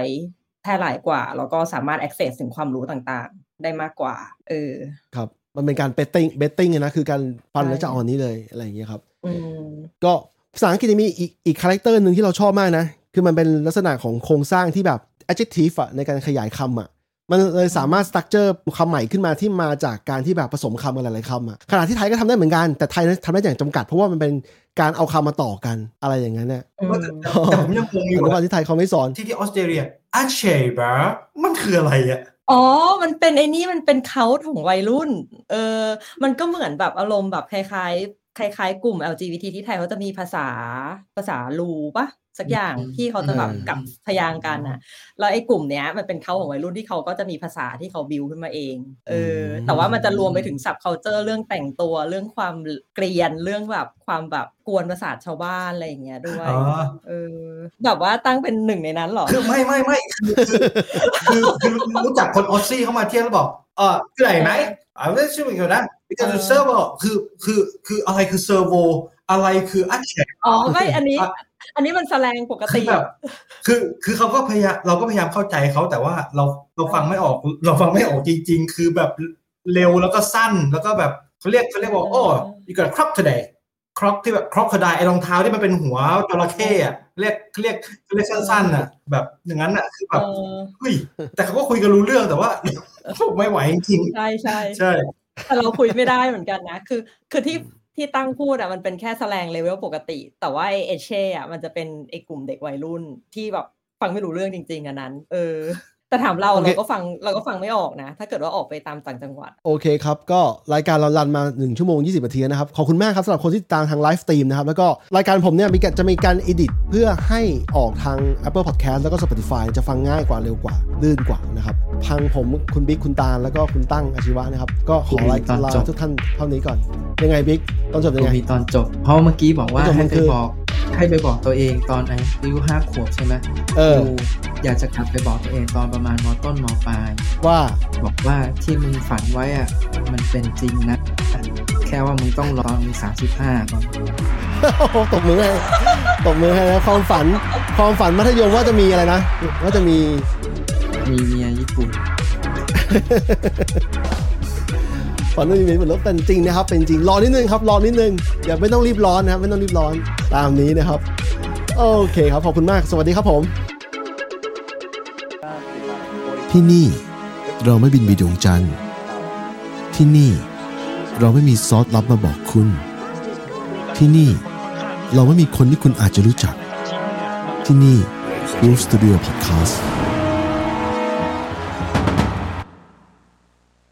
แพร่หลายกว่าแล้วก็สามารถ access ถึงความรู้ต่างๆได้มากกว่าเออครับมันเป็นการ betting betting นะคือการฟันแล้วจะเอาอันนี้เลยอะไรอย่างเงี้ยครับอืมก็ภาษาอังกฤษมีอีกอีกคาแรคเตอร์นึงที่เราชอบมากนะคือมันเป็นลักษณะของโครงสร้างที่แบบ adjective อ่ะในการขยายคำอ่ะมันเลยสามารถสตรัคเจอร์คำใหม่ขึ้นมาที่มาจากการที่แบบผสมคำกันหลายๆคำอ่ะขณะที่ไทยก็ทำได้เหมือนกันแต่ไทยทำได้อย่างจำกัดเพราะว่ามันเป็นการเอาคำมาต่อกันอะไรอย่างนั้นเนี่ยแต่ผมยังงงอยู่ว่าที่ไทยเขาไม่สอนที่ที่ออสเตรเลียอาเชบะมันคืออะไรอ่ะอ๋อมันเป็นไอ้นี่มันเป็นเค้าของวัยรุ่นเออมันก็เหมือนแบบอารมณ์แบบคล้ายๆคล้ายๆกลุ่ม แอล จี บี ที ที่ไทยเขาจะมีภาษาภาษาลูป่ะสักอย่างที่เขาจะแบบกับพยางกันน่ะแล้วไอ้กลุ่มเนี้ยมันเป็นเค้าของวัยรุ่นที่เขาก็จะมีภาษาที่เขาบิวขึ้นมาเองเออแต่ว่ามันจะรวมไปถึงซับคัลเจอร์เรื่องแต่งตัวเรื่องความเกรียนเรื่องแบบความแบบกวนประสาทชาวบ้านอะไรอย่างเงี้ยด้วยเออแบบว่าตั้งเป็นหนึ่งในนั้นหรอคือไม่ไม่ไม่คือคือรู้จักคนออสซี่เข้ามาเที่ยวแล้วบอกเออคือไหนไหมเอาเรื่องชื่อมันก่อนนะวิจารณ์เซอร์โวคือคือคืออะไรคือเซอร์โวอะไรคืออัจฉริยะอ๋อไม่อันนี้อันนี้มันแสลงปกติแบบคือคือเขาก็พยายามเราก็พยายามเข้าใจเขาแต่ว่าเราเราฟังไม่ออกเราฟังไม่ออกจริงๆคือแบบเร็วแล้วก็สั้นแล้วก็แบบเขาเรียกเขาเรียกว่าโอ้ยเกิดครอบทีไหนครอบที่แบบครอบกระไดไอ้รองเท้าที่มันเป็นหัวจระเข้อ่ะเรียกเรียกเรียกสั้นๆอ่ะแบบอย่างนั้นอ่ะคือแบบเฮ้ยแต่เขาก็คุยกันรู้เรื่องแต่ว่าไม่ไหวจริงใช่ใช่ใช่แต่เราคุยไม่ได้เหมือนกันนะคือคือที่ที่ตั้งพูดอ่ะมันเป็นแค่แสลงเลเวลปกติแต่ว่าไอ้เอเช่อ่ะมันจะเป็นไอ้กลุ่มเด็กวัยรุ่นที่แบบฟังไม่รู้เรื่องจริงๆอันนั้นเออแต่ถามเรา okay. เราก็ฟังเราก็ฟังไม่ออกนะถ้าเกิดว่าออกไปตามต่างจังหวัดโอเคครับก็รายการเรารันมาหนึ่งชั่วโมงยี่สิบนาทีนะครับขอบคุณมากครับสำหรับคนที่ติดตามทางไลฟ์สตรีมนะครับแล้วก็รายการผมเนี่ยมีจะมีการ edit เพื่อให้ออกทาง Apple Podcast แล้วก็ Spotify จะฟังง่ายกว่าเร็วกว่าลื่นกว่านะครับทางผมคุณบิ๊กคุณตาลแล้วก็คุณตั้งอาชีวะนะครับก็ขอไลฟ์ลาทุกท่านเท่านี้ก่อนยังไงบิ๊กตอนจบยังไงมีตอนจบเพราะเมื่อกี้บอกว่าให้ไปบอกให้ไปบอกตัวเองตอนอายุห้าขวบใช่มั้ยเอออยากจะกลับไปบอกตัวเองตอนประมาณม.ต้นม.ปลายว่าบอกว่าที่มึงฝันไว้อ่ะมันเป็นจริงนะแค่ว่ามึงต้องรอมึงสามสิบห้าก่อนตบมือให้ตบมือให้นะความฝันความฝันมัธยมว่าจะมีอะไรนะว่าจะมีมีเมียญี่ปุ่นฝันว่ามีเมียญี่ปุ่นแล้วเป็นจริงนะครับเป็นจริงรอนิดนึงครับรอนิดนึงอย่าไม่ต้องรีบร้อนนะครับไม่ต้องรีบร้อนตามนี้นะครับโอเคครับขอบคุณมากสวัสดีครับผมที่นี่เราไม่บินไปดวงจันทร์ที่นี่เราไม่มีซอสลับมาบอกคุณที่นี่ เราไม่มีคนที่คุณอาจจะรู้จักที่นี่ GROOV Studio Podcast